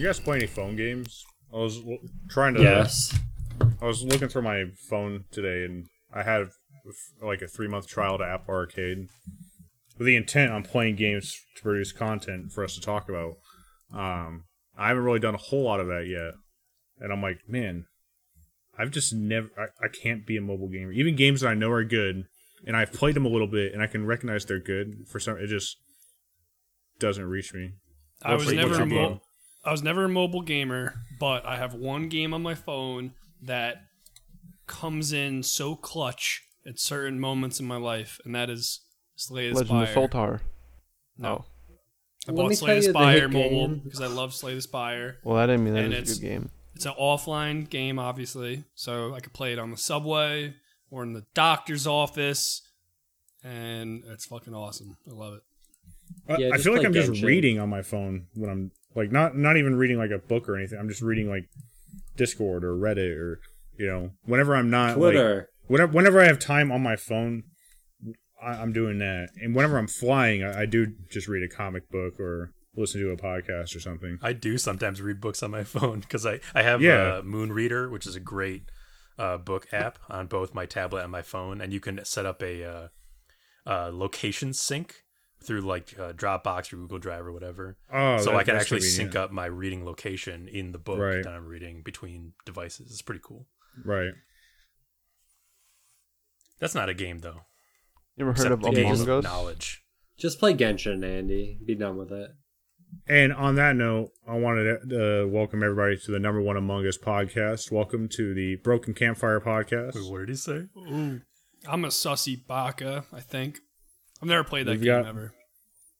You guys play any phone games? I was trying to... Yes. I was looking through my phone today, and I had like a 3-month trial to Apple Arcade with the intent on playing games to produce content for us to talk about. I haven't really done a whole lot of that yet. And I'm like, man, I've just never... I can't be a mobile gamer. Even games that I know are good, and I've played them a little bit, and I can recognize they're good. For some, it just doesn't reach me. I was never a mobile gamer, but I have one game on my phone that comes in so clutch at certain moments in my life, and that is Slay the Spire. Legend of Soltar. No. I bought Slay the Spire mobile because I love Slay the Spire. Well, I didn't mean that is a good game. It's an offline game, obviously, so I could play it on the subway or in the doctor's office, and it's fucking awesome. I love it. Yeah, I feel like I'm Genshin. Just reading on my phone when I'm like not even reading like a book or anything. I'm just reading like Discord or Reddit or whenever I'm not Twitter. Like, whenever I have time on my phone, I'm doing that. And whenever I'm flying, I do just read a comic book or listen to a podcast or something. I do sometimes read books on my phone because I have Moon Reader, which is a great book app on both my tablet and my phone, and you can set up a location sync through like Dropbox or Google Drive or whatever. Oh, so I can actually sync up my reading location in the book that I'm reading between devices. It's pretty cool. Right. That's not a game though. You ever heard of Among Us? Knowledge. Just play Genshin, Andy. Be done with it. And on that note, I wanted to welcome everybody to the #1 Among Us podcast. Welcome to the Broken Campfire podcast. Wait, what did he say? Ooh, I'm a sussy baka, I think. I've never played that game ever.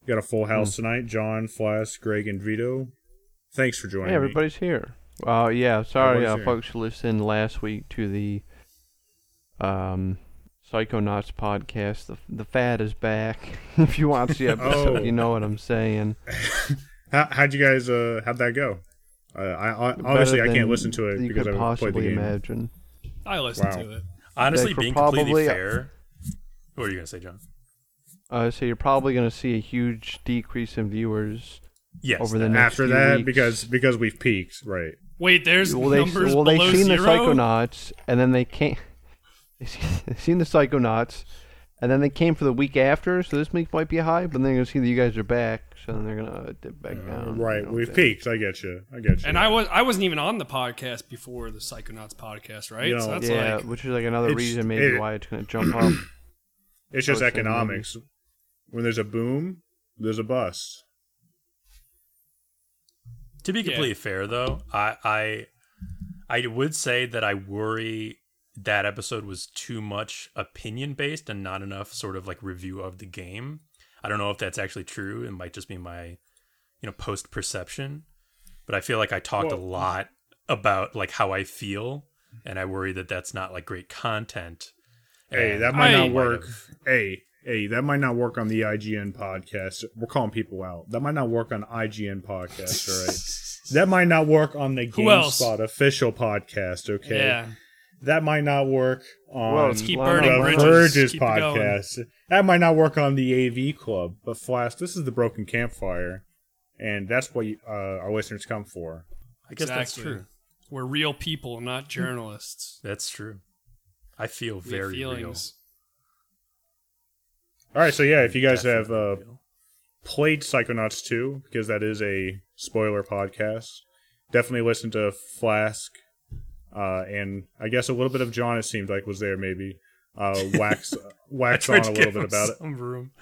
Got a full house tonight. John, Flask, Greg, and Vito. Thanks for joining me. Everybody's here. Sorry, folks who listened last week to the Psychonauts podcast. The fad is back. If you watch the episode, you know what I'm saying. How'd you guys how'd that go? I obviously I can't listen to it because I haven't played the game. Imagine. I listened to it. Honestly, being completely fair. What are you gonna say, John? So you're probably going to see a huge decrease in viewers over the next few weeks. because we've peaked, right? Wait, there's numbers below they've seen zero? The Psychonauts, and then they came. They've seen the Psychonauts, and then they came for the week after, so this week might be high, but then they're going to see that you guys are back, so then they're going to dip back down. Right, we've peaked. I get you. And I wasn't even on the podcast before the Psychonauts podcast, right? So that's which is like another reason maybe why it's going to jump up. It's just economics. When there's a boom, there's a bust. To be completely fair, though, I would say that I worry that episode was too much opinion-based and not enough sort of like review of the game. I don't know if that's actually true. It might just be my, post-perception. But I feel like I talked a lot about like how I feel, and I worry that that's not like great content. Hey, that might not work. Hey, that might not work on the IGN podcast. We're calling people out. That might not work on IGN podcast, all right? That might not work on the GameSpot official podcast, okay? Yeah. That might not work on the Verge's podcast. That might not work on the AV Club. But Flash, this is the Broken Campfire, and that's what our listeners come for. I guess that's true. We're real people, not journalists. That's true. I feel very real. All right, so if you guys have played Psychonauts 2, because that is a spoiler podcast, definitely listen to Flask, and I guess a little bit of John, it seemed like, was there maybe. Wax on a little bit about it. Room.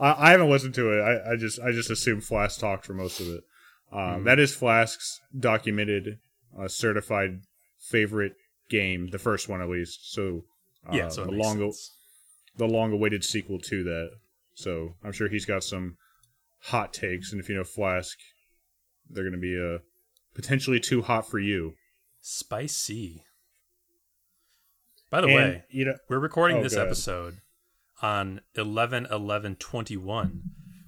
I haven't listened to it. I just assume Flask talked for most of it. That is Flask's documented, certified favorite game, the first one at least. So so it makes sense. The long-awaited sequel to that. So I'm sure he's got some hot takes, and if you know Flask, they're going to be potentially too hot for you. Spicy. By the way, we're recording this episode on 11/11/21,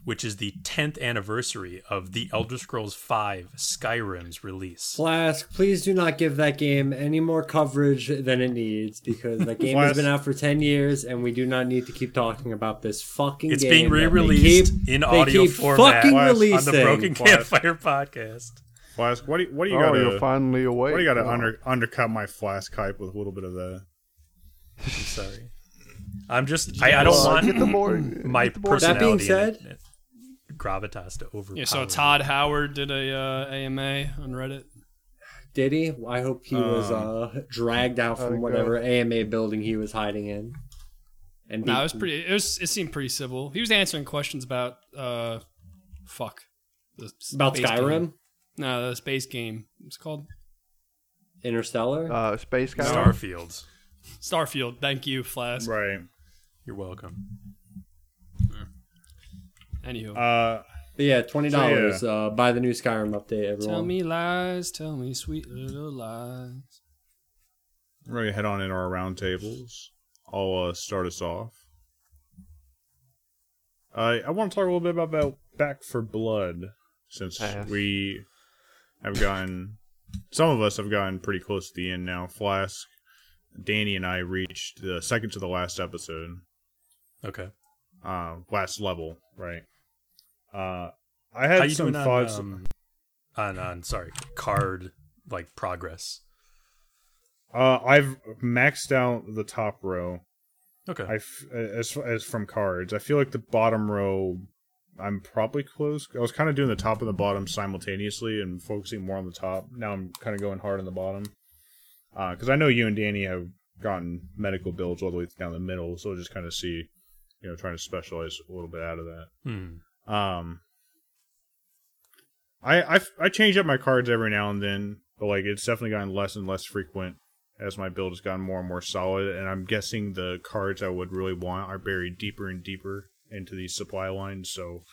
which is the 10th anniversary of the Elder Scrolls V Skyrim's release. Flask, please do not give that game any more coverage than it needs, because that game has been out for 10 years, and we do not need to keep talking about this fucking game. It's being re-released in audio format on the Broken Campfire podcast. Flask, what do you got? Oh, you're finally awake. What do you got to undercut my Flask hype with a little bit of that? Sorry, I'm just I don't want get the board, my get the board. Personality. That being said, gravitas to overpower. Yeah, so Todd Howard did a AMA on Reddit. Did he? I hope he was dragged out from whatever AMA building he was hiding in. And no, it was pretty. It seemed pretty civil. He was answering questions about about Skyrim. Game. No, the space game. What's it called? Interstellar. Space Skyrim. Starfield. Thank you, Flask. Right. You're welcome. Anywho. But yeah, $20. So, yeah. Buy the new Skyrim update, everyone. Tell me lies. Tell me sweet little lies. We're going to head on in our round tables. I'll start us off. I want to talk a little bit about Back for Blood, since we have gotten... Some of us have gotten pretty close to the end now. Flask, Danny, and I reached the second to the last episode. Okay. Last level, right? I had some thoughts on card like progress. I've maxed out the top row. Okay. As from cards, I feel like the bottom row, I'm probably close. I was kind of doing the top and the bottom simultaneously and focusing more on the top. Now I'm kind of going hard on the bottom. Because I know you and Danny have gotten medical bills all the way down the middle, so we'll just kind of see, trying to specialize a little bit out of that. I change up my cards every now and then, but like it's definitely gotten less and less frequent as my build has gotten more and more solid, and I'm guessing the cards I would really want are buried deeper and deeper into these supply lines, so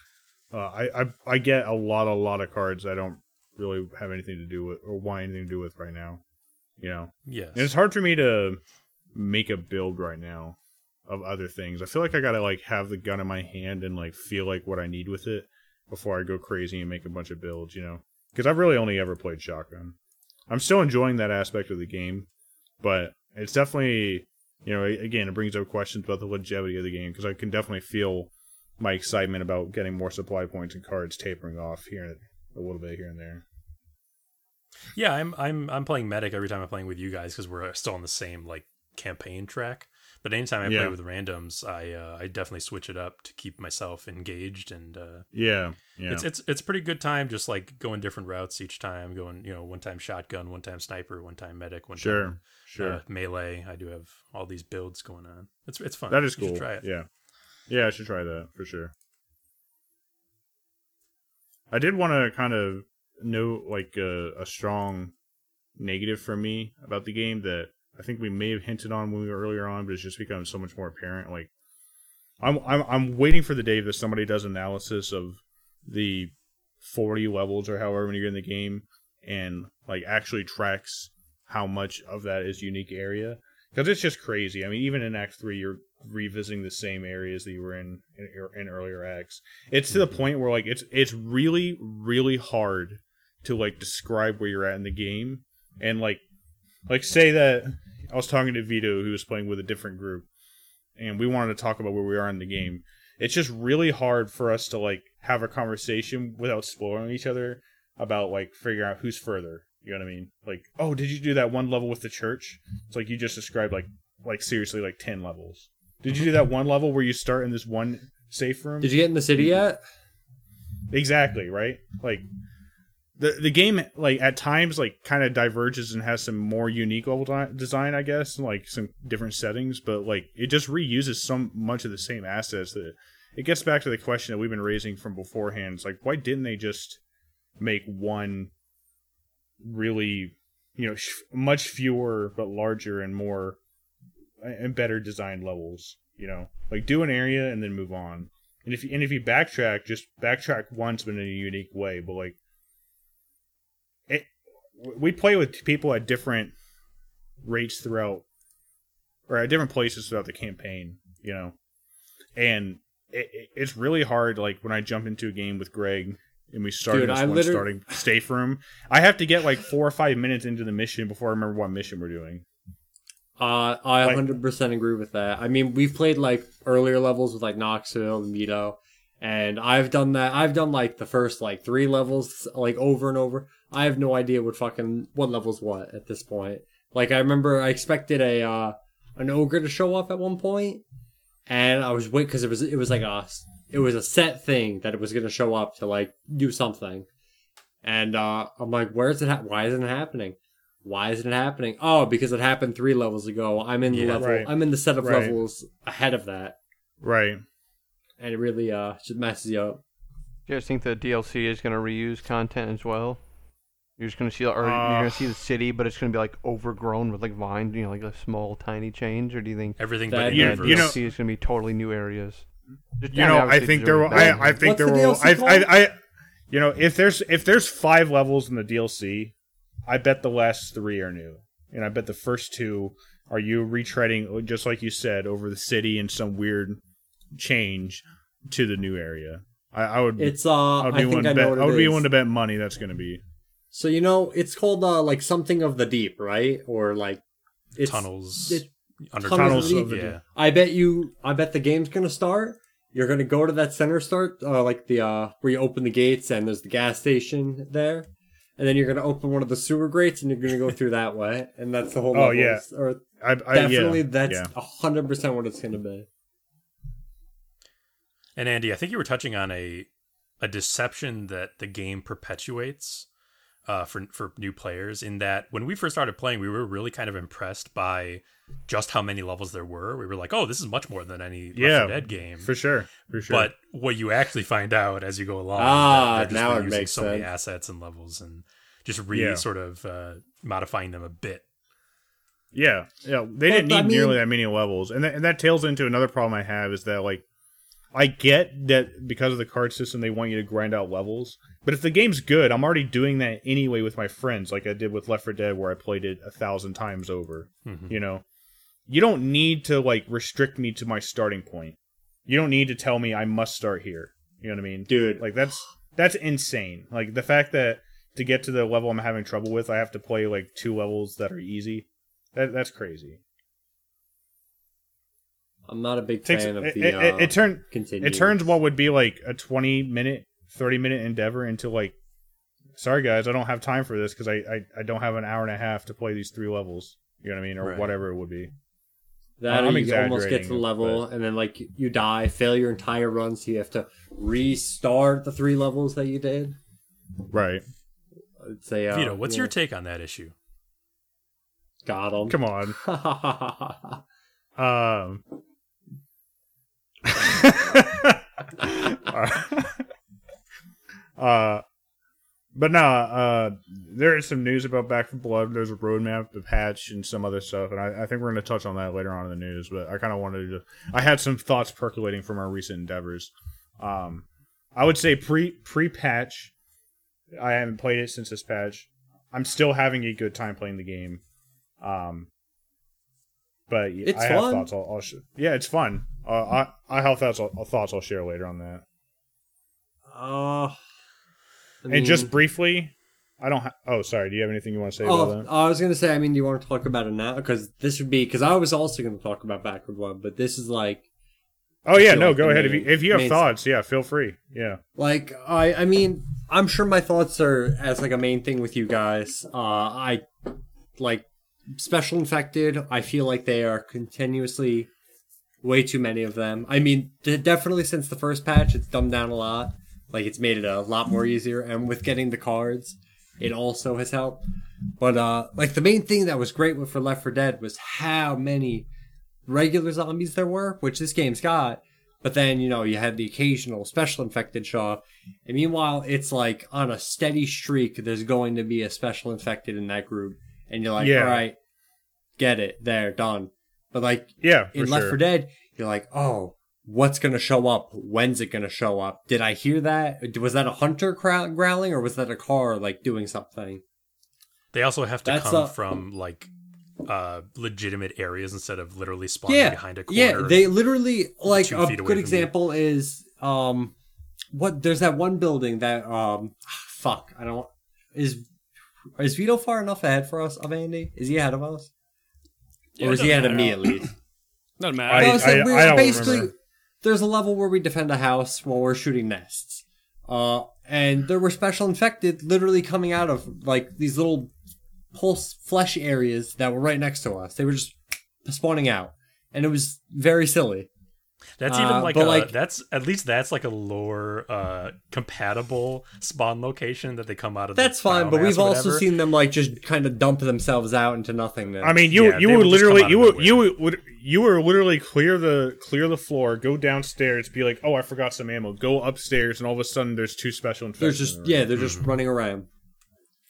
I get a lot of cards I don't really have anything to do with or want anything to do with right now. Yes. And it's hard for me to make a build right now of other things. I feel like I gotta have the gun in my hand and feel like what I need with it before I go crazy and make a bunch of builds, because I've really only ever played shotgun. I'm still enjoying that aspect of the game, but it's definitely, again, it brings up questions about the longevity of the game, because I can definitely feel my excitement about getting more supply points and cards tapering off here a little bit here and there. Yeah, I'm playing medic every time I'm playing with you guys because we're still on the same campaign track. But anytime I play with randoms, I definitely switch it up to keep myself engaged, and it's a pretty good time just going different routes each time, going one time shotgun, one time sniper, one time medic, one time melee. I do have all these builds going on. It's fun. That is cool. You should try it. Yeah, I should try that for sure. I did want to kind of note a strong negative for me about the game that I think we may have hinted on when we were earlier on, but it's just become so much more apparent. I'm waiting for the day that somebody does analysis of the 40 levels or however many you're in the game, and actually tracks how much of that is unique area, because it's just crazy. I mean, even in Act 3, you're revisiting the same areas that you were in earlier acts. It's to the point where it's really, really hard to describe where you're at in the game, and say that I was talking to Vito, who was playing with a different group, and we wanted to talk about where we are in the game. It's just really hard for us to have a conversation without spoiling each other about figuring out who's further. You know what I mean? Did you do that one level with the church? It's you just described seriously 10 levels. Did you do that one level where you start in this one safe room? Did you get in the city yet? Exactly, right? The game, at times, kind of diverges and has some more unique level design, I guess, and, some different settings, but, it just reuses so much of the same assets that it gets back to the question that we've been raising from beforehand. It's why didn't they just make one really, much fewer but larger and more and better designed levels, do an area and then move on. And if you backtrack, just backtrack once, but in a unique way, but, we play with people at different rates throughout, or at different places throughout the campaign, and it's really hard. When I jump into a game with Greg and we start starting safe room, I have to get 4 or 5 minutes into the mission before I remember what mission we're doing. I 100% agree with that. I mean, we've played earlier levels with Knoxville and Vito, And I've done that. I've done like the first like 3 levels like over and over. I have no idea what level's what at this point. Like I remember I expected a an ogre to show up at one point, and I was waiting because it was a set thing that it was gonna show up to like do something. And I'm like, where's it? Why isn't it happening? Why isn't it happening? Oh, because it happened 3 levels ago. I'm in the level. Right. I'm in the set of levels ahead of that. Right. And it really just messes you up. Do you guys think the DLC is going to reuse content as well? You're just going to see, or you're going to see the city, but it's going to be like overgrown with like vines, you know, like a small tiny change. Or do you think everything but the universe? You know, DLC is going to be totally new areas. Just, you know, I think there will. I think there will. I you know, if there's 5 levels in the DLC, I bet the last 3 are new, and I bet the first 2 are you retreading, just like you said, over the city in some weird change to the new area. I would be willing to bet money that's going to be. So you know, it's called like something of the deep, right? Or like it's, tunnels, it, under tunnels of the deep. Yeah. I bet the game's going to start. You're going to go to that center start, like the where you open the gates and there's the gas station there, and then you're going to open one of the sewer grates and you're going to go through that way, and that's the whole. Oh yeah, or definitely that's 100% what it's going to be. And Andy, I think you were touching on a deception that the game perpetuates for new players, in that when we first started playing, we were really kind of impressed by just how many levels there were. We were like, oh, this is much more than any Left 4 Dead game. For sure. But what you actually find out as you go along, they're just now using makes so sense. Many assets and levels and just sort of modifying them a bit. Yeah. They didn't need nearly that many levels. And that tails into another problem I have, is that like, I get that because of the card system, they want you to grind out levels. But if the game's good, I'm already doing that anyway with my friends, like I did with Left 4 Dead, where I played it 1,000 times over. Mm-hmm. You know, you don't need to like restrict me to my starting point. You don't need to tell me I must start here. You know what I mean, dude? Like that's insane. Like the fact that to get to the level I'm having trouble with, I have to play like 2 levels that are easy. That's crazy. I'm not a big fan of the It turns what would be like a 20-minute, 30-minute endeavor into like, sorry guys, I don't have time for this because I don't have an hour and a half to play these 3 levels. You know what I mean? Or whatever it would be. That or you almost get to the level and then like you die, fail your entire run, so you have to restart the 3 levels that you did. Right. I'd say, Vito, what's your take on that issue? Got him. Come on. But there is some news about Back for Blood. There's a roadmap of Hatch and some other stuff, and I think we're going to touch on that later on in the news, but I kind of wanted to... I had some thoughts percolating from our recent endeavors. I would say pre-patch, I haven't played it since this patch. I'm still having a good time playing the game. But it's I have fun. Thoughts I'll share. Yeah, it's fun. I have thoughts I'll share later on that. And just briefly, I don't. Oh, sorry. Do you have anything you want to say about that? I was gonna say. I mean, do you want to talk about it now? Because I was also gonna talk about Back for Blood, but this is like. Oh yeah, no. Go ahead. If you have thoughts, yeah, feel free. Yeah. Like I mean, I'm sure my thoughts are as like a main thing with you guys. I like. Special Infected, I feel like they are continuously way too many of them. I mean, definitely since the first patch, it's dumbed down a lot. Like, it's made it a lot more easier. And with getting the cards, it also has helped. But, like, the main thing that was great for Left 4 Dead was how many regular zombies there were, which this game's got. But then, you know, you had the occasional Special Infected show up. And meanwhile, it's like on a steady streak, there's going to be a Special Infected in that group. And you're like, all right, get it, there, done. But like, in Left 4 Dead, you're like, oh, what's going to show up? When's it going to show up? Did I hear that? Was that a hunter growling, or was that a car like doing something? They also have to come from like legitimate areas instead of literally spawning behind a corner. Yeah, they literally like a good example is what there's that one building that Is Vito far enough ahead for us of Andy? Is he ahead of us? Or is he ahead of me at least? Doesn't matter. I don't remember. there's a level where we defend a house while we're shooting nests. And there were special infected literally coming out of, like, these little pulse flesh areas that were right next to us. They were just spawning out. And it was very silly. That's even like, that's like a lore compatible spawn location that they come out of. That's fine, but we've also seen them like just kind of dump themselves out into nothingness. I mean, you would literally clear the floor, go downstairs, be like, oh, I forgot some ammo. Go upstairs, and all of a sudden there's two special infections. They're just running around.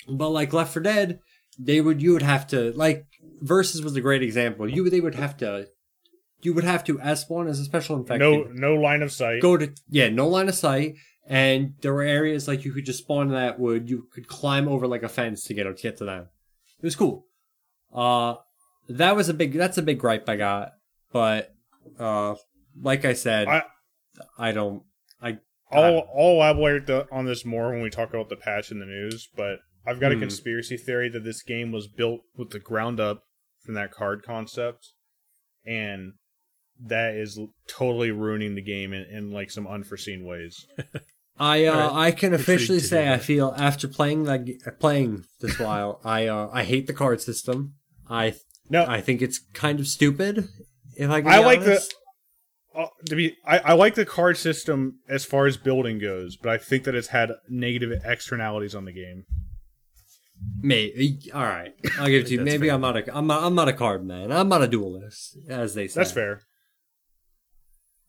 But like Left 4 Dead, you would have to, like, Versus was a great example. You would have to S1 as a special infection. No line of sight. No line of sight. And there were areas like you could just spawn that wood. You could climb over like a fence to get to them. It was cool. That's a big gripe I got. But like I said, I'll elaborate on this more when we talk about the patch in the news. But I've got a conspiracy theory that this game was built with the ground up from that card concept, and that is totally ruining the game in like some unforeseen ways. I can officially say I feel after playing this while I hate the card system. I think it's kind of stupid. I like the card system as far as building goes, but I think that it's had negative externalities on the game. All right, I'll give it to you. Maybe fair. I'm not a card man. I'm not a duelist, as they say. That's fair.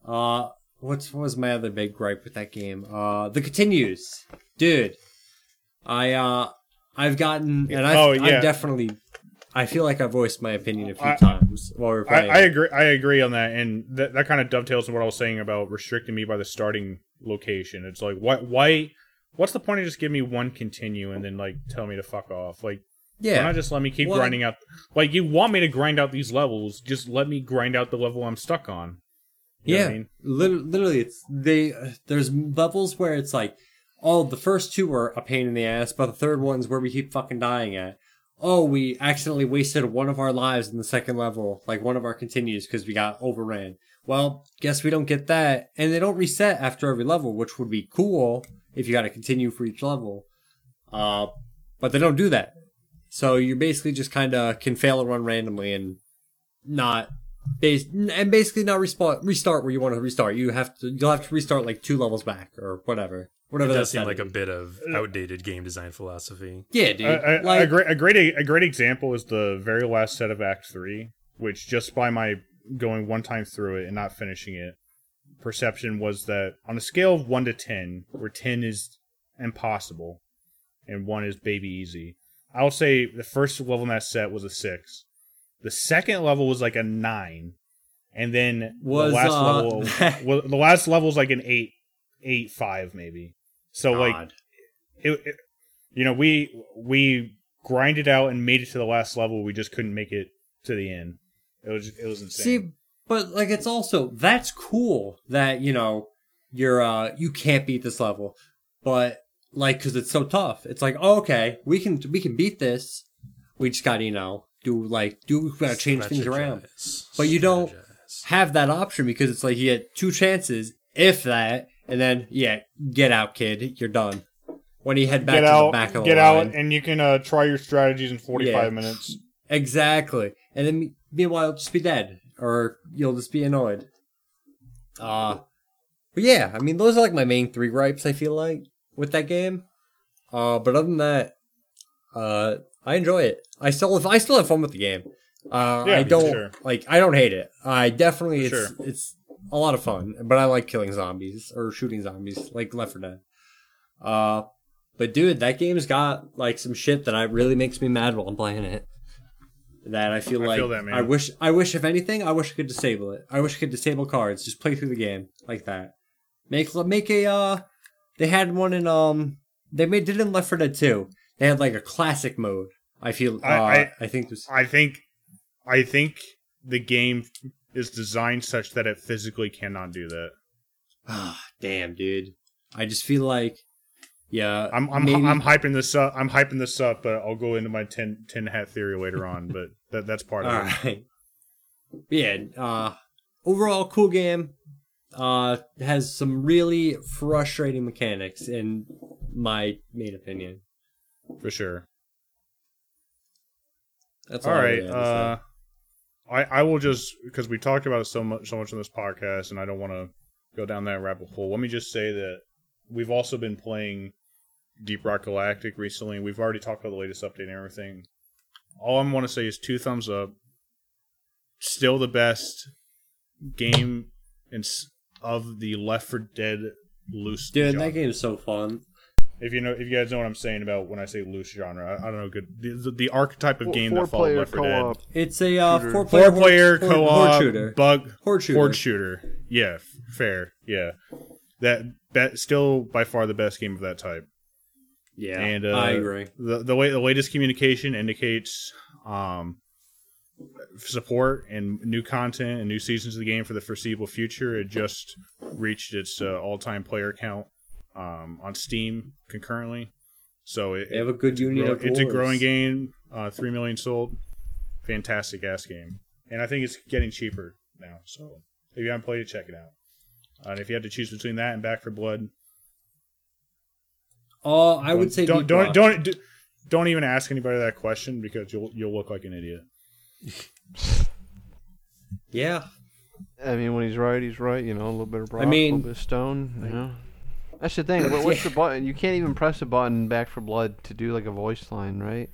What was my other big gripe with that game? The continues, dude. I feel like I voiced my opinion a few times while we were playing. I agree on that, and that kind of dovetails to what I was saying about restricting me by the starting location. It's like why. What's the point of just giving me one continue and then, like, tell me to fuck off? Like, yeah. Why not just let me keep grinding out? Like, you want me to grind out these levels, just let me grind out the level I'm stuck on. You know what I mean? Literally, there's levels where it's like, oh, the first two were a pain in the ass, but the third one's where we keep fucking dying at. Oh, we accidentally wasted one of our lives in the second level, like one of our continues, because we got overran. Well, guess we don't get that. And they don't reset after every level, which would be cool. If you got to continue for each level. But they don't do that. So you basically just kind of can fail a run randomly and not restart where you want to restart. You'll have to restart like two levels back or whatever. Whatever that seems like a bit of outdated game design philosophy. Yeah, dude. A great example is the very last set of Act 3, which just by my going one time through it and not finishing it, perception was that on a scale of 1 to 10, where 10 is impossible and 1 is baby easy, I'll say the first level in that set was a 6. The second level was like a 9. And then the last level was like an 8.5 maybe. So God. Like, it, you know, we grinded out and made it to the last level. We just couldn't make it to the end. It was insane. See, but, like, it's also, that's cool that, you know, you can't beat this level. But, like, because it's so tough. It's like, oh, okay, we can beat this. We just gotta, you know, we gotta change things around. But you don't have that option because it's like you get two chances, if that, and then, yeah, get out, kid. You're done. When you head back to the back of the line. Get out, and you can try your strategies in 45 minutes. Exactly. And then, meanwhile, just be dead. Or you'll just be annoyed. But yeah, I mean, those are like my main three gripes, I feel like, with that game. But other than that, I enjoy it. I still have fun with the game. I don't hate it. It's a lot of fun, but I like killing zombies or shooting zombies like Left 4 Dead. But dude, that game's got like some shit that really makes me mad while I'm playing it. That I feel like I wish I could disable it. I wish I could disable cards. Just play through the game like that. Make a they had one in they did it in Left 4 Dead 2. They had like a classic mode. I feel I think the game is designed such that it physically cannot do that. Ah, damn, dude. I just feel like I'm hyping this up, but I'll go into my tin hat theory later on. But that's part of it. All right. Yeah. Overall, cool game. has some really frustrating mechanics, in my main opinion. For sure. That's all right. I will just, because we talked about it so much in this podcast, and I don't want to go down that rabbit hole. Let me just say that we've also been playing Deep Rock Galactic recently. We've already talked about the latest update and everything. All I want to say is 2 thumbs up. Still the best game of the Left 4 Dead loose genre. Dude, that game is so fun. If you guys know what I'm saying about when I say loose genre, I don't know. Good, the archetype of game that followed Left 4 Dead. It's a four-player co-op shooter. Horde shooter. Yeah, fair. Yeah, that still by far the best game of that type. Yeah, and I agree. The way the latest communication indicates support and new content and new seasons of the game for the foreseeable future. It just reached its all-time player count. On Steam concurrently, so they have a good unit. It's a growing game. 3 million sold, fantastic ass game, and I think it's getting cheaper now. So if you haven't played it, check it out. And if you had to choose between that and Back for Blood, I would say don't even ask anybody that question because you'll look like an idiot. Yeah, I mean when he's right. You know, a little bit of rock, a little bit of stone. You know. That's the thing. What's the button? You can't even press a button Back for Blood to do like a voice line, right?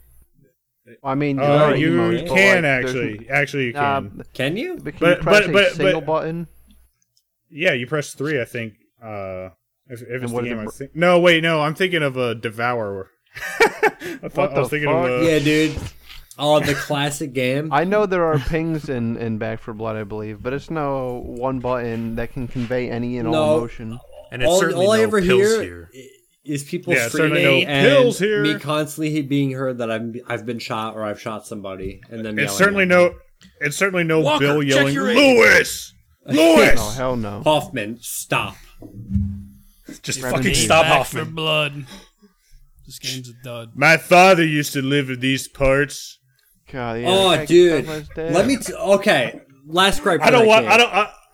I mean, you can actually. Actually, you can. Can you? But can you press a single button? Yeah, you press 3, I think. If it's the game, I think. No, wait, no. I'm thinking of a Devour. I was thinking of a... Yeah, dude. Oh, the classic game. I know there are pings in Back for Blood, I believe, but it's no one button that can convey any and all emotion. And it's all I ever hear is people screaming and me constantly being heard that I've been shot or I've shot somebody, and then it's certainly no Walker, Bill yelling Lewis. Oh hell no, Hoffman, stop! Just fucking stop, Hoffman. For Blood. This game's a dud. My father used to live in these parts. God, yeah. Oh dude, let me. Okay, last gripe. I don't want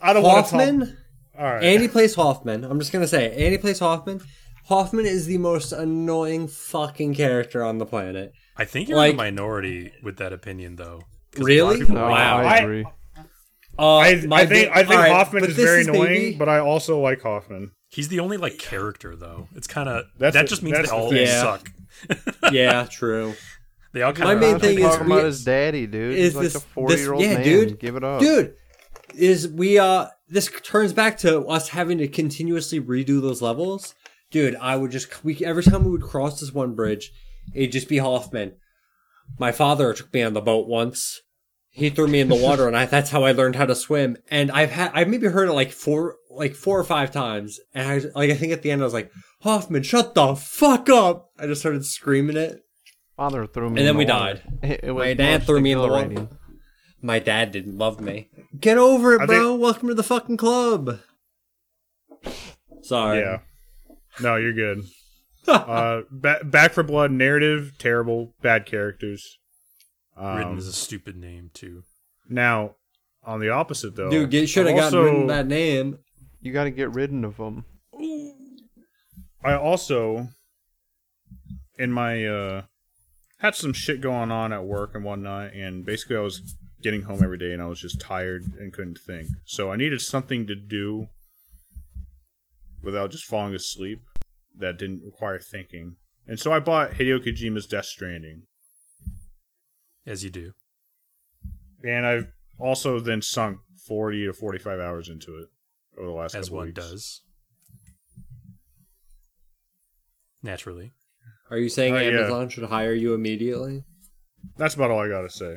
Hoffman. All right. And he plays Hoffman. I'm just going to say, and he plays Hoffman. Hoffman is the most annoying fucking character on the planet. I think you're in the minority with that opinion, though. Really? No, wow. I agree. I think Hoffman is very annoying, but I also like Hoffman. He's the only, character, though. It's kind of... That just means they all suck. Yeah, true. They all kind of... My main thing is... about his daddy, dude. He's like a 40-year-old man. Dude. Give it up. Dude, this turns back to us having to continuously redo those levels. Dude, I would every time we would cross this one bridge, it'd just be Hoffman. My father took me on the boat once. He threw me in the water, and that's how I learned how to swim. And I've maybe heard it four or five times. And I think at the end I was like, Hoffman, shut the fuck up! I just started screaming it. Father threw me in the water. And then we died. My dad threw me in the water. My dad didn't love me. Get over it, bro. Welcome to the fucking club. Sorry. Yeah. No, you're good. Back for Blood narrative, terrible, bad characters. Ridden is a stupid name, too. Now, on the opposite, though. Dude, you should have gotten ridden of that name. You got to get ridden of them. I also, in my, had some shit going on at work and whatnot, and basically I was getting home every day and I was just tired and couldn't think. So I needed something to do without just falling asleep that didn't require thinking. And so I bought Hideo Kojima's Death Stranding. As you do. And I've also then sunk 40 to 45 hours into it over the last couple weeks. As one does. Naturally. Are you saying Amazon should hire you immediately? That's about all I gotta say.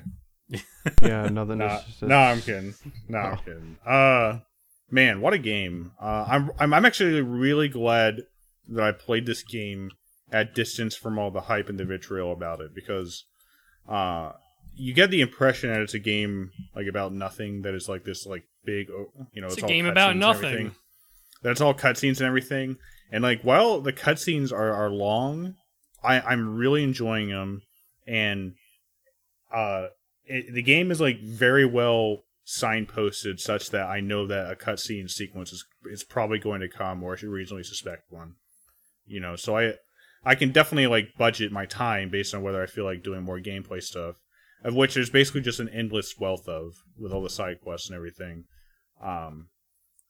Yeah, nothing. I'm kidding. I'm kidding. Man, what a game! I'm actually really glad that I played this game at distance from all the hype and the vitriol about it because, you get the impression that it's a game about nothing. That is this big, it's a game about nothing. That's all cutscenes and everything. And while the cutscenes are long, I'm really enjoying them and. The game is very well signposted such that I know that a cutscene sequence is probably going to come, or I should reasonably suspect one. You know, so I can definitely like budget my time based on whether I feel like doing more gameplay stuff, of which there's basically just an endless wealth of, with all the side quests and everything.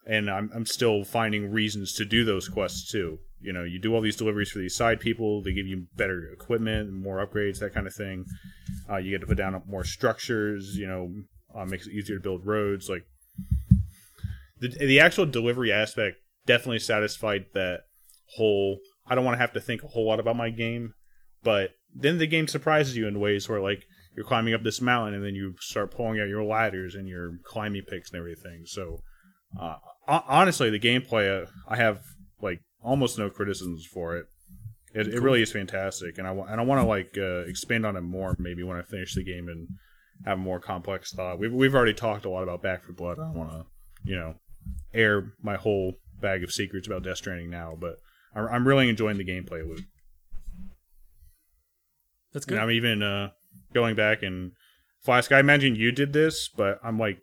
And I'm still finding reasons to do those quests too. You know, you do all these deliveries for these side people. They give you better equipment, more upgrades, that kind of thing. You get to put down more structures. You know, makes it easier to build roads. Like the actual delivery aspect definitely satisfied that whole. I don't want to have to think a whole lot about my game, but then the game surprises you in ways where like you're climbing up this mountain and then you start pulling out your ladders and your climbing picks and everything. So. Honestly, the gameplay, I have like almost no criticisms for it. It cool. Really is fantastic, and I want to like expand on it more maybe when I finish the game and have a more complex thought. We've already talked a lot about Back for Blood. I don't want to, you know, air my whole bag of secrets about Death Stranding now, but I'm really enjoying the gameplay loop. That's good. And I'm even going back and Flask. I imagine you did this, but I'm like.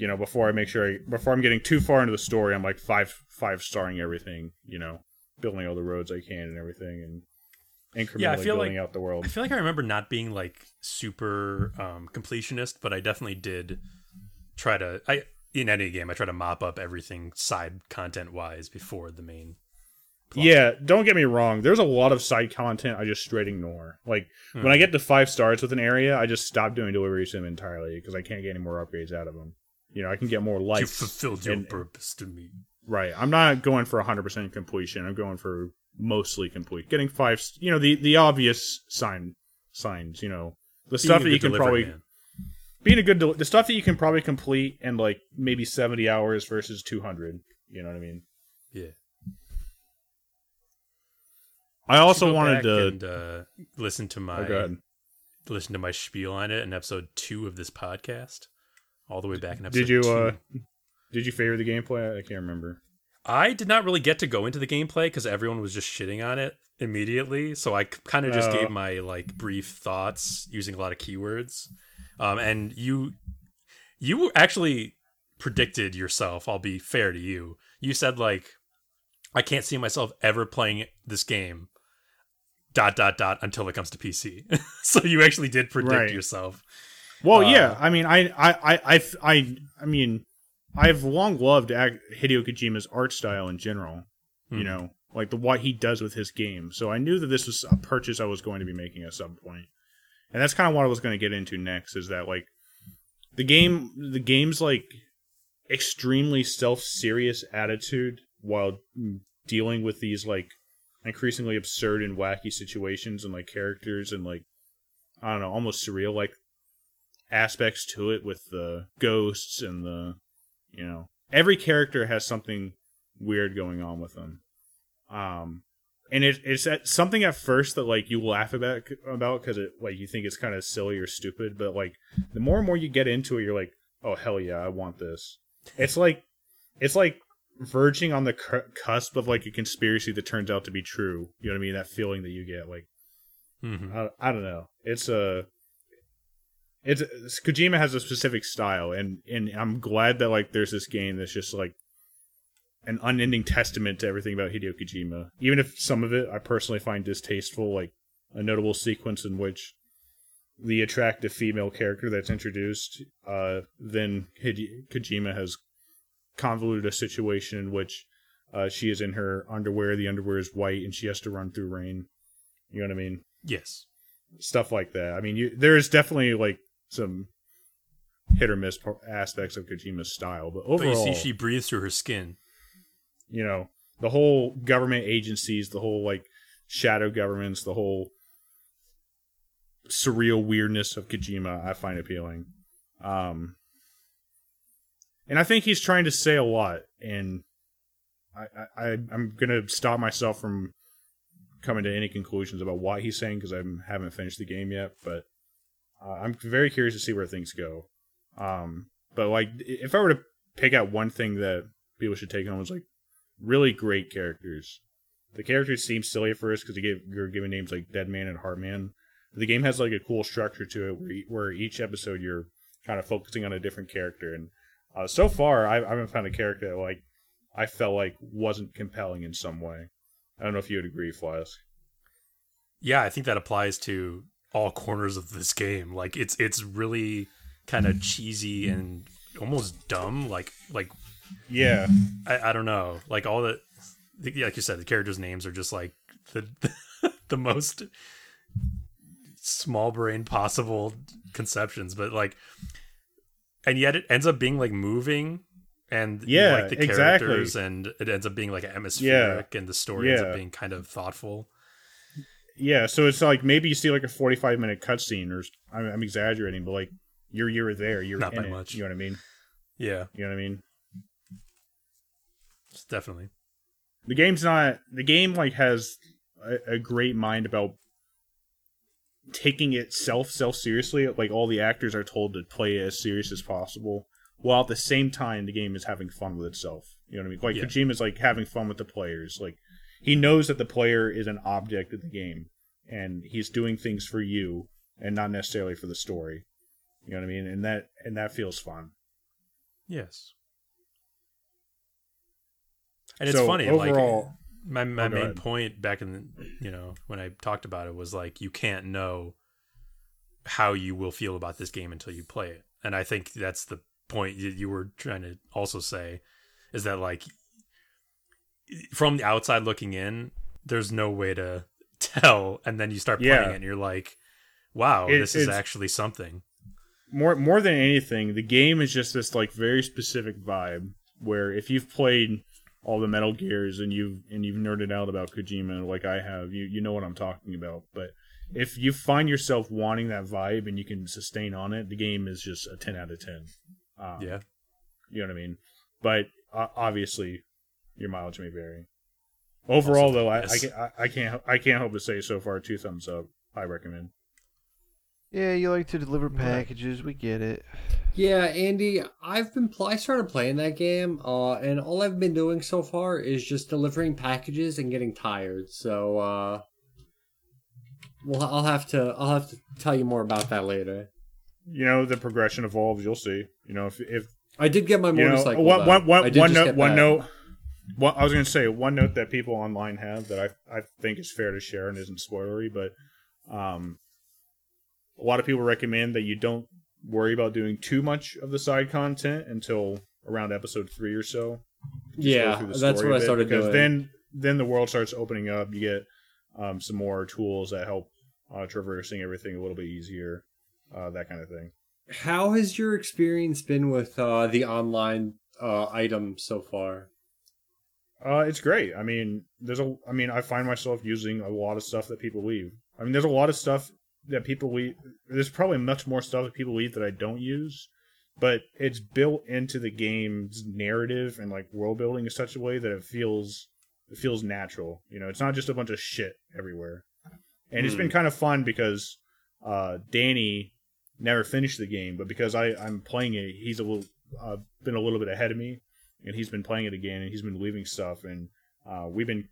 You know, before I'm getting too far into the story, I'm like five starring everything. You know, building all the roads I can and everything, and incrementally building out the world. I feel like I remember not being like super completionist, but I definitely did try to. In any game, I try to mop up everything side content wise before the main. Plot. Yeah, don't get me wrong. There's a lot of side content I just straight ignore. Like when I get to 5 stars with an area, I just stop doing deliveries to them entirely because I can't get any more upgrades out of them. You know, I can get more life. You fulfilled your purpose to me. Right. I'm not going for 100% completion. I'm going for mostly complete. Getting 5... You know, the obvious signs, you know. The stuff that you can probably... Man. Being a good... The stuff that you can probably complete in, like, maybe 70 hours versus 200. You know what I mean? Yeah. I also wanted to... And, listen to my spiel on it in episode 2 of this podcast. All the way back in episode 2. Did you favor the gameplay? I can't remember. I did not really get to go into the gameplay because everyone was just shitting on it immediately. So I kind of just gave my like brief thoughts using a lot of keywords. And you actually predicted yourself. I'll be fair to you. You said like, I can't see myself ever playing this game. ... until it comes to PC. So you actually did predict yourself. Well, yeah. I mean, I've long loved Hideo Kojima's art style in general. You know, like what he does with his game. So I knew that this was a purchase I was going to be making at some point, and that's kind of what I was going to get into next. Is that like the game's like extremely self-serious attitude while dealing with these like increasingly absurd and wacky situations and like characters and like I don't know, almost surreal like. Aspects to it with the ghosts and the, you know, every character has something weird going on with them, and it's something at first that like you laugh about because it like you think it's kind of silly or stupid, but like the more and more you get into it, you're like, oh hell yeah, I want this. It's like verging on the cusp of like a conspiracy that turns out to be true. You know what I mean? That feeling that you get, like, I don't know. It's Kojima has a specific style, and I'm glad that like there's this game that's just like an unending testament to everything about Hideo Kojima. Even if some of it I personally find distasteful, like a notable sequence in which the attractive female character that's introduced, then Kojima has convoluted a situation in which she is in her underwear. The underwear is white, and she has to run through rain. You know what I mean? Yes. Stuff like that. I mean, there is definitely like. Some hit or miss aspects of Kojima's style, but overall, but you see, she breathes through her skin. You know, the whole government agencies, the whole like shadow governments, the whole surreal weirdness of Kojima, I find appealing. And I think he's trying to say a lot, and I'm gonna stop myself from coming to any conclusions about what he's saying because I haven't finished the game yet, but. I'm very curious to see where things go. But like, if I were to pick out one thing that people should take home, it's like really great characters. The characters seem silly at first because you're given names like Deadman and Heartman. The game has like a cool structure to it where each episode you're kind of focusing on a different character. And so far, I haven't found a character that like I felt like wasn't compelling in some way. I don't know if you would agree, Flask. Yeah, I think that applies to all corners of this game. Like it's really kind of cheesy and almost dumb. Like yeah, I don't know. Like all the like you said, the characters' names are just like the most small brain possible conceptions, but like, and yet it ends up being like moving and yeah, like the characters exactly. And it ends up being like atmospheric yeah. And the story yeah. ends up being kind of thoughtful. Yeah, so it's like maybe you see like a 45-minute cutscene, or I'm exaggerating, but like you're there, you're not in by it, much. You know what I mean? Yeah, you know what I mean. It's definitely the game like has a great mind about taking itself seriously. Like all the actors are told to play it as serious as possible, while at the same time the game is having fun with itself. You know what I mean? Like yeah. Kojima's like having fun with the players, like. He knows that the player is an object of the game, and he's doing things for you and not necessarily for the story. You know what I mean? And that feels fun. Yes. And so it's funny, overall, like my main point back in the, you know, when I talked about it was like, you can't know how you will feel about this game until you play it. And I think that's the point that you were trying to also say, is that like, from the outside looking in, there's no way to tell, and then you start playing yeah. it, and you're like, "Wow, this is actually something." More than anything, the game is just this like very specific vibe. Where if you've played all the Metal Gears and you've nerded out about Kojima like I have, you know what I'm talking about. But if you find yourself wanting that vibe and you can sustain on it, the game is just a 10 out of 10. Yeah, you know what I mean. But obviously. Your mileage may vary. Overall, though, I can't help but say so far, 2 thumbs up. I recommend. Yeah, you like to deliver packages. We get it. Yeah, Andy, I started playing that game, and all I've been doing so far is just delivering packages and getting tired. So, well, I'll have to tell you more about that later. You know, the progression evolves. You'll see. You know, if I did get my motorcycle. You know, one note. Well, I was going to say, one note that people online have that I think is fair to share and isn't spoilery, but a lot of people recommend that you don't worry about doing too much of the side content until around episode 3 or so. Yeah, that's what I started doing. Because then the world starts opening up. You get some more tools that help traversing everything a little bit easier, that kind of thing. How has your experience been with the online item so far? It's great. I mean, I find myself using a lot of stuff that people leave. I mean, there's a lot of stuff that people leave. There's probably much more stuff that people leave that I don't use, but it's built into the game's narrative and like world building in such a way that it feels natural. You know, it's not just a bunch of shit everywhere. And It's been kind of fun because Danny never finished the game, but because I'm playing it, he's been a little bit ahead of me. And he's been playing it again, and he's been leaving stuff, and I've been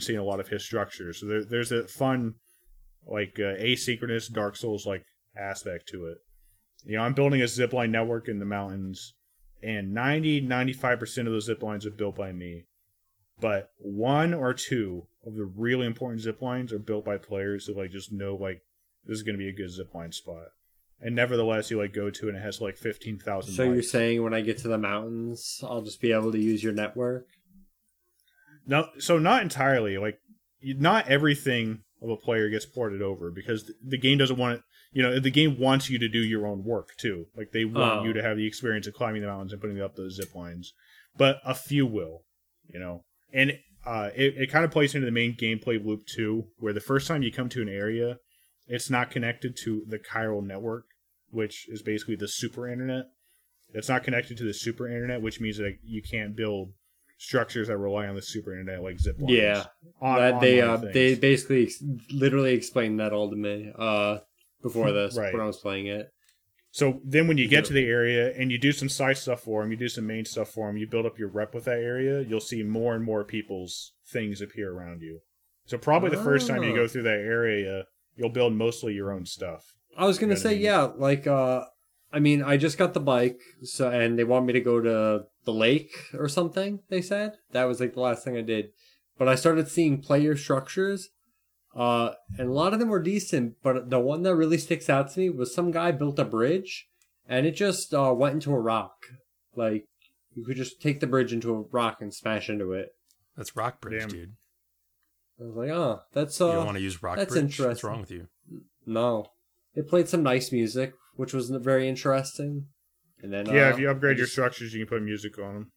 seeing a lot of his structure. So there's a fun, like asynchronous Dark Souls like aspect to it. You know, I'm building a zipline network in the mountains, and 90-95% of those ziplines are built by me, but 1 or 2 of the really important ziplines are built by players who like just know like this is going to be a good zipline spot. And nevertheless, you like go to it and it has like 15,000. So likes. You're saying when I get to the mountains, I'll just be able to use your network? No, so not entirely. Like, not everything of a player gets ported over because the game doesn't want it. You know, the game wants you to do your own work too. Like, they want you to have the experience of climbing the mountains and putting up those zip lines. But a few will, you know. And it kind of plays into the main gameplay loop too, where the first time you come to an area, it's not connected to the chiral network, which is basically the super internet. It's not connected to the super internet, which means that you can't build structures that rely on the super internet, like zip lines. Yeah, they basically literally explained that all to me before this right. when I was playing it. So then, when you get to the area and you do some side stuff for them, you do some main stuff for them, you build up your rep with that area. You'll see more and more people's things appear around you. So probably the first time you go through that area, you'll build mostly your own stuff. I was going to say, yeah, like I mean, I just got the bike, so and they want me to go to the lake or something, they said. That was like the last thing I did. But I started seeing player structures, and a lot of them were decent, but the one that really sticks out to me was some guy built a bridge, and it just went into a rock. Like, you could just take the bridge into a rock and smash into it. That's rock bridge, dude. I was like, oh, that's... you don't want to use rock bridge? That's interesting. What's wrong with you? No. It played some nice music, which was very interesting. And then yeah, if you upgrade your structures, you can put music on them.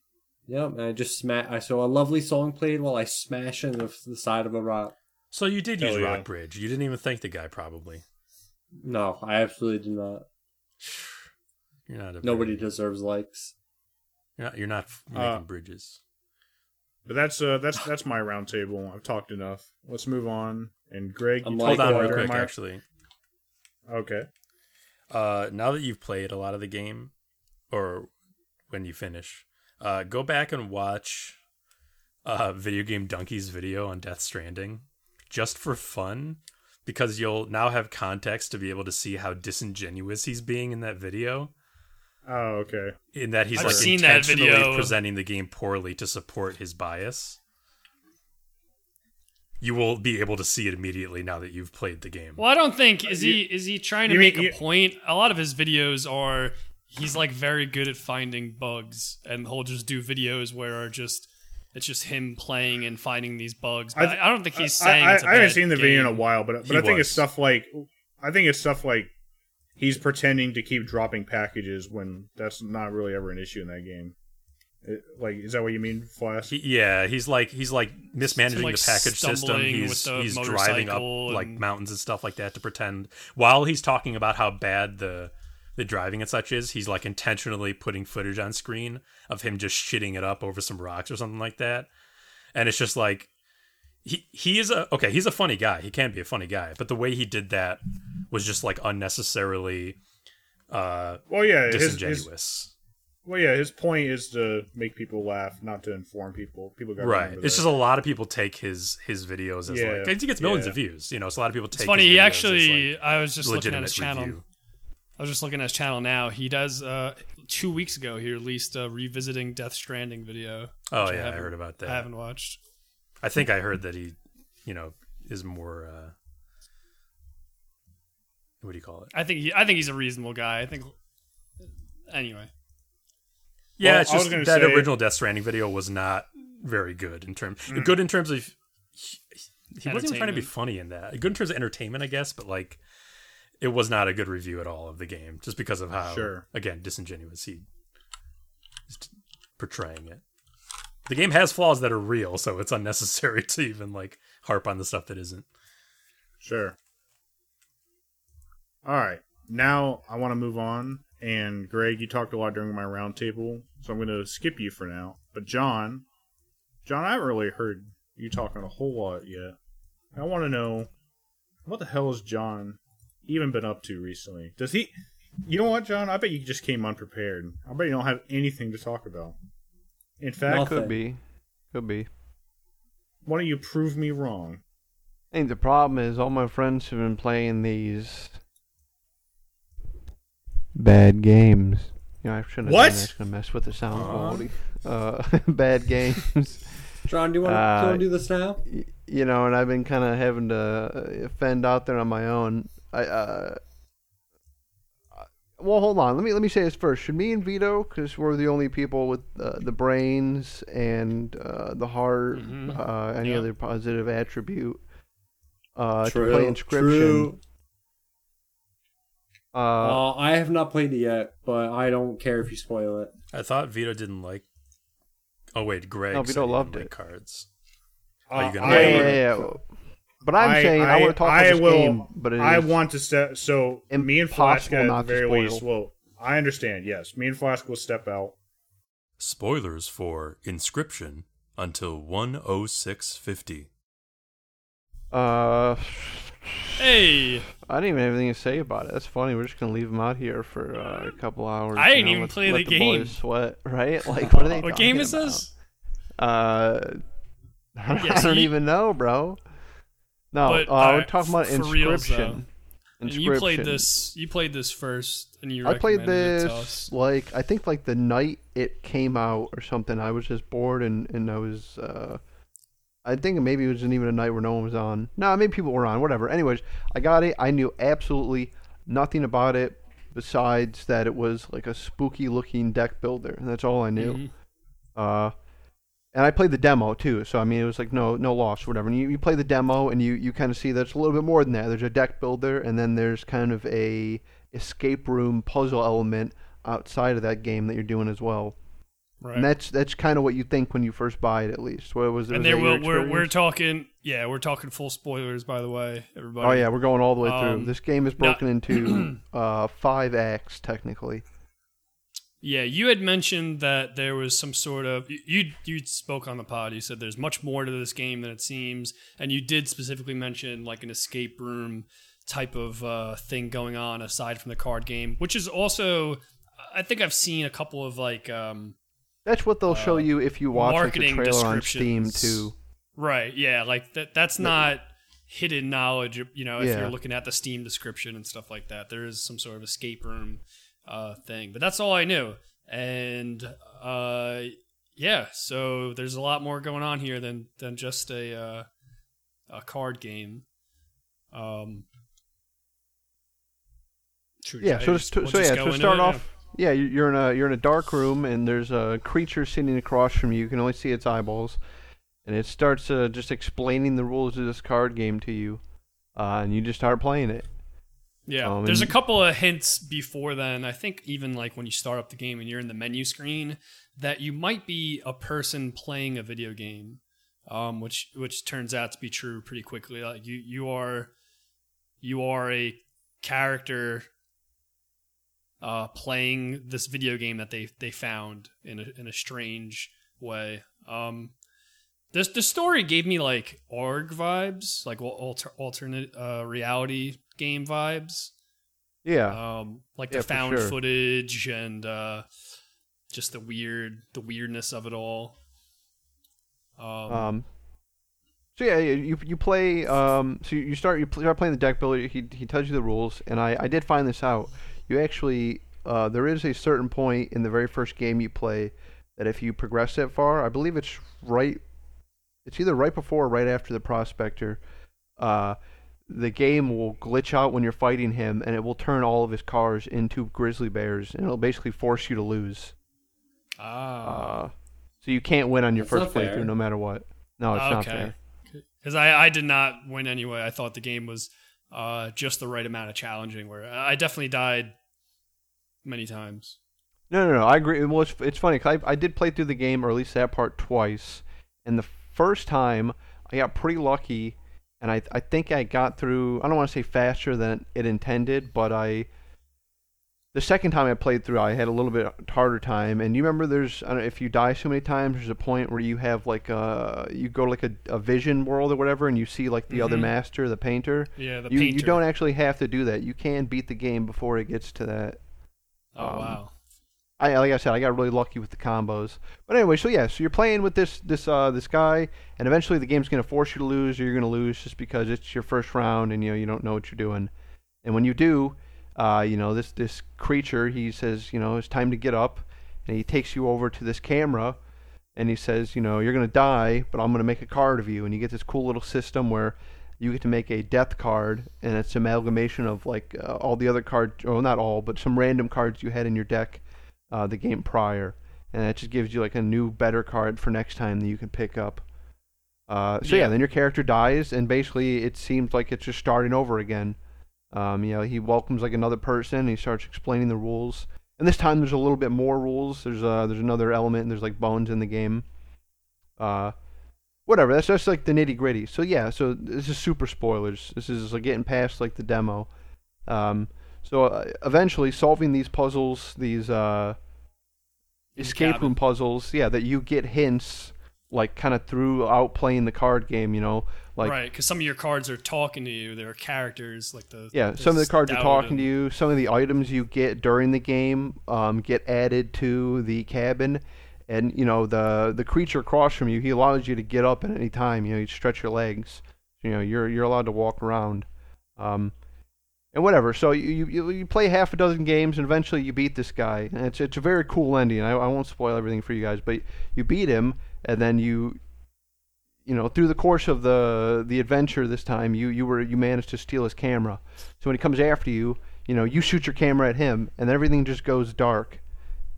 Yeah, and I just I saw a lovely song played while I smash into the side of a rock. So you did use rock bridge. You didn't even thank the guy, probably. No, I absolutely did not. You're not a Nobody deserves likes. You're not making bridges. But that's my round table. I've talked enough. Let's move on. And Greg, you hold on real quick, actually. Okay. Now that you've played a lot of the game, or when you finish, go back and watch Video Game Donkey's video on Death Stranding, just for fun, because you'll now have context to be able to see how disingenuous he's being in that video. Oh, okay. In that he's intentionally presenting the game poorly to support his bias. You will be able to see it immediately now that you've played the game. Well, I don't think is he trying to make a point? A lot of his videos are he's like very good at finding bugs, and he'll just do videos where it's just him playing and finding these bugs. But I don't think he's saying. I haven't seen the video in a while, but I think it's stuff like he's pretending to keep dropping packages when that's not really ever an issue in that game. Is that what you mean, Flash? He's mismanaging the package system. He's driving up like mountains and stuff like that to pretend. While he's talking about how bad the driving and such is, he's like intentionally putting footage on screen of him just shitting it up over some rocks or something like that. And it's just like he's a funny guy. He can be a funny guy, but the way he did that was just like unnecessarily disingenuous. His point is to make people laugh, not to inform people. People got right. It's just a lot of people take his videos as he gets millions of views. You know, so a lot of people take. It's funny. He actually, I was just looking at his channel. I was just looking at his channel now. He does 2 weeks ago he released a revisiting Death Stranding video. Oh yeah, I heard about that. I haven't watched. I think I heard that he, is more. What do you call it? I think he's a reasonable guy. I think. Anyway. Yeah, well, it's just that original Death Stranding video was not very good in terms. Mm-hmm. Good in terms of he wasn't even trying to be funny in that. Good in terms of entertainment, I guess, but like it was not a good review at all of the game, just because of how again disingenuous he is portraying it. The game has flaws that are real, so it's unnecessary to even like harp on the stuff that isn't. Sure. All right, now I want to move on. And Greg, you talked a lot during my roundtable, so I'm going to skip you for now. But John, I haven't really heard you talking a whole lot yet. I want to know, what the hell has John even been up to recently? Does he... You know what, John? I bet you just came unprepared. I bet you don't have anything to talk about. In fact... Nothing. Could be. Why don't you prove me wrong? I think the problem is all my friends have been playing these... bad games. I shouldn't have done that. Gonna mess with the sound quality. Bad games. John, do you want to do this now? And I've been kind of having to fend out there on my own. Well, hold on. Let me say this first. Should me and Vito, because we're the only people with the brains and the heart, any other positive attribute, to play Inscryption. True. I have not played it yet, but I don't care if you spoil it. I thought Vito didn't like... Oh, wait, Greg. No, Vito loved it. Cards. But I'm saying I want to talk about this game, but it is... I want to... So, me and Flash got very least... Well, I understand, yes. Me and Flash will step out. Spoilers for Inscryption until 1:06:50. Hey! I didn't even have anything to say about it. That's funny. We're just going to leave them out here for a couple hours. I didn't even play the game. Let the boys sweat, right? Like, what are they What game is about? This? I don't even know, bro. No, we're talking about Inscryption. And you played this. You played this first, and you. I played this like I think like the night it came out or something. I was just bored, and I was. I think maybe it wasn't even a night where no one was on. Nah, maybe people were on. Whatever. Anyways, I got it. I knew absolutely nothing about it besides that it was like a spooky looking deck builder, and that's all I knew. Mm-hmm. And I played the demo too, so I mean it was like no loss, whatever. And you play the demo and you kind of see that's a little bit more than that. There's a deck builder, and then there's kind of a escape room puzzle element outside of that game that you're doing as well. Right. And that's kind of what you think when you first buy it, at least. What was it? And we're talking full spoilers, by the way, everybody. Oh yeah, we're going all the way through. This game is broken into 5 acts technically. Yeah, you had mentioned that there was some sort of... You spoke on the pod, you said there's much more to this game than it seems, and you did specifically mention like an escape room type of thing going on aside from the card game, which is also... I think I've seen a couple of like... that's what they'll show you if you watch like, the trailer on Steam too. Right, yeah, like that's not hidden knowledge, you know, if you're looking at the Steam description and stuff like that. There is some sort of escape room... thing, but that's all I knew, and so there's a lot more going on here than just a card game. So to start off, you're in a dark room, and there's a creature sitting across from you. You can only see its eyeballs, and it starts just explaining the rules of this card game to you, and you just start playing it. Yeah, there's a couple of hints before then. I think even like when you start up the game and you're in the menu screen, that you might be a person playing a video game, which turns out to be true pretty quickly. Like you are a character playing this video game that they found in a strange way. The story gave me like ARG vibes, like alternate reality game vibes. Yeah. The found footage and just the weirdness of it all. You play. You start playing the deck builder. He tells you the rules, and I did find this out. You actually there is a certain point in the very first game you play that if you progress that far, I believe it's right. It's either right before or right after the Prospector. The game will glitch out when you're fighting him, and it will turn all of his cars into grizzly bears, and it'll basically force you to lose. So you can't win on your first playthrough no matter what. No, it's not fair. Because I did not win anyway. I thought the game was just the right amount of challenging, where I definitely died many times. No, I agree. Well, it's funny, because I did play through the game, or at least that part, twice, and the first time, I got pretty lucky, and I think I got through, I don't want to say faster than it intended, but the second time I played through, I had a little bit harder time. And you remember if you die so many times, there's a point where you have like you go to like a vision world or whatever, and you see like the other master, the painter. Yeah, the painter. You don't actually have to do that. You can beat the game before it gets to that. Oh, wow. Like I said, I got really lucky with the combos. But anyway, so you're playing with this guy, and eventually the game's going to force you to lose, or you're going to lose just because it's your first round, and you don't know what you're doing. And when you do, this creature, he says, it's time to get up, and he takes you over to this camera, and he says, you're going to die, but I'm going to make a card of you. And you get this cool little system where you get to make a death card, and it's an amalgamation of like all the other cards, or not all, but some random cards you had in your deck. The game prior, and that just gives you like a new, better card for next time that you can pick up. Then your character dies, and basically it seems like it's just starting over again. He welcomes like another person, and he starts explaining the rules. And this time there's a little bit more rules. There's another element, and there's like bones in the game. Whatever. That's just like the nitty gritty. So this is super spoilers. This is like getting past like the demo. So eventually, solving these puzzles, these escape room puzzles, that you get hints, like kind of throughout playing the card game, like right, because some of your cards are talking to you. There are characters like some of the cards are talking to you. Some of the items you get during the game get added to the cabin, and the creature across from you, he allows you to get up at any time. You stretch your legs. You're allowed to walk around. and whatever. So you play half a dozen games, and eventually you beat this guy. And it's a very cool ending. I won't spoil everything for you guys, but you beat him, and then you know, through the course of the adventure this time, you managed to steal his camera. So when he comes after you, you know, you shoot your camera at him, and then everything just goes dark.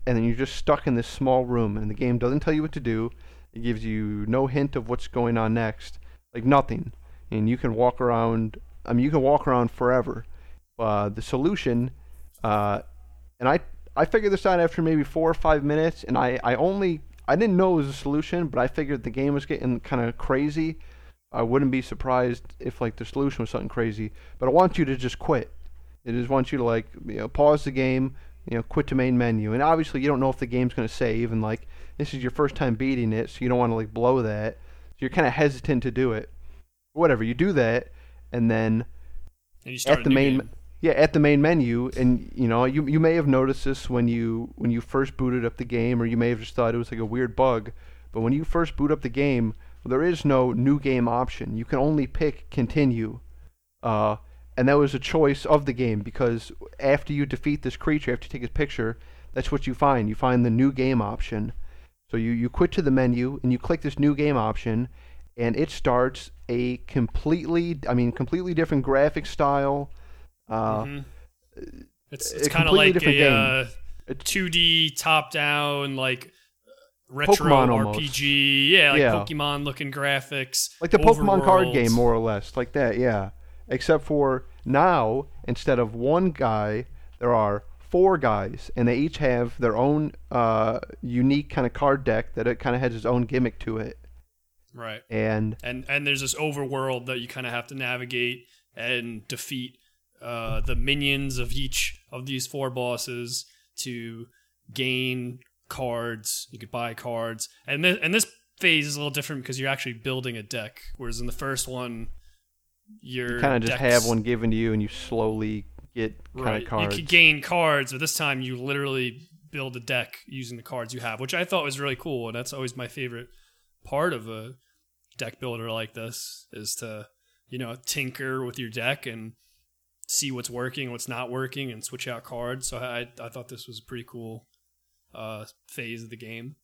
And then you're just stuck in this small room, and the game doesn't tell you what to do. It gives you no hint of what's going on next. Like, nothing. And you can walk around... I mean, you can walk around forever. The solution... and I figured this out after maybe 4 or 5 minutes, and I only... I didn't know it was a solution, but I figured the game was getting kind of crazy. I wouldn't be surprised if, like, the solution was something crazy. But I want you to just quit. I just want you to, like, you know, pause the game, you know, quit the main menu. And obviously you don't know if the game's going to save, and, like, this is your first time beating it, so you don't want to, like, blow that. So you're kind of hesitant to do it. Whatever, you do that, and then and you start at the main... Game. Yeah, at the main menu, and you know, you may have noticed this when you first booted up the game, or you may have just thought it was like a weird bug, but when you first boot up the game, there is no new game option. You can only pick continue, and that was a choice of the game, because after you defeat this creature, after you take his picture, that's what you find. You find the new game option. So you quit to the menu, and you click this new game option, and it starts a completely different graphic style. It's kind of like a 2D top-down, like retro Pokemon RPG, almost. Pokemon-looking graphics, like the Pokemon overworld. Card game, more or less, like that, yeah. Except for now, instead of one guy, there are 4 guys, and they each have their own unique kind of card deck that it kind of has its own gimmick to it, right? And there's this overworld that you kind of have to navigate and defeat. The minions of each of these 4 bosses to gain cards. You could buy cards. And this phase is a little different because you're actually building a deck, whereas in the first one, you kind of just have one given to you and you slowly get kind of cards. You could gain cards, but this time you literally build a deck using the cards you have, which I thought was really cool, and that's always my favorite part of a deck builder like this, is to, you know, tinker with your deck and see what's working, what's not working, and switch out cards. So I thought this was a pretty cool phase of the game.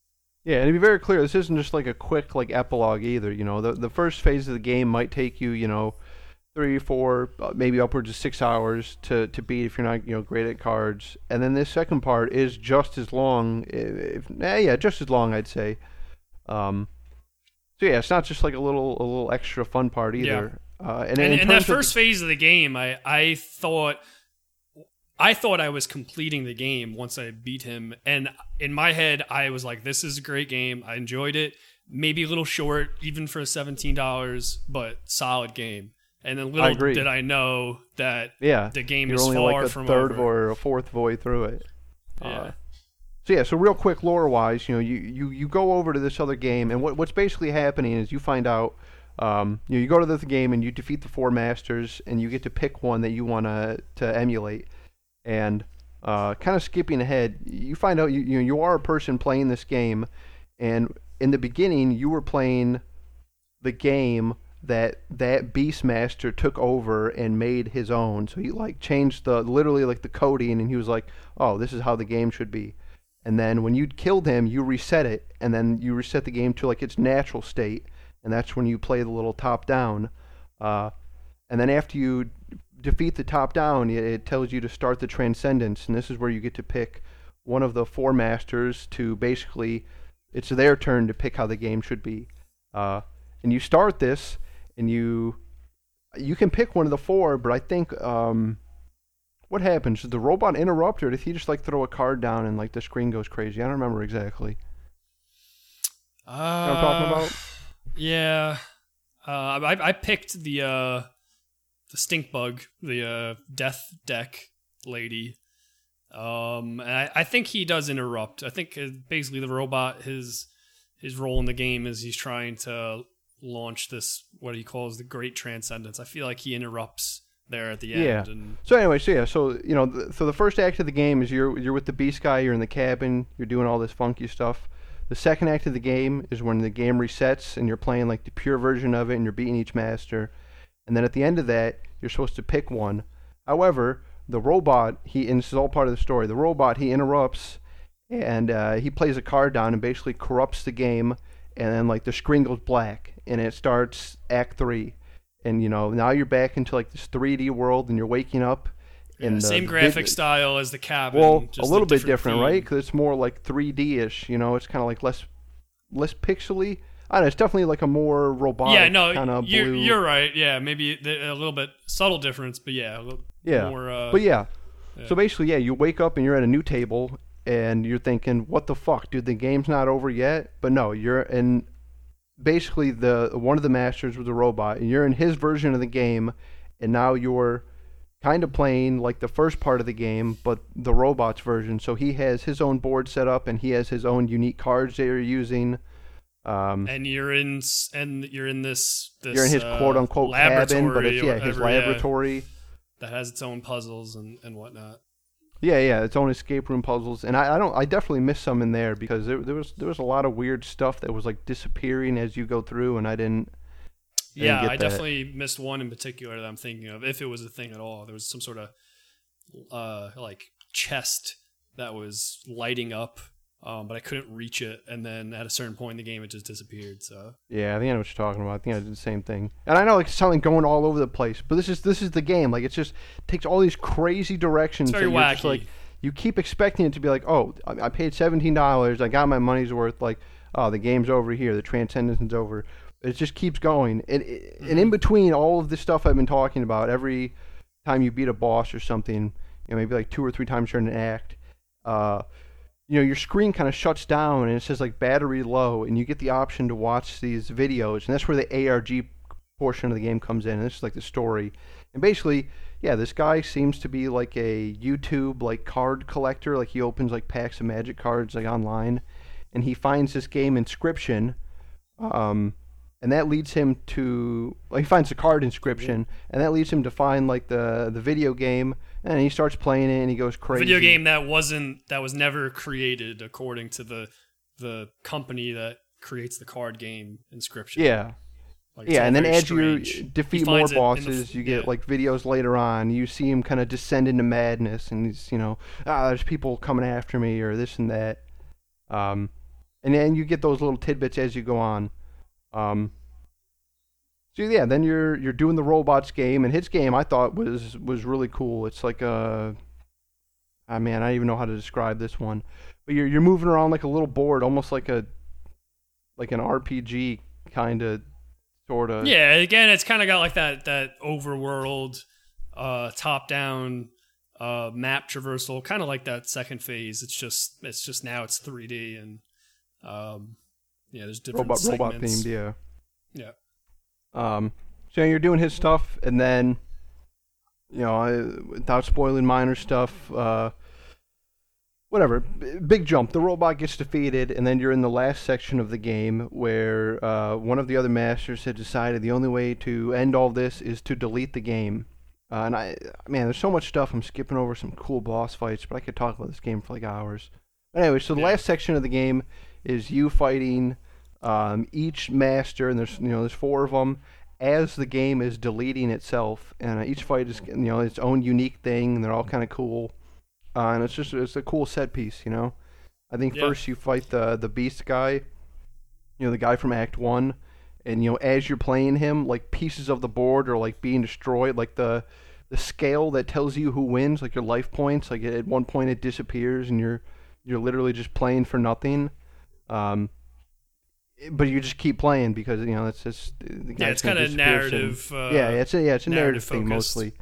Yeah, and to be very clear, this isn't just like a quick like epilogue either. You know, the first phase of the game might take you, you know, 3, 4, maybe upwards of 6 hours to beat if you're not, you know, great at cards. And then this second part is just as long. Just as long, I'd say. So yeah, it's not just like a little extra fun part either. Yeah. And that first phase of the game, I thought I was completing the game once I beat him. And in my head, I was like, this is a great game. I enjoyed it. Maybe a little short, even for $17, but solid game. And then little did I know that the game is far from over. You're only like a third or a fourth way through it. Yeah. So real quick lore-wise, you know, you go over to this other game, and what's basically happening is you find out, you go to the game and you defeat the 4 masters, and you get to pick one that you want to emulate. And kind of skipping ahead, you find out you are a person playing this game, and in the beginning you were playing the game that Beastmaster took over and made his own. So he like changed literally the coding, and he was like, oh, this is how the game should be. And then when you killed him, you reset it, and then you reset the game to like its natural state. And that's when you play the little top-down. And then after you defeat the top-down, it tells you to start the Transcendence. And this is where you get to pick one of the 4 masters to basically... It's their turn to pick how the game should be. And you start this, and you can pick one of the 4, but I think... what happens? Does the robot interrupt, or does he just like throw a card down and like the screen goes crazy? I don't remember exactly. You know what I'm talking about? Yeah, I picked the stink bug, the death deck lady, and I think he does interrupt. I think basically the robot, his role in the game is he's trying to launch this, what he calls the Great Transcendence. I feel like he interrupts there at the end. Yeah. And... So you know, so the first act of the game is you're with the beast guy, you're in the cabin, you're doing all this funky stuff. The second act of the game is when the game resets and you're playing like the pure version of it and you're beating each master. And then at the end of that, you're supposed to pick one. However, the robot, and this is all part of the story, the robot, he interrupts and he plays a card down and basically corrupts the game, and then like the screen goes black and it starts Act 3. And you know, now you're back into like this 3D world and you're waking up. Yeah, the same graphic style as the cabin. Well, just a little bit different, right? Because it's more like 3D-ish, you know? It's kind of like less pixely. I don't know, it's definitely like a more robotic kind of blue. You're right, yeah. Maybe a little bit subtle difference, but yeah. More, but yeah. So basically, yeah, you wake up and you're at a new table and you're thinking, what the fuck, dude, the game's not over yet? But no, you're in basically one of the masters was a robot and you're in his version of the game, and now you're kind of playing like the first part of the game, but the robot's version. So he has his own board set up and he has his own unique cards that you're using. You're in his quote unquote cabin, but it's his laboratory that has its own puzzles and whatnot. Yeah, its own escape room puzzles, and I definitely missed some in there because there was a lot of weird stuff that was like disappearing as you go through, and I definitely missed one in particular that I'm thinking of, if it was a thing at all. There was some sort of like chest that was lighting up, but I couldn't reach it, and then at a certain point in the game, it just disappeared. So yeah, I think I know what you're talking about. I think I did the same thing, and I know like it's something going all over the place, but this is the game. Like it's just takes all these crazy directions. It's very wacky. Just, like, you keep expecting it to be like, oh, I paid $17, I got my money's worth. Like, oh, the game's over here, the transcendence is over. It just keeps going, and in between all of the stuff I've been talking about, every time you beat a boss or something, you know, maybe like 2 or 3 times during an act, you know, your screen kind of shuts down and it says like battery low, and you get the option to watch these videos, and that's where the ARG portion of the game comes in. And this is like the story, and basically, yeah, this guy seems to be like a YouTube like card collector. Like he opens like packs of Magic cards like online, and he finds this game Inscryption. And that leads him to, like, he finds the card Inscryption, and that leads him to find like the video game, and he starts playing it and he goes crazy. Video game that was never created according to the company that creates the card game Inscryption. Yeah. Like, yeah, and then as you defeat more bosses, you get like videos later on. You see him kind of descend into madness, and he's, you know, there's people coming after me or this and that. And then you get those little tidbits as you go on. So yeah, then you're doing the robots game, and his game I thought was really cool. It's like I don't even know how to describe this one, but you're moving around like a little board, almost like an RPG kind of sort of. Yeah, again, it's kind of got like that overworld, top down, map traversal, kind of like that second phase. It's just now it's 3D and. Yeah, there's different robot themed, yeah. Yeah. So you're doing his stuff, and then, you know, without spoiling minor stuff, whatever, big jump. The robot gets defeated, and then you're in the last section of the game where one of the other masters had decided the only way to end all this is to delete the game. And there's so much stuff. I'm skipping over some cool boss fights, but I could talk about this game for like hours. But anyway, so the last section of the game is you fighting each master, and there's 4 of them, as the game is deleting itself, and each fight is, you know, its own unique thing, and they're all kind of cool, and it's a cool set piece, you know. I think first you fight the beast guy, you know, the guy from Act 1, and you know, as you're playing him, like pieces of the board are like being destroyed, like the scale that tells you who wins, like your life points, like at one point it disappears, and you're literally just playing for nothing. But you just keep playing because, you know, it's just it's kind of narrative. It's a narrative thing mostly.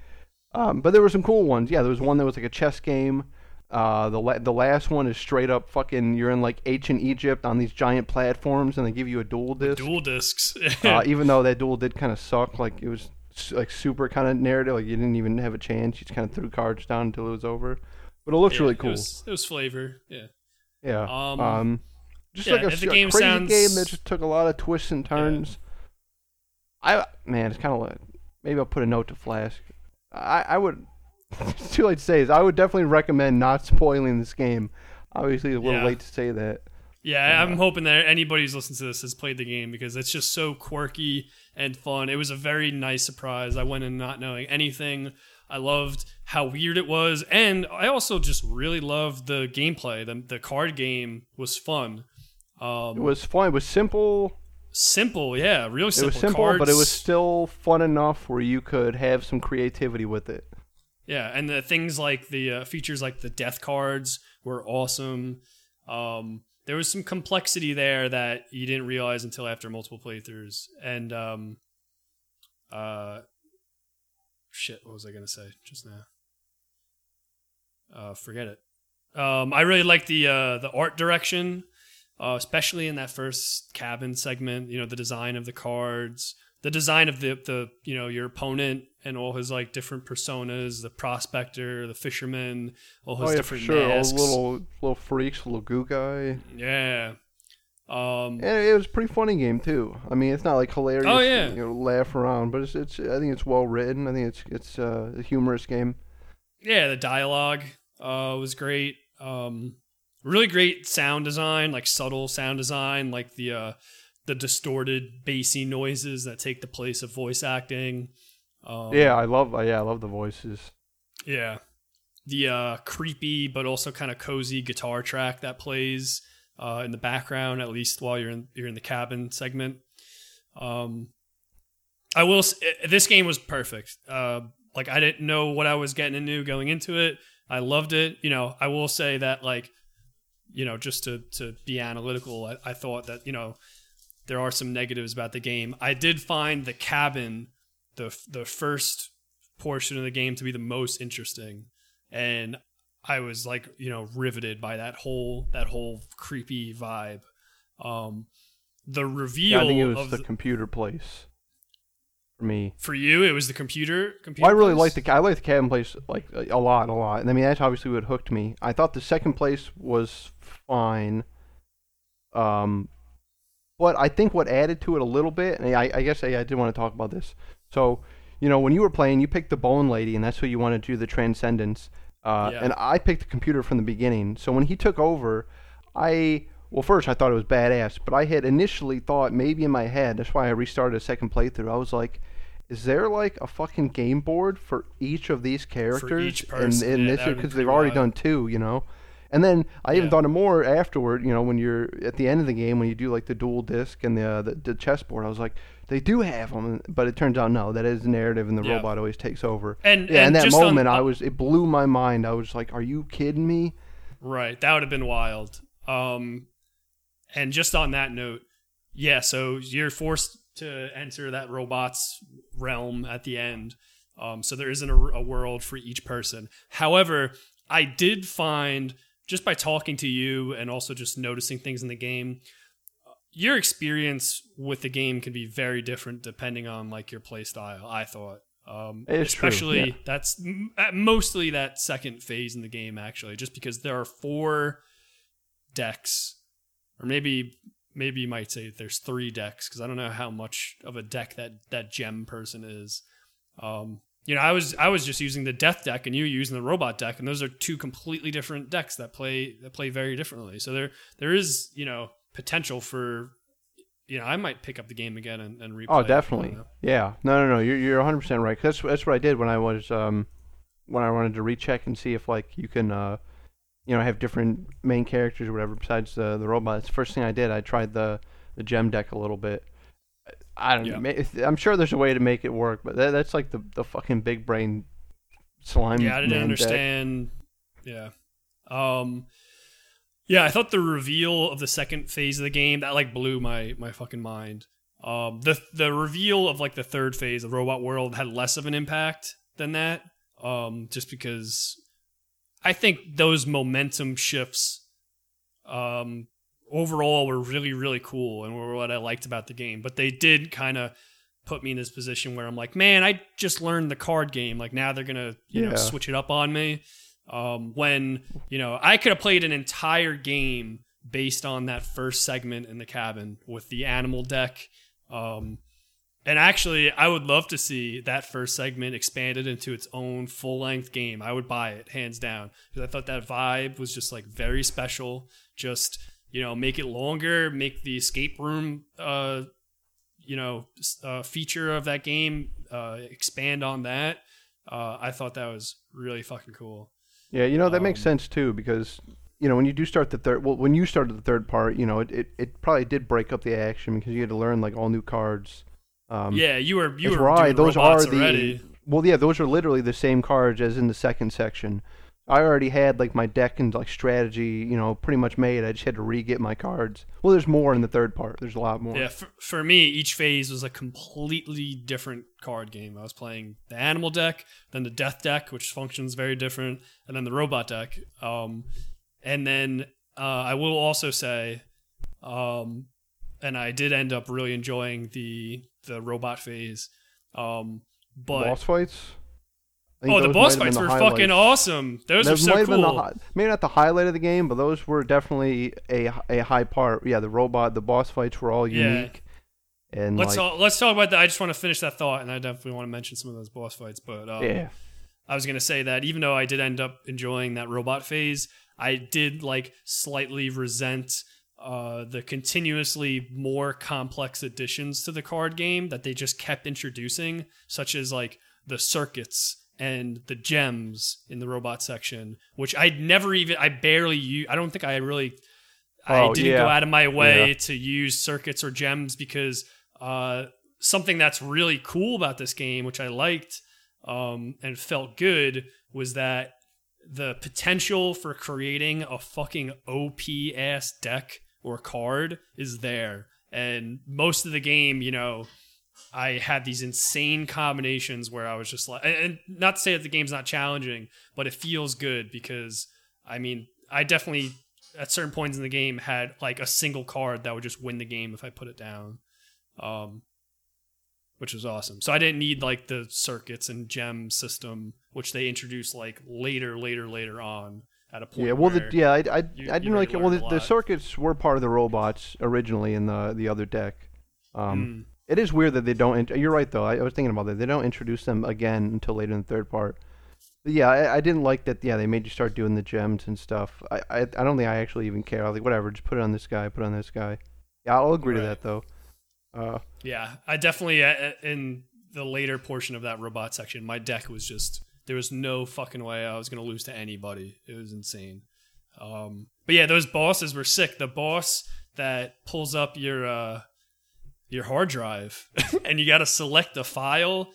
But there were some cool ones. Yeah, there was one that was like a chess game. The last one is straight up fucking. You're in like ancient Egypt on these giant platforms, and they give you a dual disc. Dual discs. Even though that duel did kind of suck, like it was like super kind of narrative. Like you didn't even have a chance. You just kind of threw cards down until it was over. But it looked really cool. It was flavor. Yeah. Yeah. Just like a crazy game that just took a lot of twists and turns. Yeah. It's kind of like, maybe I'll put a note to Flask. I would, it's too late to say this, I would definitely recommend not spoiling this game. Obviously, it's a little late to say that. Yeah, I'm hoping that anybody who's listened to this has played the game because it's just so quirky and fun. It was a very nice surprise. I went in not knowing anything. I loved how weird it was, and I also just really loved the gameplay. The card game was fun. It was fun. It was simple. Simple, yeah, really simple. It was simple, cards. But it was still fun enough where you could have some creativity with it. Yeah, and the things like the features like the death cards were awesome. There was some complexity there that you didn't realize until after multiple playthroughs. And shit, what was I gonna say just now? Forget it. I really liked the art direction, especially in that first cabin segment. You know, the design of the cards, the design of the you know, your opponent and all his like different personas, the prospector, the fisherman, all his different masks. All little freaks, little goo guy. Yeah. And it was a pretty funny game too. I mean, it's not like hilarious, you know, laugh around, but it's I think it's well written. I think it's a humorous game. Yeah, the dialogue was great. Really great sound design, like subtle sound design, like the distorted bassy noises that take the place of voice acting. I love the voices. Yeah, the creepy but also kind of cozy guitar track that plays in the background, at least while you're in the cabin segment. I will say, this game was perfect. Like, I didn't know what I was getting into going into it. I loved it. You know, I will say that, like, you know, just to be analytical, I thought that, you know, there are some negatives about the game. I did find the cabin, the first portion of the game, to be the most interesting, and I was, like, you know, riveted by that whole creepy vibe. The reveal. Yeah, I think it was of the computer place for me. For you, it was the computer. Well, I really liked the cabin place, like, a lot. And I mean, that's obviously what hooked me. I thought the second place was fine, but I think what added to it a little bit, and I guess I did want to talk about this. So, you know, when you were playing, you picked the bone lady, and that's who you wanted to do the transcendence. And I picked the computer from the beginning. So when he took over, first I thought it was badass, but I had initially thought, maybe in my head, that's why I restarted a second playthrough, I was like, is there like a fucking game board for each of these characters? For each person. And this, because they've already done two, you know? And then I even thought of more afterward, you know, when you're at the end of the game, when you do like the dual disc and the chessboard, I was like, they do have them, but it turns out, no, that is narrative, and the robot always takes over. And that moment, it blew my mind. I was like, are you kidding me? Right, that would have been wild. And just on that note, yeah, so you're forced to enter that robot's realm at the end, so there isn't a world for each person. However, I did find, just by talking to you and also just noticing things in the game, your experience with the game can be very different depending on, like, your play style, I thought. Especially true, yeah. That's mostly that second phase in the game, actually, just because there are 4 decks, or maybe you might say there's 3 decks, because I don't know how much of a deck that gem person is. You know, I was just using the death deck, and you were using the robot deck, and those are 2 completely different decks that play very differently. So there is, you know, potential for, you know, I might pick up the game again and replay. Oh, definitely. Yeah. No. You're 100% right. Cause that's what I did when I was when I wanted to recheck and see if, like, you can you know, have different main characters or whatever besides the robot. It's the first thing I did. I tried the gem deck a little bit. I don't know. I'm sure there's a way to make it work, but that's like the fucking big brain slime. Yeah, I didn't understand. Deck. Yeah. Yeah, I thought the reveal of the second phase of the game, that, like, blew my fucking mind. The reveal of, like, the third phase of Robot World had less of an impact than that, just because I think those momentum shifts overall were really, really cool and were what I liked about the game. But they did kind of put me in this position where I'm like, man, I just learned the card game. Like, now they're going to, you know, switch it up on me. When, you know, I could have played an entire game based on that first segment in the cabin with the animal deck. And actually, I would love to see that first segment expanded into its own full-length game. I would buy it, hands down, because I thought that vibe was just, like, very special. Just, you know, make it longer, make the escape room, feature of that game, expand on that. I thought that was really fucking cool. Yeah, you know, that makes sense too, because, you know, when you do start the third, well, when you started the third part, you know, it probably did break up the action because you had to learn like all new cards. Yeah, you were right. Those are already. Well, yeah, those are literally the same cards as in the second section. I already had like my deck and like strategy, you know, pretty much made. I just had to re-get my cards. Well, there's more in the third part. There's a lot more. Yeah, for me, each phase was a completely different card game. I was playing the animal deck, then the death deck, which functions very different, and then the robot deck. And then I will also say, and I did end up really enjoying the robot phase. But boss fights? Oh, the boss fights were fucking awesome. Those are so cool. Maybe not the highlight of the game, but those were definitely a high part. Yeah, the boss fights were all unique. And let's talk about that. I just want to finish that thought, and I definitely want to mention some of those boss fights. But yeah. I was going to say that even though I did end up enjoying that robot phase, I did like slightly resent the continuously more complex additions to the card game that they just kept introducing, such as like the circuits and the gems in the robot section, which I'd never even, I barely use. I don't think I really, I didn't go out of my way to use circuits or gems because something that's really cool about this game, which I liked and felt good, was that the potential for creating a fucking OP-ass deck or card is there. And most of the game, you know, I had these insane combinations where I was just like, and not to say that the game's not challenging, but it feels good because, I mean, I definitely at certain points in the game had like a single card that would just win the game if I put it down, which was awesome. So I didn't need like the circuits and gem system, which they introduced like later on at a point. Yeah, well, I didn't really care. Well, the circuits were part of the robots originally in the other deck. It is weird that they don't... You're right, though. I was thinking about that. They don't introduce them again until later in the third part. But yeah, I didn't like that. Yeah, they made you start doing the gems and stuff. I don't think I actually even care. I was like, whatever, just put it on this guy, put it on this guy. Yeah, I'll agree to that, though. Yeah, I definitely... in the later portion of that robot section, my deck was just... There was no fucking way I was going to lose to anybody. It was insane. But yeah, those bosses were sick. The boss that pulls up your hard drive and you got to select a file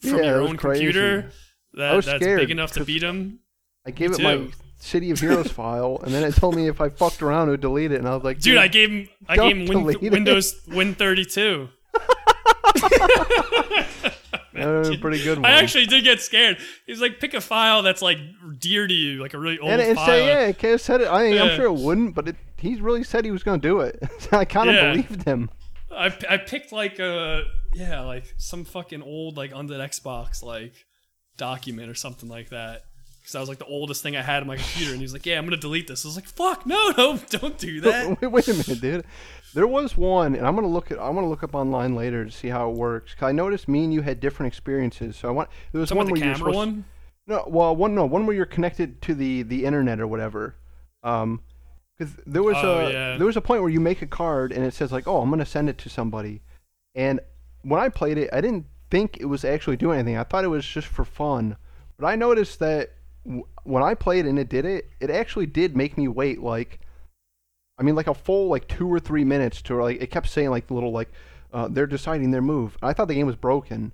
from your own computer that's big enough to beat him. I gave it my City of Heroes file and then it told me if I fucked around it would delete it, and I was like, dude, I gave him Windows Win32. That was a pretty good one. I actually did get scared. He's like, pick a file that's like dear to you, like a really old file. Say, it could have said it. I'm sure it wouldn't, but he's really said he was going to do it. So I kind of believed him. I picked like some fucking old like under the Xbox like document or something like that because I was like the oldest thing I had on my computer, and he was like, yeah, I'm gonna delete this. I was like, fuck no, don't do that. Wait a minute, dude. There was one, and I'm gonna look up online later to see how it works. Cause I noticed me and you had different experiences. So I want there was Someone one with the where camera one. No, well one where you're connected to the internet or whatever. There was a point where you make a card and it says like, oh, I'm gonna send it to somebody, and when I played it, I didn't think it was actually doing anything. I thought it was just for fun, but I noticed that when I played and it did it, it actually did make me wait like a full like 2 or 3 minutes to like it kept saying like the little like they're deciding their move. I thought the game was broken,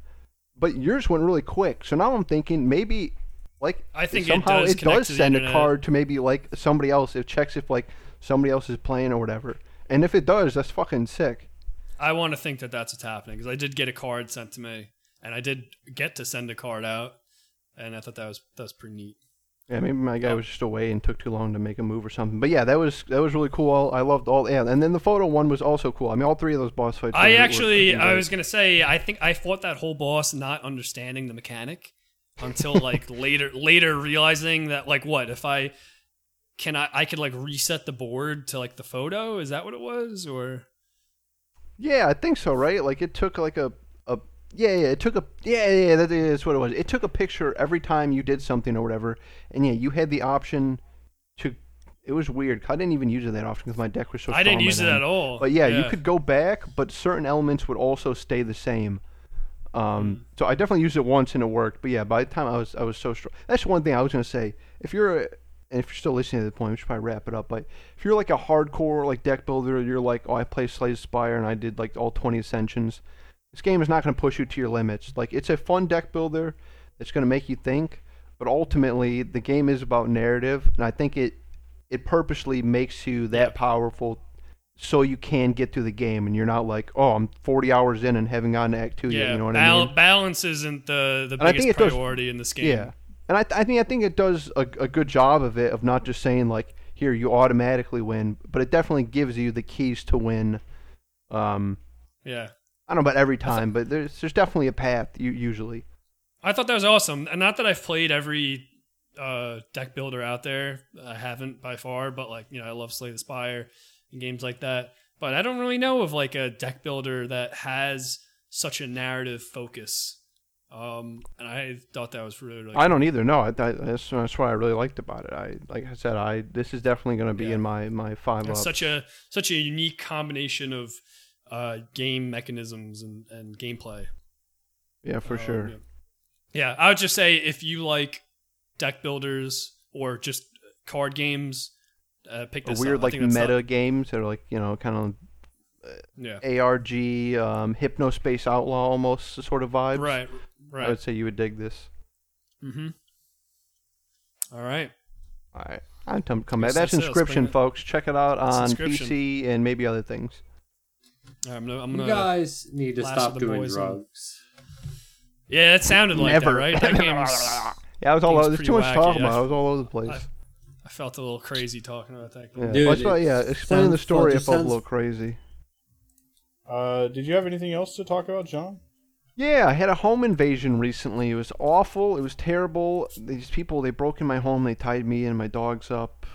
but yours went really quick. So now I'm thinking maybe. Like, I think somehow it does send a card to maybe, like, somebody else. It checks if, like, somebody else is playing or whatever. And if it does, that's fucking sick. I want to think that that's what's happening, because I did get a card sent to me. And I did get to send a card out. And I thought that was pretty neat. Yeah, maybe my guy was just away and took too long to make a move or something. But yeah, that was really cool. I loved all... Yeah, and then the photo one was also cool. I mean, all three of those boss fights... I was going to say, I think I fought that whole boss not understanding the mechanic. Until like later realizing that like what if I could like reset the board to like the photo, is that what it was? Or yeah, I think so, right? Like it took like that's what it was. It took a picture every time you did something or whatever, and yeah, you had the option to. It was weird. I didn't even use it that often because my deck was so strong. I didn't use it at all. But yeah, you could go back, but certain elements would also stay the same. So I definitely used it once and it worked. But yeah, by the time I was so strong. That's one thing I was going to say. If you're still listening to the point, we should probably wrap it up. But if you're like a hardcore like deck builder, you're like, oh, I play Slay the Spire and I did like all 20 Ascensions. This game is not going to push you to your limits. Like, it's a fun deck builder. It's going to make you think. But ultimately, the game is about narrative, and I think it purposely makes you that powerful so you can get through the game, and you're not like, oh, I'm 40 hours in and having gotten to Act 2 yet, you know what I mean? Balance isn't the biggest priority in this game. Yeah, and I think it does a good job of it, of not just saying, like, here, you automatically win, but it definitely gives you the keys to win. I don't know about every time, but there's definitely a path, usually. I thought that was awesome. And not that I've played every deck builder out there. I haven't by far, but like, you know, I love Slay the Spire and games like that. But I don't really know of like a deck builder that has such a narrative focus. And I thought that was really cool. I don't either. No, that's what I really liked about it. This is definitely going to be in my 5 up. Such a unique combination of game mechanisms and gameplay. Yeah, for sure. Yeah. Yeah, I would just say if you like deck builders or just card games, pick this up. Weird like meta games that are like, you know, kind of ARG, Hypnospace Outlaw almost sort of vibes. Right. I would say you would dig this. Mm-hmm. All right. I'm time to come back. That's Inscryption, folks. Check it out on PC and maybe other things. You guys need to stop doing drugs. Yeah, it sounded like that, right? That game was, I was all over. There's too much talking about. I was all over the place. I felt a little crazy talking about that game. Yeah, explaining the story, I felt a little crazy. Did you have anything else to talk about, John? Yeah, I had a home invasion recently. It was awful. It was terrible. These people, they broke in my home. They tied me and my dogs up.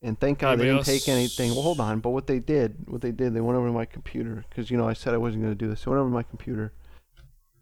And thank God they didn't take anything. Well, hold on. But what they did, they went over to my computer. Because, you know, I said I wasn't going to do this. They went over to my computer.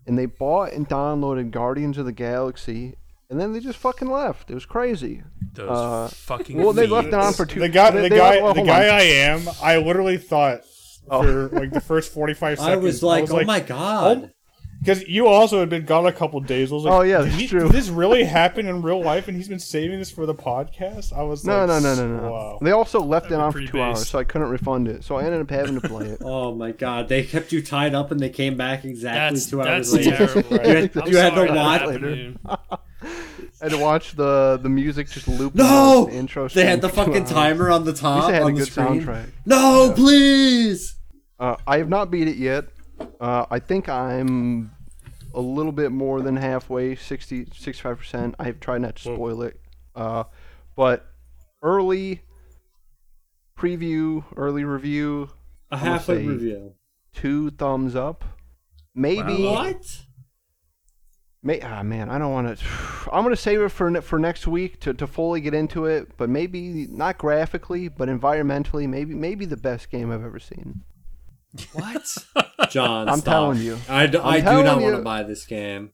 And they bought and downloaded Guardians of the Galaxy, and then they just fucking left. It was crazy. Those fucking idiots. Well, they left it on for 2 minutes. I literally thought for like the first 45 seconds. I was like, oh my God. Because you also had been gone a couple days. I was like, oh, yeah, that's true. Did this really happen in real life, and he's been saving this for the podcast? I was like, no. Wow. They also left it on for 2 hours, so I couldn't refund it. So I ended up having to play it. Oh, my God. They kept you tied up, and they came back exactly 2 hours later. That's terrible. I had to watch the music just loop. No! The intro they had the fucking timer on the top. At least they had a good soundtrack. No, please! I have not beat it yet. I think I'm a little bit more than halfway, 65%. I've tried not to spoil it. But early review. A halfway review. 2 thumbs up. Maybe. Wow. What? Man, I don't want to. I'm going to save it for next week to fully get into it. But maybe, not graphically, but environmentally, maybe the best game I've ever seen. What? John, I'm telling you. I do not want to buy this game.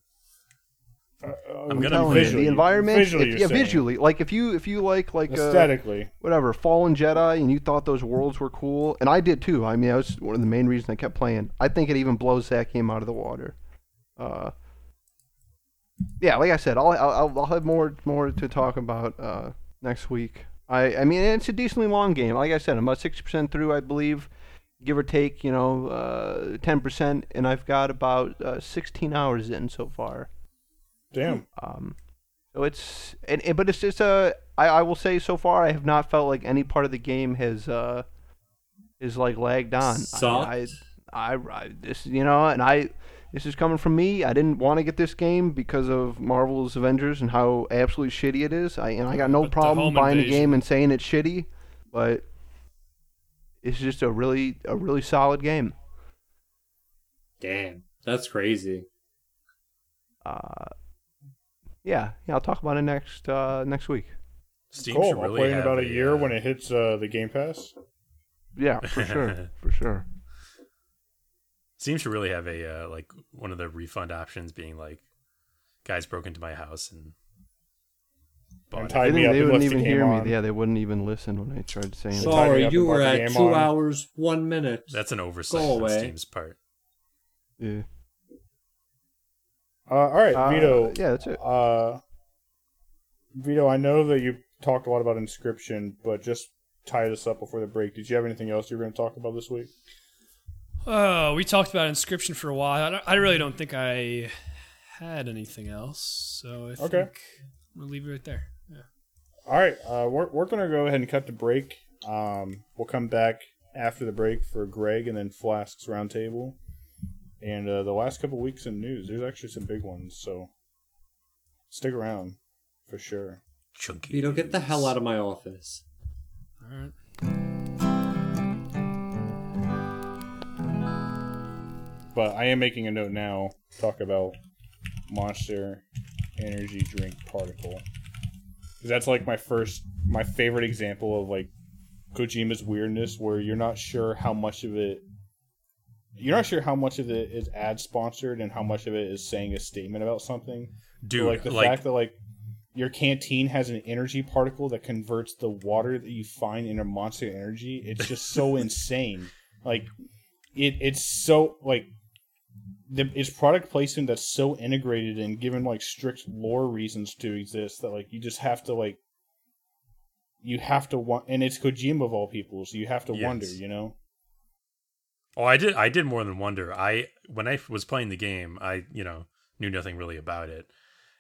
I'm going to visually. The environment, visually. Like, if you like aesthetically. Whatever, Fallen Jedi, and you thought those worlds were cool, and I did too. I mean, that was one of the main reasons I kept playing. I think it even blows that game out of the water. Yeah, like I said, I'll have more to talk about next week. I mean, it's a decently long game. Like I said, I'm about 60% through, I believe. Give or take, you know, 10%, and I've got about 16 hours in so far. Damn. So it's, but it's just I will say so far I have not felt like any part of the game has is like lagged on. This is coming from me. I didn't want to get this game because of Marvel's Avengers and how absolutely shitty it is. I got no problem buying a game and saying it's shitty, but. It's just a really solid game. Damn, that's crazy. I'll talk about it next week. Steam should really I'll play in about a year when it hits the Game Pass. Yeah, for sure, for sure. Steam should really have a like one of the refund options being like, guys broke into my house and. They wouldn't even hear me. Yeah, they wouldn't even listen when I tried saying. Sorry, you were at 2 hours, 1 minute. That's an oversight on Steam's part. Yeah. All right, Vito. Yeah, that's it. Vito, I know that you talked a lot about Inscryption, but just tie this up before the break. Did you have anything else you were going to talk about this week? We talked about Inscryption for a while. I really don't think I had anything else, so I think I'm going to leave it right there. Yeah. All right, we're going to go ahead and cut the break. We'll come back after the break for Greg and then Flask's Roundtable. And the last couple weeks in news, there's actually some big ones, so stick around for sure. Chunky. You don't get the hell out of my office. All right. But I am making a note now to talk about Monster Energy Drink Particle. That's like my favorite example of like Kojima's weirdness, where you're not sure how much of it is ad sponsored and how much of it is saying a statement about something. Dude, like the fact that like your canteen has an energy particle that converts the water that you find into Monster Energy. It's just so insane. Like it's so like it's product placement that's so integrated and given like strict lore reasons to exist that like you just have to like want, and it's Kojima of all people, so you have to wonder, you know. Oh, I did more than wonder. When I was playing the game, I knew nothing really about it.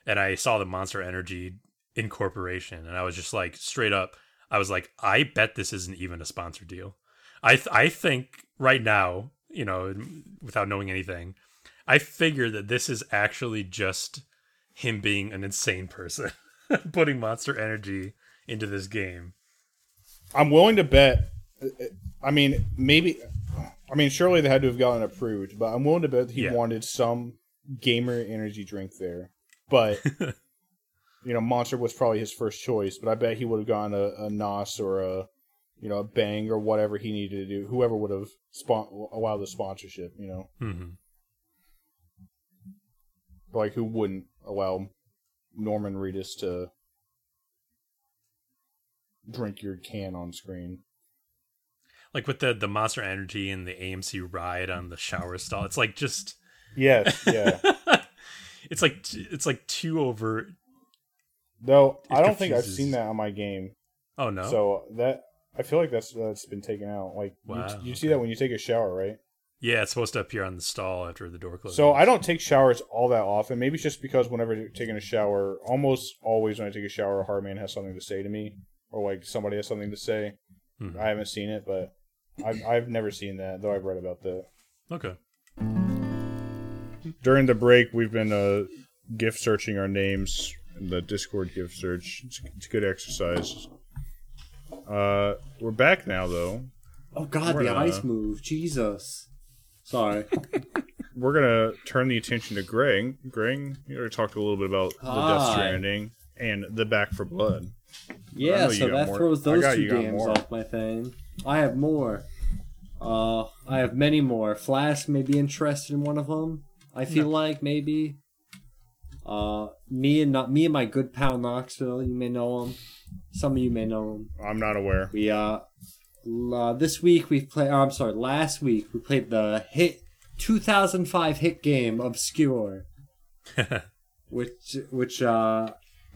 And I saw the Monster Energy incorporation, and I was just like, straight up, I was like, I bet this isn't even a sponsor deal. I think right now, you know, without knowing anything, I figure that this is actually just him being an insane person putting Monster Energy into this game. I'm willing to bet. Surely they had to have gotten approved, but I'm willing to bet he wanted some gamer energy drink there. But, you know, Monster was probably his first choice, but I bet he would have gotten a NOS or a Bang or whatever he needed to do. Whoever would have allowed the sponsorship, you know. Mm-hmm. But, like, who wouldn't allow Norman Reedus to drink your can on screen? Like with the Monster Energy and the AMC ride on the shower stall, it's like just it's like too over. No, I don't think I've seen that on my game. Oh no! So that I feel like that's been taken out. Like you see that when you take a shower, right? Yeah, it's supposed to appear on the stall after the door closes. So I don't take showers all that often. Maybe it's just because whenever taking a shower, almost always when I take a shower, a hard man has something to say to me, or like somebody has something to say. Hmm. I haven't seen it, but I've never seen that, though I've read about that. Okay. During the break, we've been gift searching our names in the Discord gift search. It's a good exercise. We're back now, though. Oh, God, the ice move. Jesus. Sorry. We're going to turn the attention to Greg. Greg, you already talked a little bit about the Death Stranding and the Back for Blood. Yeah, so that throws those two games off my thing. I have more. I have many more. Flask may be interested in one of them. I feel like maybe. Me and my good pal Knoxville. You may know him. Some of you may know him. I'm not aware. We last week we played the hit 2005 hit game Obscure, which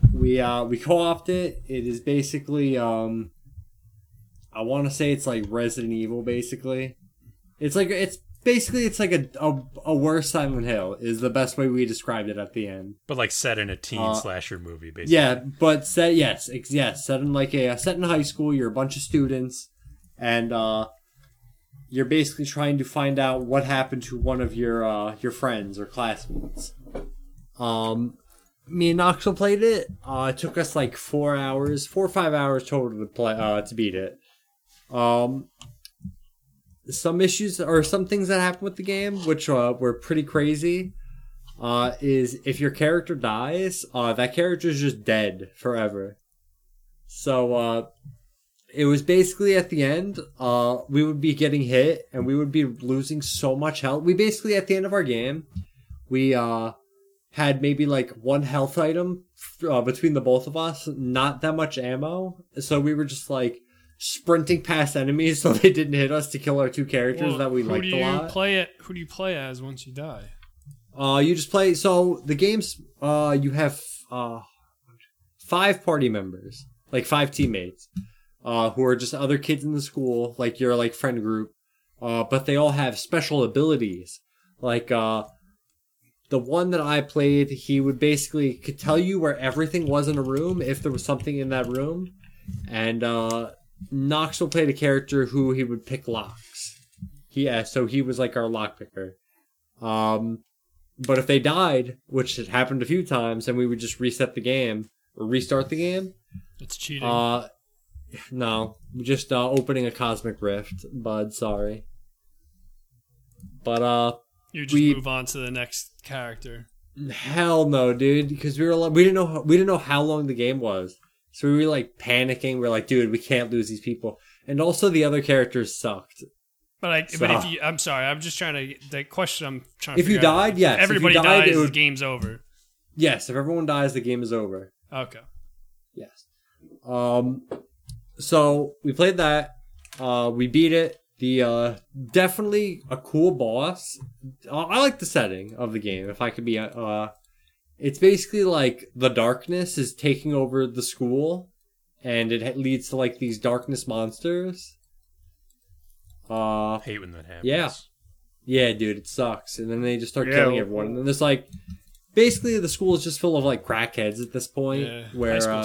We co-opted it. It is basically, I want to say it's like Resident Evil, basically. It's like a worse Silent Hill is the best way we described it at the end. But like set in a teen slasher movie, basically. Yeah, but set in high school. You're a bunch of students, and you're basically trying to find out what happened to one of your friends or classmates. Me and Knoxville played it. It took us like 4 or 5 hours total to play to beat it. Some issues or some things that happened with the game, which were pretty crazy, is if your character dies, that character is just dead forever. So it was basically at the end, we would be getting hit and we would be losing so much health. We basically at the end of our game, we had maybe like one health item between the both of us, not that much ammo. So we were just like sprinting past enemies so they didn't hit us to kill our two characters that we liked a lot. Who do you play as once you die? You just play. So the games, you have 5 party members, like 5 teammates, who are just other kids in the school, like your like friend group. But they all have special abilities. Like the one that I played, he would basically could tell you where everything was in a room if there was something in that room. And Noxel played a character who he would pick locks. Yeah, so he was like our lock picker. But if they died, which had happened a few times, then we would just reset the game or restart the game. That's cheating. No, just opening a cosmic rift, bud. Sorry, but you just move on to the next character. Hell no, dude, because we didn't know how long the game was, so we were like panicking. We were like, dude, we can't lose these people, and also the other characters sucked. But if you, I'm sorry, I'm just trying to. The question I'm trying to. If you died, out, yes. If everybody dies, the game's over. Yes, if everyone dies, the game is over. Okay. Yes. So we played that. We beat it. The definitely a cool boss. I like the setting of the game. If I could be, it's basically like the darkness is taking over the school, and it leads to like these darkness monsters. I hate when that happens. Yeah, dude, it sucks. And then they just start killing everyone. And then there's like, basically, the school is just full of like crackheads at this point. Yeah, where they're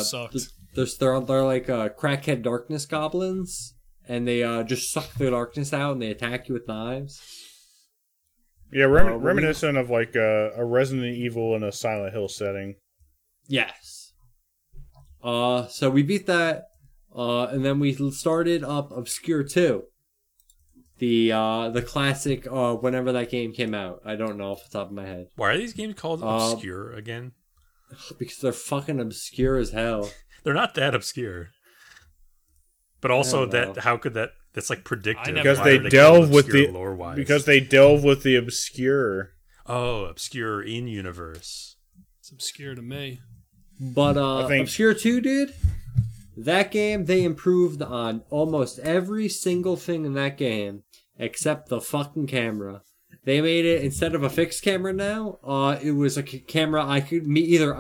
like crackhead darkness goblins, and they just suck the darkness out and they attack you with knives. Yeah, reminiscent of like a Resident Evil and a Silent Hill setting. Yes. So we beat that, and then we started up Obscure 2. The classic, whenever that game came out. I don't know off the top of my head. Why are these games called Obscure again? Because they're fucking obscure as hell. They're not that obscure. But also that, how could that, that's like predictive. Because they delve with the, lore-wise. Because they delve with the obscure. Oh, obscure in universe. It's obscure to me. But Obscure 2, dude? That game, they improved on almost every single thing in that game, except the fucking camera. They made it, instead of a fixed camera now, it was a camera either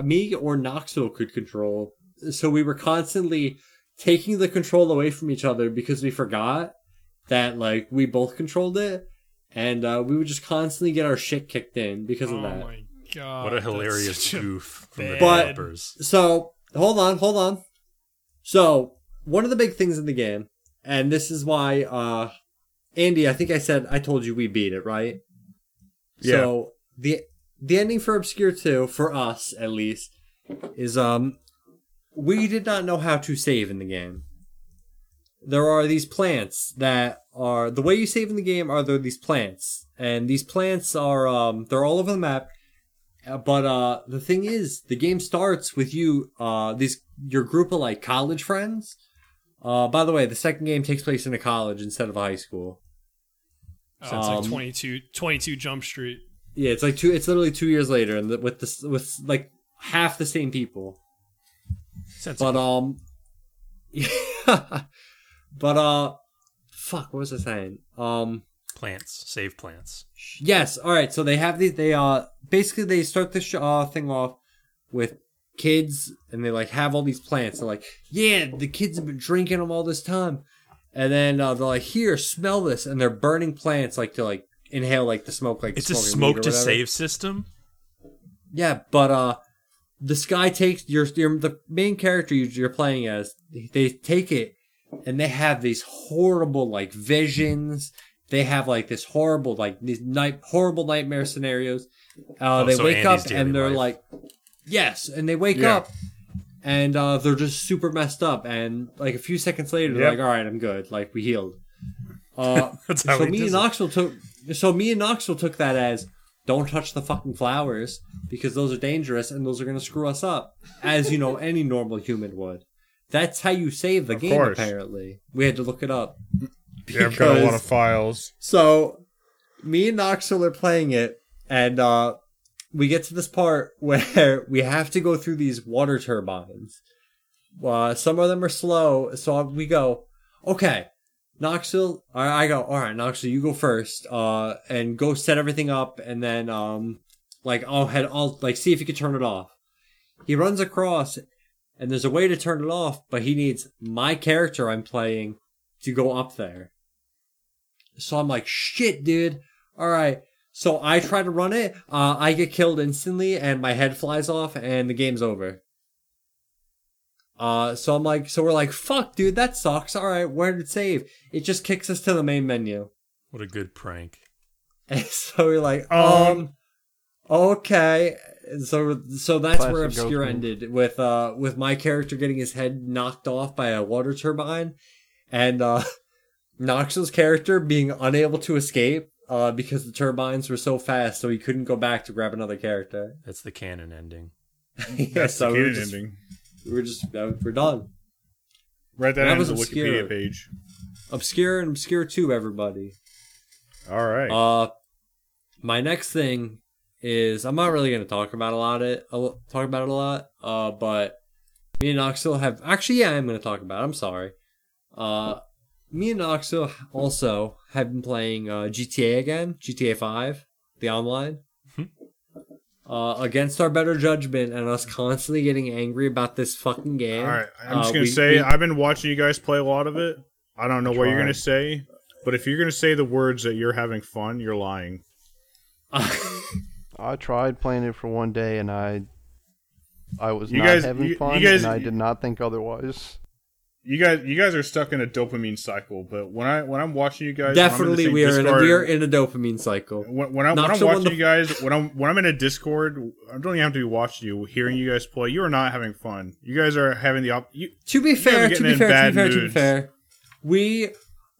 me or Noxel could control. So we were constantly taking the control away from each other because we forgot that, like, we both controlled it. And we would just constantly get our shit kicked in because of that. Oh my god. What a hilarious goof from the developers. So, hold on. So, one of the big things in the game, and this is why, Andy, I told you we beat it, right? Yeah. So, the ending for Obscure 2, for us, at least, is, we did not know how to save in the game. There are these plants that are, the way you save in the game are there these plants, and these plants are, they're all over the map. But the thing is, the game starts with you, your group of like college friends. By the way, the second game takes place in a college instead of a high school. So it's like 22 Jump Street. Yeah, it's like it's literally 2 years later, and with like half the same people. Sounds but fuck, what was I saying? Plants, save plants. Yes, all right. So they have these. They basically they start this thing off with kids, and they like have all these plants. They're like, yeah, the kids have been drinking them all this time, and then they're like, here, smell this, and they're burning plants like to like inhale like the smoke. Like it's a smoke to save system. Yeah, but this guy takes the main character you're playing as. They take it, and they have these horrible like visions. They have like this horrible, like these horrible nightmare scenarios. They wake up and they're like, yes. And they wake up and they're just super messed up. And like a few seconds later, they're like, all right, I'm good. Like we healed. So me and Noxel took that as don't touch the fucking flowers because those are dangerous and those are going to screw us up. As you know, any normal human would. That's how you save the game, apparently. We had to look it up. Yeah, I've got a lot of files. So, me and Noxel are playing it, and we get to this part where we have to go through these water turbines. Some of them are slow, so we go, okay, Noxel, I go, all right, Noxel, you go first, and go set everything up, and then like see if you could turn it off. He runs across and there's a way to turn it off, but he needs my character I'm playing to go up there. So I'm like, shit, dude. All right. So I try to run it. I get killed instantly and my head flies off and the game's over. So I'm like, so we're like, fuck, dude, that sucks. All right. Where did it save? It just kicks us to the main menu. What a good prank. And so we're like, okay. So that's Classic where Obscure Goku. Ended with my character getting his head knocked off by a water turbine and, Nox's character being unable to escape, because the turbines were so fast, so he couldn't go back to grab another character. That's the canon ending. Ending. We're done. Write that on the Wikipedia page. Obscure and Obscure 2, everybody. All right. My next thing is, I'm not really going to talk about it a lot, but me and Noxil have, actually, yeah, I'm going to talk about it. I'm sorry. Me and Noxil also have been playing GTA again, GTA 5, the online. Against our better judgment and us constantly getting angry about this fucking game. All right, I'm just going to say, I've been watching you guys play a lot of it. I don't know what you're going to say, but if you're going to say the words that you're having fun, you're lying. I tried playing it for one day, and I was not having fun, and I did not think otherwise. You guys are stuck in a dopamine cycle, but when I'm watching you guys, definitely we are in a dopamine cycle. When I'm watching you guys, when I'm in a Discord, I don't even have to be watching you, hearing you guys play. You are not having fun. You guys are having the To be fair, we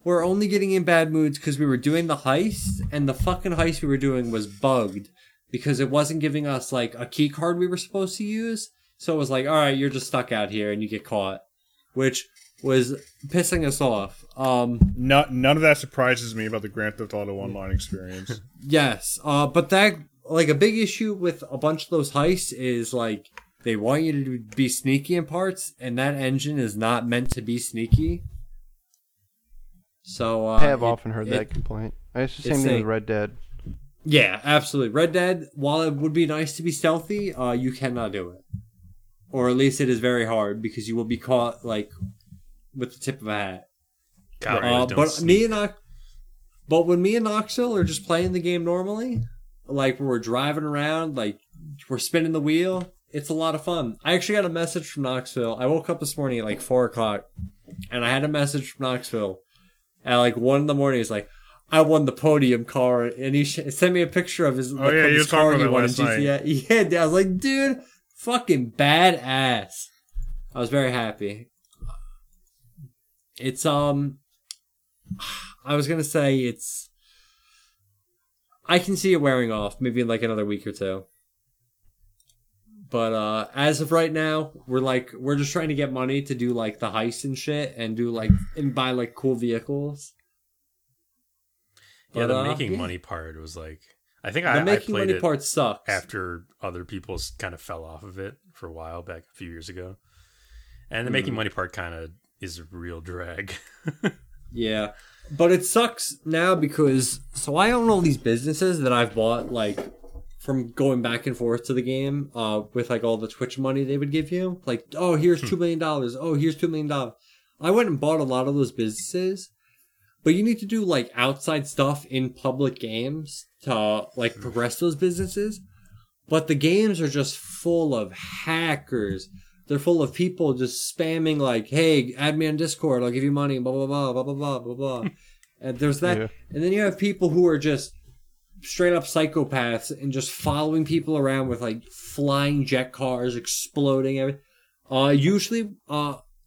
were only getting in bad moods because we were doing the heist, and the fucking heist we were doing was bugged because it wasn't giving us like a key card we were supposed to use. So it was like, all right, you're just stuck out here, and you get caught, which was pissing us off. None of that surprises me about the Grand Theft Auto Online experience. Yes, but that, like, a big issue with a bunch of those heists is, like, they want you to be sneaky in parts, and that engine is not meant to be sneaky. So I have often heard that complaint. It's the same thing with Red Dead. Yeah, absolutely. Red Dead, while it would be nice to be stealthy, you cannot do it. Or at least it is very hard because you will be caught like with the tip of a hat. God, but when me and Noxil are just playing the game normally, like we're driving around, like we're spinning the wheel, it's a lot of fun. I actually got a message from Noxil. I woke up this morning at like 4 o'clock, and I had a message from Noxil at like 1 a.m. He's like, "I won the podium car," and he sent me a picture of his. Oh like, yeah, you were talking about last night. Yeah, I was like, dude. Fucking badass. I was very happy. It's, I was gonna say it's, I can see it wearing off, maybe in like another week or two. But, as of right now, we're just trying to get money to do like the heist and shit and do like, and buy like cool vehicles. But, yeah, the making money part was like. I think I played it part sucks. After other people kind of fell off of it for a while back a few years ago. And the making money part kind of is a real drag. Yeah. But it sucks now because... So I own all these businesses that I've bought like from going back and forth to the game with like all the Twitch money they would give you. Like, oh, here's $2 million. Oh, here's $2 million. I went and bought a lot of those businesses. But you need to do like outside stuff in public games to like progress those businesses. But the games are just full of hackers. They're full of people just spamming like, hey, add me on Discord, I'll give you money, blah, blah, blah, blah, blah, blah, blah. And there's that. Yeah. And then you have people who are just straight up psychopaths and just following people around with like flying jet cars, exploding everything.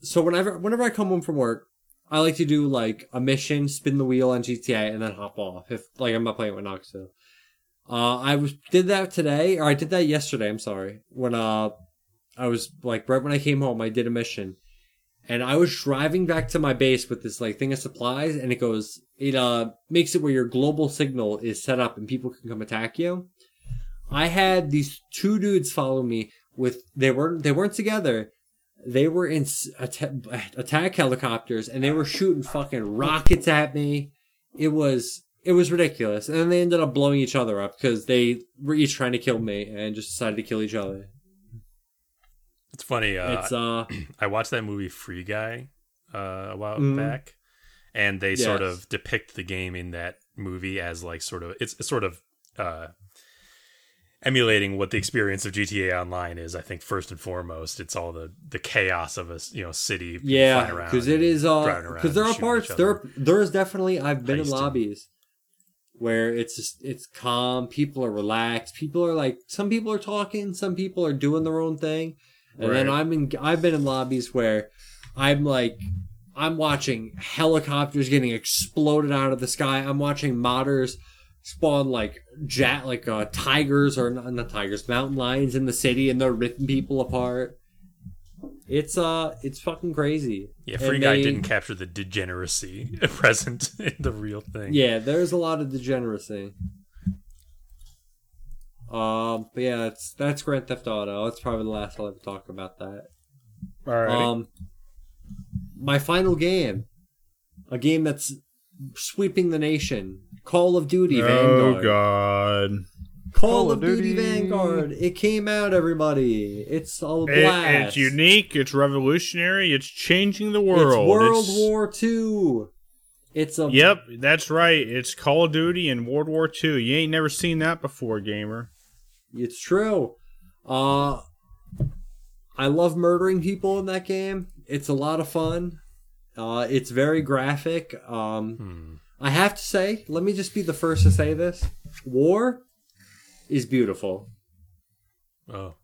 So whenever I come home from work, I like to do, like, a mission, spin the wheel on GTA, and then hop off. If, like, I'm not playing with Noxil. I did that yesterday, I'm sorry. When, I was, like, right when I came home, I did a mission. And I was driving back to my base with this, like, thing of supplies, and it makes it where your global signal is set up and people can come attack you. I had these two dudes follow me with, they weren't together. They were in attack helicopters, and they were shooting fucking rockets at me. It was It was ridiculous. And then they ended up blowing each other up because they were each trying to kill me and just decided to kill each other. It's funny. I watched that movie Free Guy a while back, and they sort of depict the game in that movie as like sort of, it's sort of emulating what the experience of GTA Online is. I think first and foremost, it's all the chaos of a city. Yeah, because it is because there are parts there's definitely I've been in lobbies where it's just, it's calm. People are relaxed. People are like, some people are talking, some people are doing their own thing. And then I've been in lobbies where I'm watching helicopters getting exploded out of the sky. I'm watching modders spawn tigers, or not tigers, mountain lions in the city, and they're ripping people apart. It's fucking crazy. Yeah, Free Guy didn't capture the degeneracy present in the real thing. Yeah, there's a lot of degeneracy. But yeah, that's Grand Theft Auto. That's probably the last I'll ever talk about that. All right. My final game, a game that's sweeping the nation, Call of Duty Vanguard. Oh God. Call of Duty Vanguard. It came out, everybody. It's a blast. It's unique. It's revolutionary. It's changing the world. It's World War II. Yep, that's right. It's Call of Duty and World War II. You ain't never seen that before, gamer. It's true. I love murdering people in that game. It's a lot of fun. It's very graphic. I have to say, let me just be the first to say this. War is beautiful. Oh.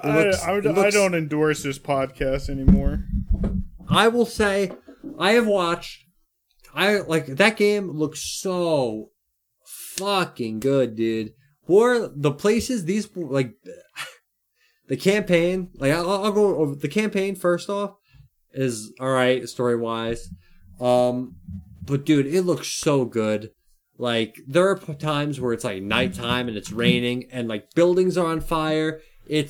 I don't endorse this podcast anymore. I will say, I have watched... that game looks so fucking good, dude. The campaign, I'll go over the campaign first off, is alright, story-wise. But dude, it looks so good. There are times where it's nighttime and it's raining and buildings are on fire. It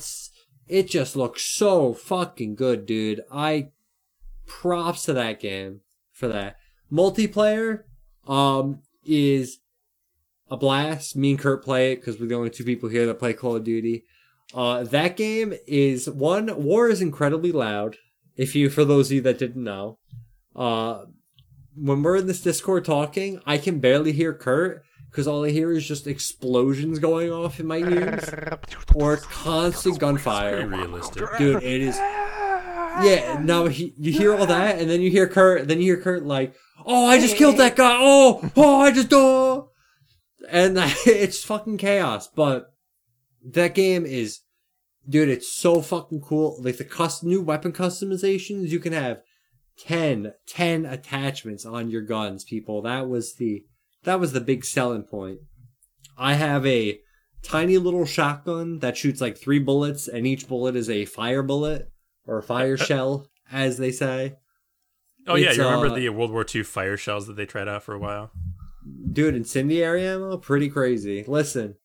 just looks so fucking good, dude. Props to that game for that. Multiplayer is a blast. Me and Kurt play it because we're the only two people here that play Call of Duty. That game is one. War is incredibly loud. For those of you that didn't know, when we're in this Discord talking, I can barely hear Kurt because all I hear is just explosions going off in my ears or constant gunfire. Dude, it is. Yeah, no, you hear all that, and then you hear Kurt, oh, I just killed that guy, I just, and it's fucking chaos, but that game is, dude, it's so fucking cool. The new weapon customizations, you can have 10 attachments on your guns, people. That was the big selling point. I have a tiny little shotgun that shoots 3 bullets, and each bullet is a fire bullet. Or fire shell, as they say. Oh, yeah. You remember the World War II fire shells that they tried out for a while? Dude, incendiary ammo? Pretty crazy. Listen.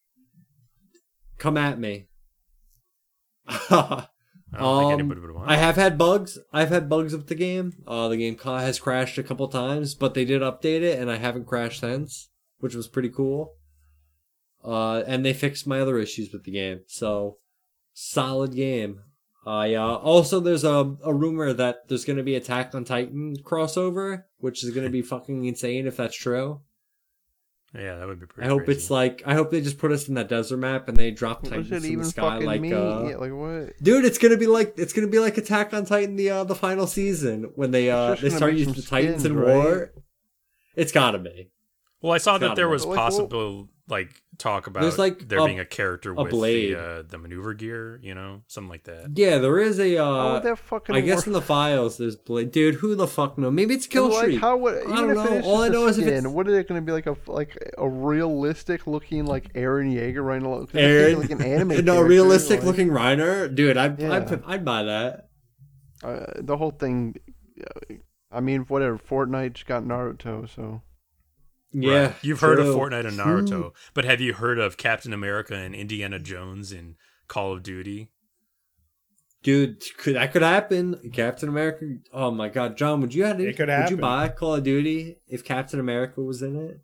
Come at me. I don't think anybody would want it. I have had bugs. I've had bugs with the game. The game has crashed a couple times, but they did update it, and I haven't crashed since, which was pretty cool. And they fixed my other issues with the game. So, solid game. Also, there's a rumor that there's going to be Attack on Titan crossover, which is going to be fucking insane if that's true. Yeah, that would be pretty. I hope crazy. I hope they just put us in that desert map and they drop Titans in the sky. What? Dude, it's gonna be like Attack on Titan the final season when they start using the Titans in war. It's gotta be. Well, I saw that there was possible talk about there being a character with the maneuver gear, something like that. Yeah, there is a. I guess in the files there's Blade. Dude, who the fuck knows? Maybe it's Killstreak. I don't know. All I know is what is it going to be a realistic looking Eren Jaeger Reiner? Like an anime. No, realistic looking Reiner, dude. I'd buy that. The whole thing. I mean, whatever. Fortnite just got Naruto, so. Yeah, right. You've heard of Fortnite and Naruto, but have you heard of Captain America and Indiana Jones in Call of Duty? Dude, that could happen. Captain America. Oh my God, John, would you buy Call of Duty if Captain America was in it?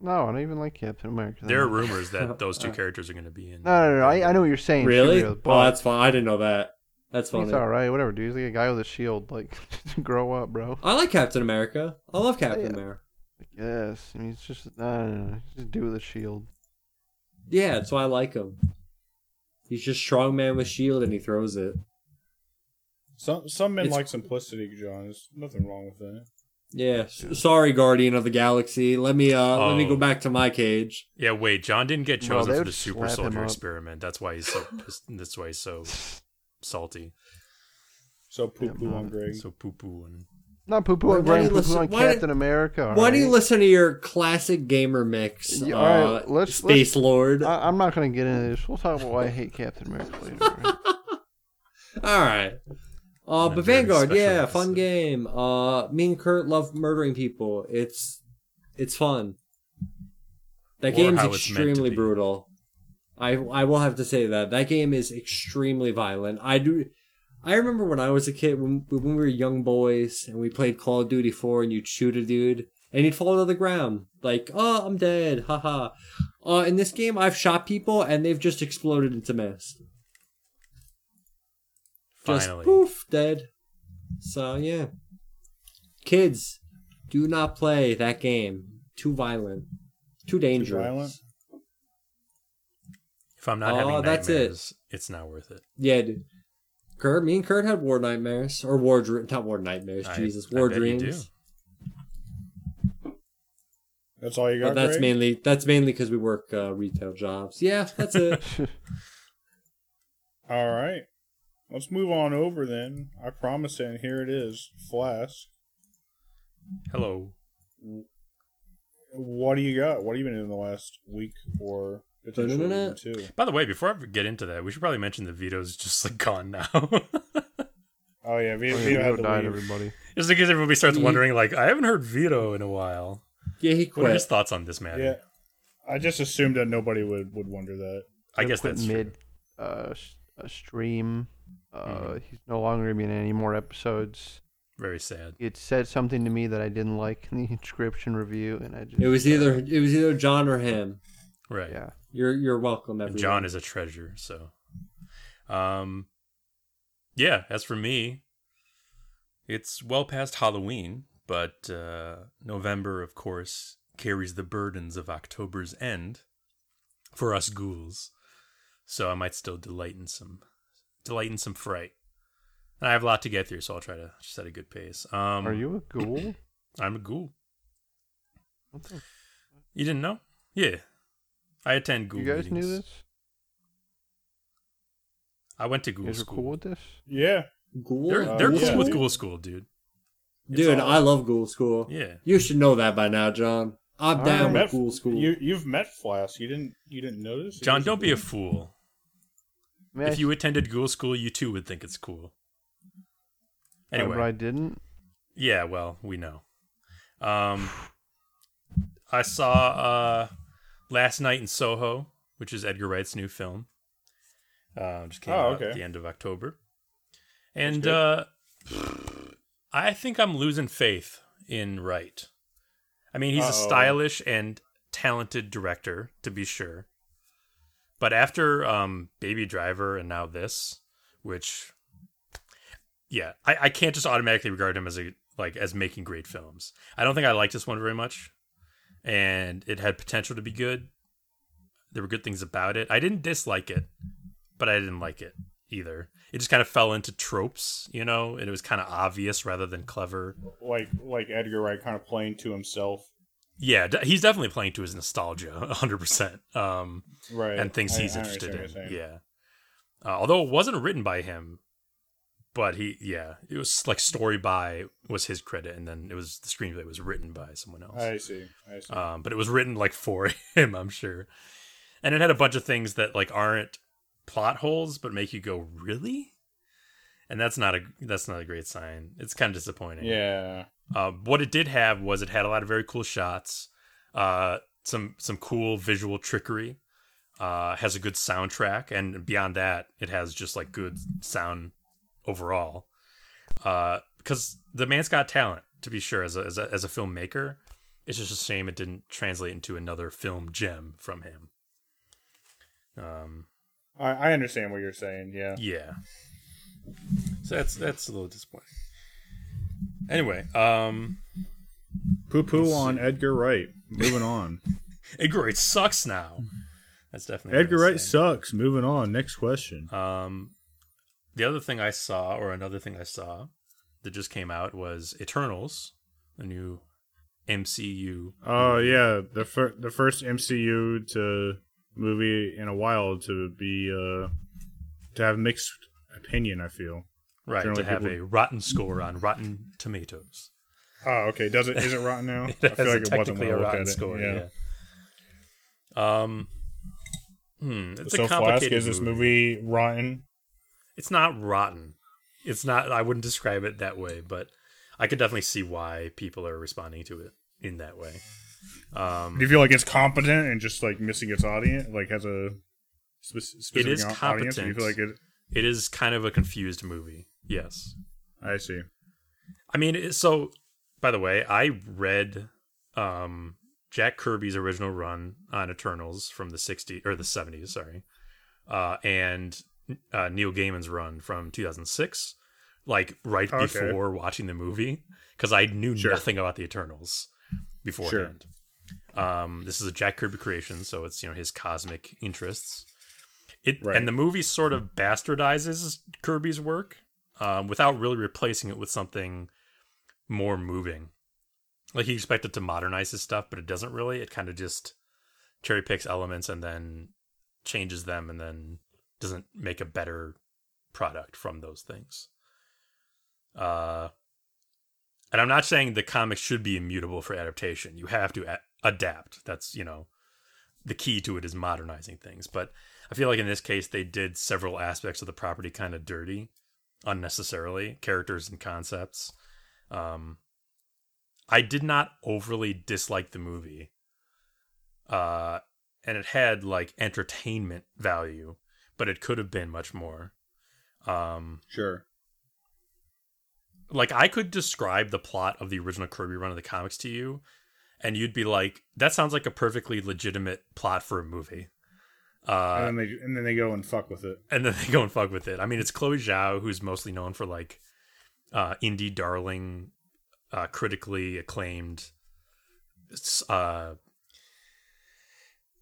No, I don't even like Captain America. There are rumors that those two characters are going to be in. No. I know what you're saying. Really? Well, that's fine. I didn't know that. That's funny. He's all right. Whatever, dude. He's like a guy with a shield. Like, grow up, bro. I like Captain America. I love Captain America. Yes. I mean, it's just, I don't know. Just do with a shield. Yeah, that's why I like him. He's just strong man with shield, and he throws it. Some men like simplicity, John. There's nothing wrong with that. Yeah, sorry, Guardian of the Galaxy. Let me go back to my cage. Yeah, wait. John didn't get chosen for the super soldier experiment. That's why he's so. That's why he's so salty. So poo poo on Greg. So poo poo and not poo poo on Greg. Poo poo on Captain America. Why do you listen to your classic gamer mix? Yeah, all right, Space Lord. I'm not going to get into this. We'll talk about why I hate Captain America later. All right. But Vanguard, yeah, fun game. Me and Kurt love murdering people. It's fun. That game's extremely brutal. I will have to say that. That game is extremely violent. I remember when I was a kid, when we were young boys, and we played Call of Duty 4, and you'd shoot a dude, and he'd fall to the ground. Like, oh, I'm dead, haha. In this game, I've shot people, and they've just exploded into mess. Just poof, dead. So, yeah. Kids, do not play that game. Too violent. Too dangerous. Too violent? If I'm not having nightmares, that's it. It's not worth it. Yeah, dude. Kurt, me and Kurt had war nightmares. Or war dreams. Not war nightmares, war dreams. That's all you got, Greg? That's mainly because we work retail jobs. Yeah, that's it. All right. Let's move on over then. I promise, and here it is. Flask. Hello. What do you got? What have you been in the last week or potentially 2? By the way, before I get into that, we should probably mention that Vito's just like gone now. Oh yeah, Vito had to died, everybody. Just in case everybody starts wondering, like, I haven't heard Vito in a while. Yeah, he quit. What are his thoughts on this matter? Yeah, I just assumed that nobody would wonder that. I guess that's mid true. A stream. He's no longer going to be in any more episodes. Very sad. It said something to me that I didn't like in the Inscryption review, and I just it was either John or him. Right. Yeah. You're welcome, everyone. And John is a treasure, so. Yeah. As for me, it's well past Halloween, but November, of course, carries the burdens of October's end for us ghouls. So I might still delight in some fright. And I have a lot to get through, so I'll try to set a good pace. Are you a ghoul? I'm a ghoul. What the? You didn't know? Yeah. I attend ghoul meetings. You guys knew this? I went to ghoul school. You cool with this? Yeah. Ghoul? They're cool with ghoul school, dude. Dude, I love ghoul school. Yeah. You should know that by now, John. I'm down with ghoul school. You've met Flask. You didn't notice? John, don't be a fool. If you attended ghoul school, you too would think it's cool. Anyway, I didn't. Yeah, well, we know. I saw Last Night in Soho, which is Edgar Wright's new film. Just came out at the end of October, and I think I'm losing faith in Wright. I mean, he's a stylish and talented director, to be sure. But after Baby Driver and now this, which, yeah, I can't just automatically regard him as as making great films. I don't think I liked this one very much, and it had potential to be good. There were good things about it. I didn't dislike it, but I didn't like it either. It just kind of fell into tropes, you know, and it was kind of obvious rather than clever. Like Edgar Wright kind of playing to himself. Yeah, he's definitely playing to his nostalgia, 100%. Right. And things he's interested in. Yeah. Although it wasn't written by him, but it was like story by was his credit, and then it was the screenplay was written by someone else. I see. But it was written like for him, I'm sure. And it had a bunch of things that like aren't plot holes, but make you go, really? And that's not a great sign. It's kind of disappointing. Yeah. What it did have was it had a lot of very cool shots, some cool visual trickery, has a good soundtrack, and beyond that, it has just like good sound overall. Because the man's got talent, to be sure, as a filmmaker, It's just a shame it didn't translate into another film gem from him. I understand what you're saying. Yeah. Yeah. So that's a little disappointing. Anyway, poo-poo on see. Edgar Wright. Moving on. Edgar Wright sucks now. That's definitely Edgar Wright sucks. Moving on. Next question. The other thing I saw, or another thing I saw that just came out was Eternals, the new MCU. Oh yeah, the first MCU to movie in a while to be to have mixed opinion. I feel right generally to have people... a rotten score on Rotten Tomatoes. Oh, okay. Does it? Is it rotten now? I feel like it wasn't when I looked at it. Score, yeah. It's so a complicated. Is this movie rotten? It's not rotten. It's not. I wouldn't describe it that way, but I could definitely see why people are responding to it in that way. Do you feel like it's competent and just like missing its audience? Like has a specific audience? It is competent. Do you feel like it is kind of a confused movie. Yes, I see. I mean, so by the way, I read Jack Kirby's original run on Eternals from the 60s or the 70s, sorry, and Neil Gaiman's run from 2006, like right before watching the movie, because I knew nothing about the Eternals beforehand. Sure. This is a Jack Kirby creation, so it's, you know, his cosmic interests. And the movie sort of bastardizes Kirby's work without really replacing it with something more moving. Like, he expected to modernize his stuff, but it doesn't really. It kind of just cherry picks elements and then changes them and then doesn't make a better product from those things. And I'm not saying the comics should be immutable for adaptation. You have to adapt. That's, you know, the key to it is modernizing things. But I feel like in this case, they did several aspects of the property kind of dirty, unnecessarily, characters and concepts. I did not overly dislike the movie. And it had, like, entertainment value, but it could have been much more. Sure. Like, I could describe the plot of the original Kirby run of the comics to you, and you'd be like, that sounds like a perfectly legitimate plot for a movie. And then they go and fuck with it. I mean, it's Chloe Zhao, who's mostly known for, like, indie darling, critically acclaimed,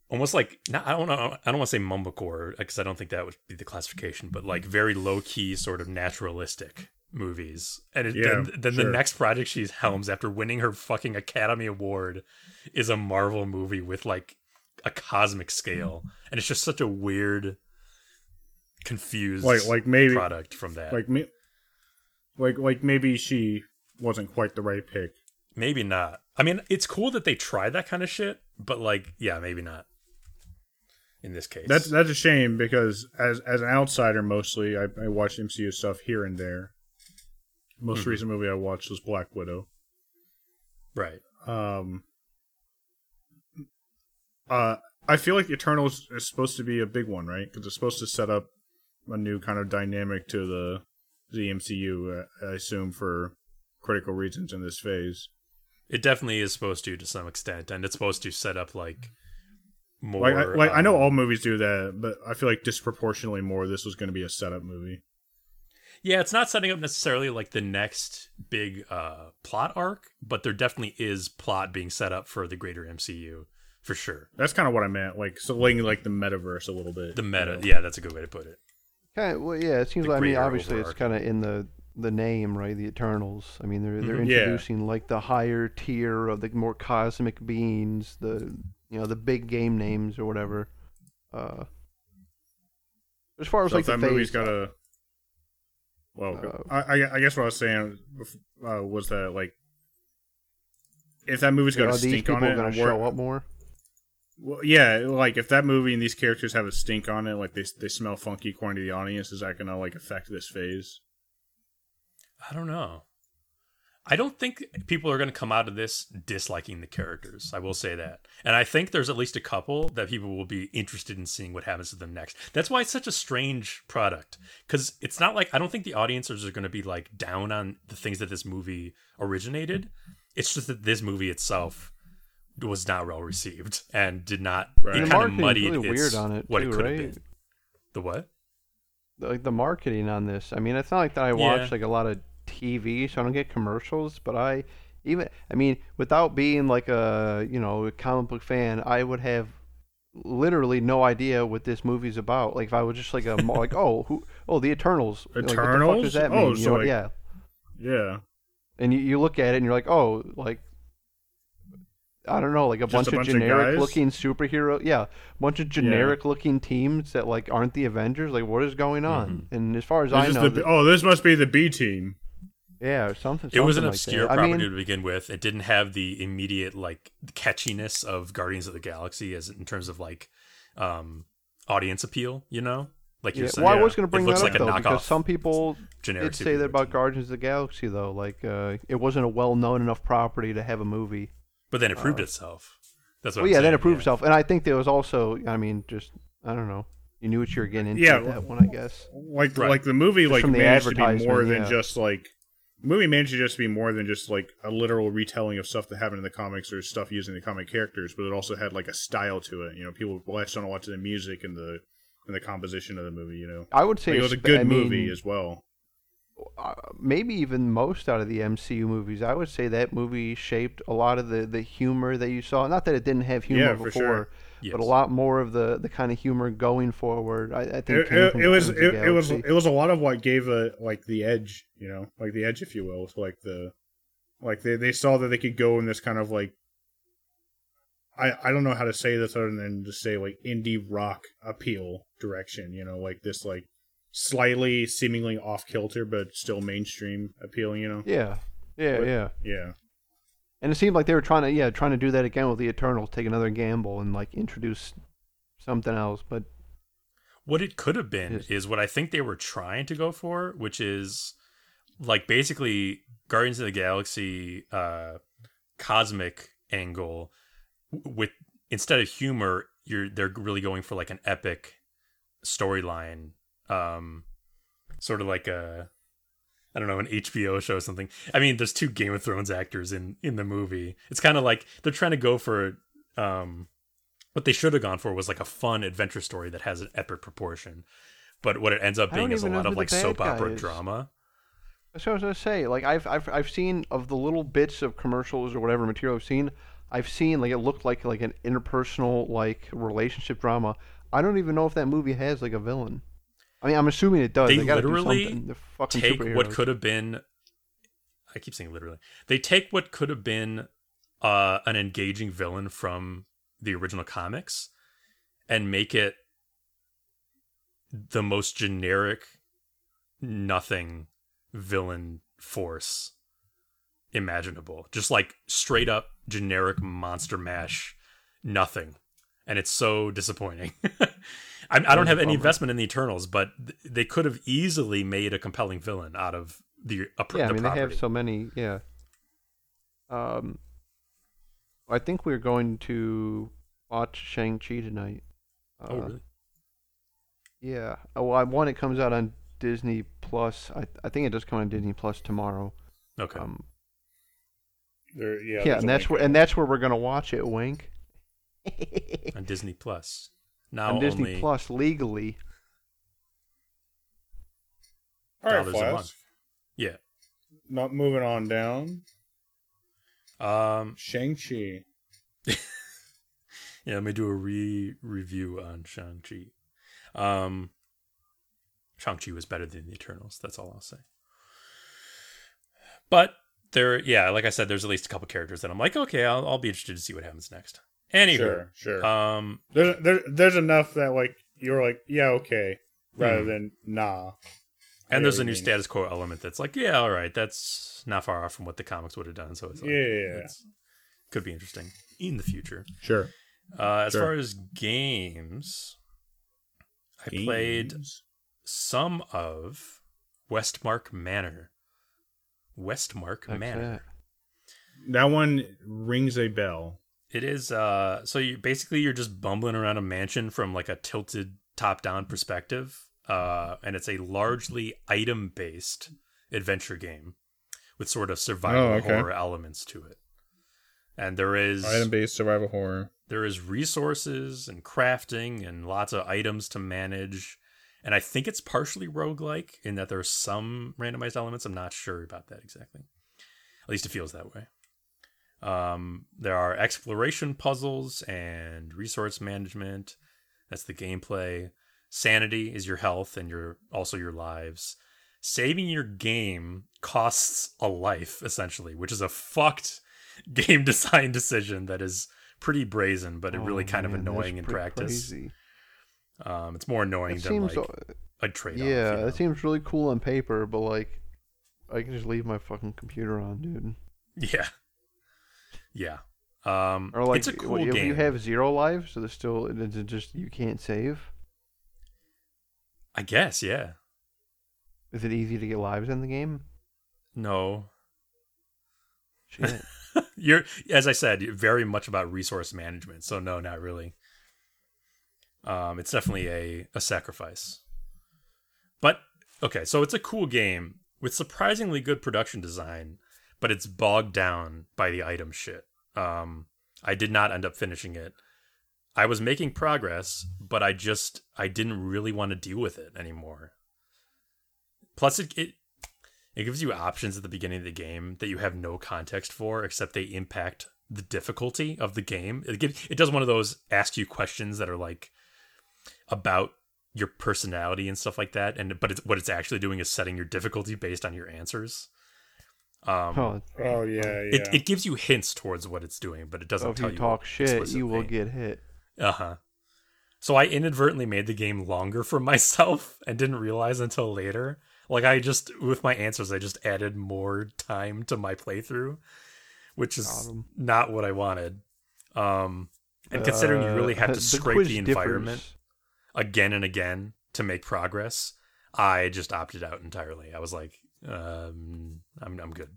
almost like, not, I don't know, I don't want to say mumblecore, because I don't think that would be the classification, but like very low-key sort of naturalistic movies. And the next project she helms after winning her fucking Academy Award is a Marvel movie with like a cosmic scale. And it's just such a weird, confused like maybe, product from that. Like maybe she wasn't quite the right pick. Maybe not. I mean, it's cool that they tried that kind of shit, but like, yeah, maybe not. In this case, that's a shame because as an outsider, mostly I watched MCU stuff here and there. Most recent movie I watched was Black Widow. Right. I feel like Eternals is supposed to be a big one, right? Because it's supposed to set up a new kind of dynamic to the MCU. I assume for critical reasons in this phase. It definitely is supposed to some extent, and it's supposed to set up like more. I know all movies do that, but I feel like disproportionately more. This was going to be a setup movie. Yeah, it's not setting up necessarily like the next big plot arc, but there definitely is plot being set up for the greater MCU for sure. That's kind of what I meant, like so like the metaverse a little bit. The meta, you know? Yeah, that's a good way to put it. Kind of, well, yeah, it seems like, I mean, obviously it's kind of in the name, right? The Eternals. I mean, they're introducing like the higher tier of the more cosmic beings, the big game names or whatever. As far as so like that the movie's got a. Well, I guess what I was saying was that like if that movie's got a stink on it, are these people going to show up more? Well, yeah, like if that movie and these characters have a stink on it, like they smell funky according to the audience, is that going to like affect this phase? I don't know. I don't think people are going to come out of this disliking the characters. I will say that. And I think there's at least a couple that people will be interested in seeing what happens to them next. That's why it's such a strange product. Because it's not like, I don't think the audiences are going to be like down on the things that this movie originated. It's just that this movie itself was not well received and did not. Right. It kind of muddied really weird on it what too, it could have been. The what? Like the marketing on this. I mean, it's not like that. I watch like a lot of TV, so I don't get commercials. But I mean, without being like a comic book fan, I would have literally no idea what this movie's about. Like if I was just like a the Eternals. Eternals. Like, what the fuck does that mean? So you know, yeah. And you look at it and you're like, oh, like, I don't know, like a bunch of generic-looking superhero, a bunch of generic-looking teams that, like, aren't the Avengers. Like, what is going on? Mm-hmm. And as far as I know... this must be the B team. Yeah, or something. It was an obscure property to begin with. It didn't have the immediate, like, catchiness of Guardians of the Galaxy as in terms of, like, audience appeal, you know? Like you're saying. Well, I was going to bring that up, though, because some people... Generic did say that about Guardians of the Galaxy, though. Like, it wasn't a well-known enough property to have a movie. But then it proved itself. That's what I'm saying. Then it proved itself. And I think there was also, I mean, just, I don't know. You knew what you were getting into with that one, I guess. Like, right. Like the movie just like managed to be more than just like... The movie managed to just be more than just like a literal retelling of stuff that happened in the comics or stuff using the comic characters, but it also had like a style to it. You know, people latched on a lot to the music and the composition of the movie, you know. I would say... Like, it was a good movie as well. Maybe even most out of the MCU movies, I would say that movie shaped a lot of the humor that you saw. Not that it didn't have humor before, sure. Yes. But a lot more of the kind of humor going forward. I think it was a lot of what gave the edge, you know, like the edge, if you will, to they saw that they could go in this kind of like I don't know how to say this other than to say like indie rock appeal direction, you know, like this like. Slightly, seemingly off kilter, but still mainstream appeal, you know. Yeah. And it seemed like they were trying to do that again with the Eternals, take another gamble and like introduce something else. But what it could have been is what I think they were trying to go for, which is like basically Guardians of the Galaxy cosmic angle. With instead of humor, they're really going for like an epic storyline. Sort of like an HBO show or something. I mean, there's two Game of Thrones actors in the movie. It's kind of like they're trying to go for, what they should have gone for was like a fun adventure story that has an epic proportion. But what it ends up being is a lot of like soap opera drama. That's what I was gonna say. Like I've seen of the little bits of commercials or whatever material I've seen like it looked like an interpersonal like relationship drama. I don't even know if that movie has like a villain. I mean, I'm assuming it does. They literally take what could have been... I keep saying literally. They take what could have been an engaging villain from the original comics and make it the most generic nothing villain force imaginable. Just like straight up generic monster mash nothing. And it's so disappointing. I don't have any investment in the Eternals, but they could have easily made a compelling villain out of the property. Yeah, I mean, they have so many, I think we're going to watch Shang-Chi tonight. Oh, really? Yeah. Well, it comes out on Disney+. I think it does come on Disney+ tomorrow. Okay. That's where we're going to watch it, wink. On Disney+. Now on Disney only... Plus legally. All right, Flask. Yeah. Not moving on down. Shang-Chi. Let me do a review on Shang-Chi. Shang-Chi was better than the Eternals. That's all I'll say. But there, like I said, there's at least a couple characters that I'm like, okay, I'll be interested to see what happens next. Anywho, sure. There's enough that like you're like, yeah, okay, rather than nah. And there's a new status quo element that's like, yeah, all right, that's not far off from what the comics would have done. So it's like, could be interesting in the future. Sure. As far as games, I played some of Westmark Manor. That one rings a bell. It is, so you're just bumbling around a mansion from like a tilted top-down perspective, and it's a largely item-based adventure game with sort of survival horror elements to it. And there is item-based survival horror. There is resources and crafting and lots of items to manage. And I think it's partially roguelike in that there's some randomized elements. I'm not sure about that exactly. At least it feels that way. There are exploration puzzles and resource management. That's the gameplay. Sanity is your health and also your lives. Saving your game costs a life, essentially, which is a fucked game design decision that is pretty brazen, but kind of annoying in practice. Crazy. It's more annoying than a trade-off. Yeah, you know? It seems really cool on paper, but I can just leave my fucking computer on, dude. Yeah. Yeah. Or it's a cool game. If you have zero lives, so there's still, it's just, you can't save? I guess, yeah. Is it easy to get lives in the game? No. Shit. As I said, very much about resource management, so no, not really. It's definitely a sacrifice. But, okay, so it's a cool game with surprisingly good production design, but it's bogged down by the item shit. I did not end up finishing it. I was making progress, but I didn't really want to deal with it anymore. Plus, it gives you options at the beginning of the game that you have no context for, except they impact the difficulty of the game. It does one of those ask you questions that are about your personality and stuff like that. What it's actually doing is setting your difficulty based on your answers. Yeah. It gives you hints towards what it's doing, but it doesn't tell you. If you talk shit, you will get hit. Uh-huh. So I inadvertently made the game longer for myself and didn't realize until later. With my answers, I just added more time to my playthrough, which is not what I wanted. And considering you really have to scrape the environment again and again to make progress, I just opted out entirely. I was like, I'm good.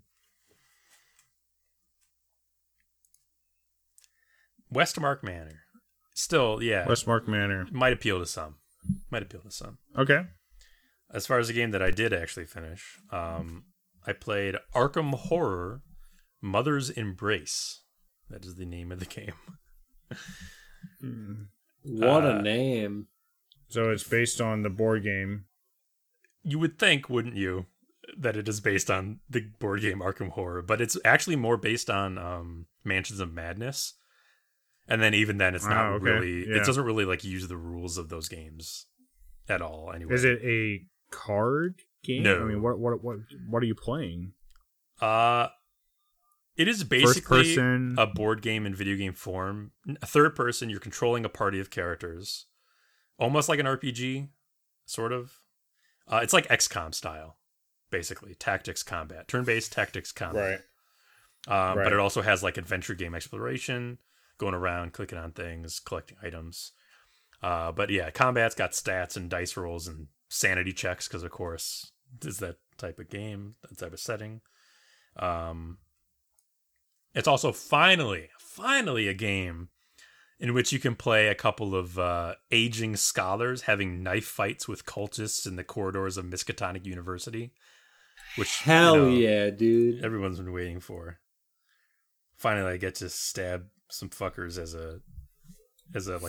Westmark Manor. Still, yeah. Westmark Manor. Might appeal to some. Okay. As far as a game that I did actually finish, I played Arkham Horror Mother's Embrace. That is the name of the game. What a name. So it's based on the board game. You would think, wouldn't you, that it is based on the board game Arkham Horror, but it's actually more based on Mansions of Madness. And then even then, it's not really... Yeah. It doesn't really use the rules of those games at all, anyway. Is it a card game? No. I mean, what are you playing? It is basically a board game in video game form. Third person, you're controlling a party of characters. Almost like an RPG, sort of. It's like XCOM style, basically. Tactics combat. Turn-based tactics combat. Right. But it also has adventure game exploration, going around, clicking on things, collecting items. But yeah, combat's got stats and dice rolls and sanity checks, because of course, it's that type of game, that type of setting. It's also finally a game in which you can play a couple of aging scholars having knife fights with cultists in the corridors of Miskatonic University. Yeah, dude. Everyone's been waiting for. Finally, I get to stab some fuckers as a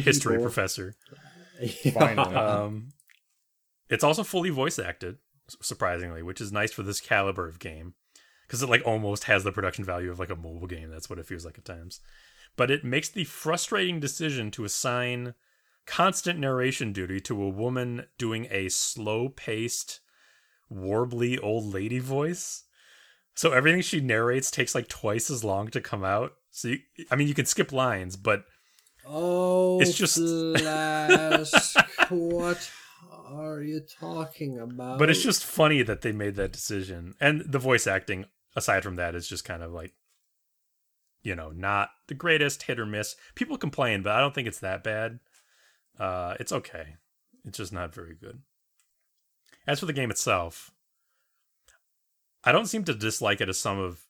history professor. Finally. It's also fully voice acted, surprisingly, which is nice for this caliber of game, because it almost has the production value of a mobile game. That's what it feels like at times. But it makes the frustrating decision to assign constant narration duty to a woman doing a slow-paced, warbly old lady voice. So everything she narrates takes twice as long to come out. So you can skip lines, but it's just what are you talking about? But it's just funny that they made that decision, and the voice acting, aside from that, is just kind of not the greatest, hit or miss. People complain, but I don't think it's that bad. It's okay. It's just not very good. As for the game itself, I don't seem to dislike it as some of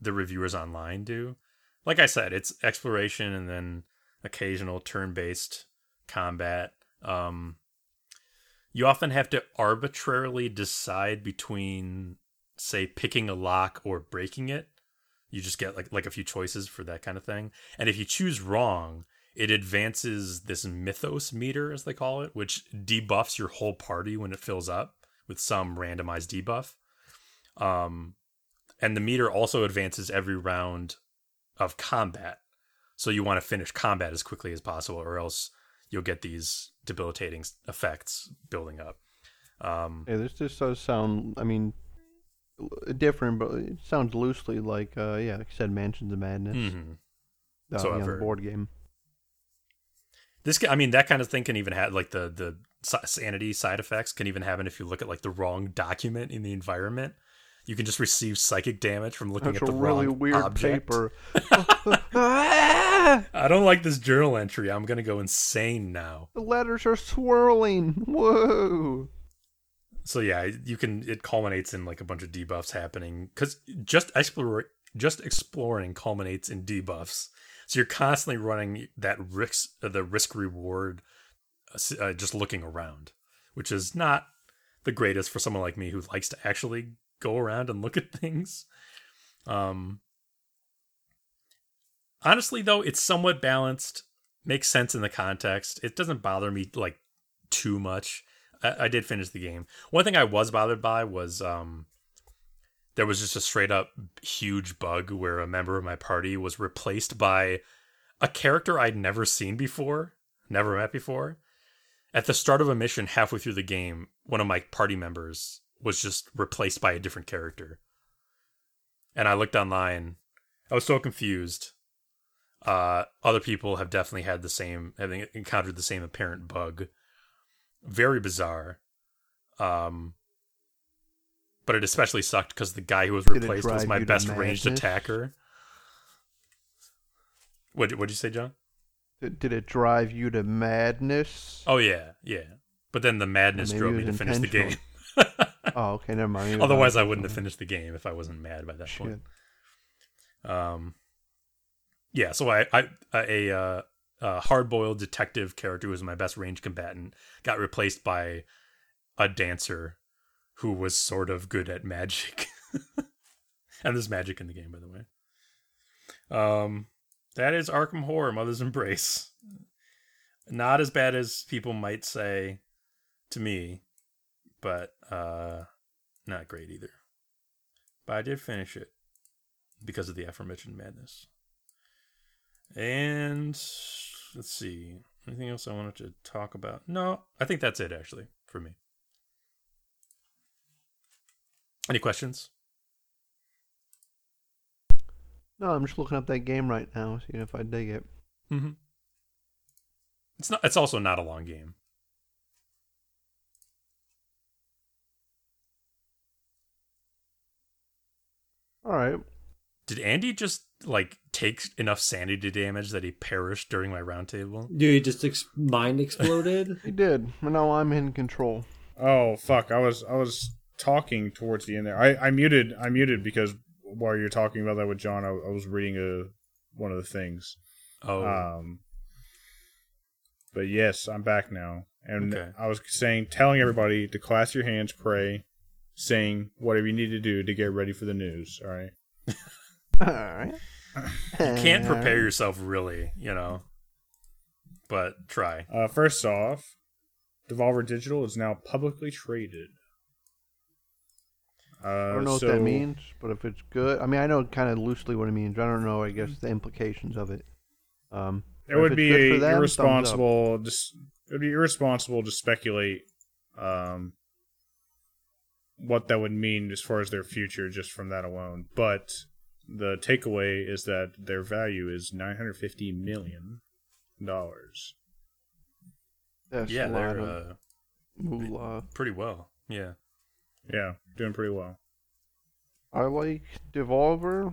the reviewers online do. Like I said, it's exploration and then occasional turn-based combat. You often have to arbitrarily decide between, say, picking a lock or breaking it You just get like a few choices for that kind of thing. And if you choose wrong, it advances this mythos meter, as they call it, which debuffs your whole party when it fills up with some randomized debuff. And the meter also advances every round of combat. So you want to finish combat as quickly as possible, or else you'll get these debilitating effects building up. Yeah, this just does sound, I mean, different, but it sounds loosely like, yeah, like you said, Mansions of Madness. Mm-hmm. So the board game. This, I mean, that kind of thing can even have, like, the sanity side effects can even happen if you look at, like, the wrong document in the environment. You can just receive psychic damage from looking at the really wrong weird object. Paper. I don't like this journal entry. I'm going to go insane now. The letters are swirling. Whoa. So, yeah, you can. It culminates in, like, a bunch of debuffs happening. Because just exploring culminates in debuffs. So you're constantly running that risk, the risk-reward, just looking around, which is not the greatest for someone like me who likes to actually go around and look at things. Honestly, though, it's somewhat balanced. Makes sense in the context. It doesn't bother me, like, too much. I did finish the game. One thing I was bothered by was there was just a straight up huge bug where a member of my party was replaced by a character I'd never seen before, never met before. At the start of a mission halfway through the game, one of my party members was just replaced by a different character. And I looked online. I was so confused. Other people have definitely had the same, having encountered the same apparent bug. Very bizarre. But it especially sucked because the guy who was replaced was my best ranged attacker. What'd you say, John? Did it drive you to madness? Oh, yeah, yeah. But then the madness drove me to finish the game. Oh, okay, never mind. Otherwise, I wouldn't have finished the game if I wasn't mad by that point. Yeah, so a hard-boiled detective character who was my best range combatant got replaced by a dancer who was sort of good at magic. And there's magic in the game, by the way. That is Arkham Horror Mother's Embrace. Not as bad as people might say to me, but not great either. But I did finish it because of the aforementioned madness. And let's see. Anything else I wanted to talk about? No, I think that's it, actually, for me. Any questions? No, I'm just looking up that game right now, seeing if I dig it. Mm-hmm. It's also not a long game. All right. Did Andy just, like, take enough sanity damage that he perished during my roundtable? Dude, he just mind exploded? He did. Well, now I'm in control. Oh, fuck. I was talking towards the end there. I muted because while you're talking about that with John, I was reading one of the things. Oh. But yes, I'm back now. And okay. I was saying, telling everybody to clasp your hands, pray, sing, whatever you need to do to get ready for the news. All right? All right. You can't prepare yourself, really, you know. But try. First off, Devolver Digital is now publicly traded. I don't know what that means, but if it's good, I mean, I know kind of loosely what it means. I don't know, I guess, the implications of it. It would be irresponsible. It would be irresponsible to speculate what that would mean as far as their future just from that alone. But the takeaway is that their value is $950 million. Yeah, they're pretty well. Yeah. Yeah, doing pretty well. I like Devolver.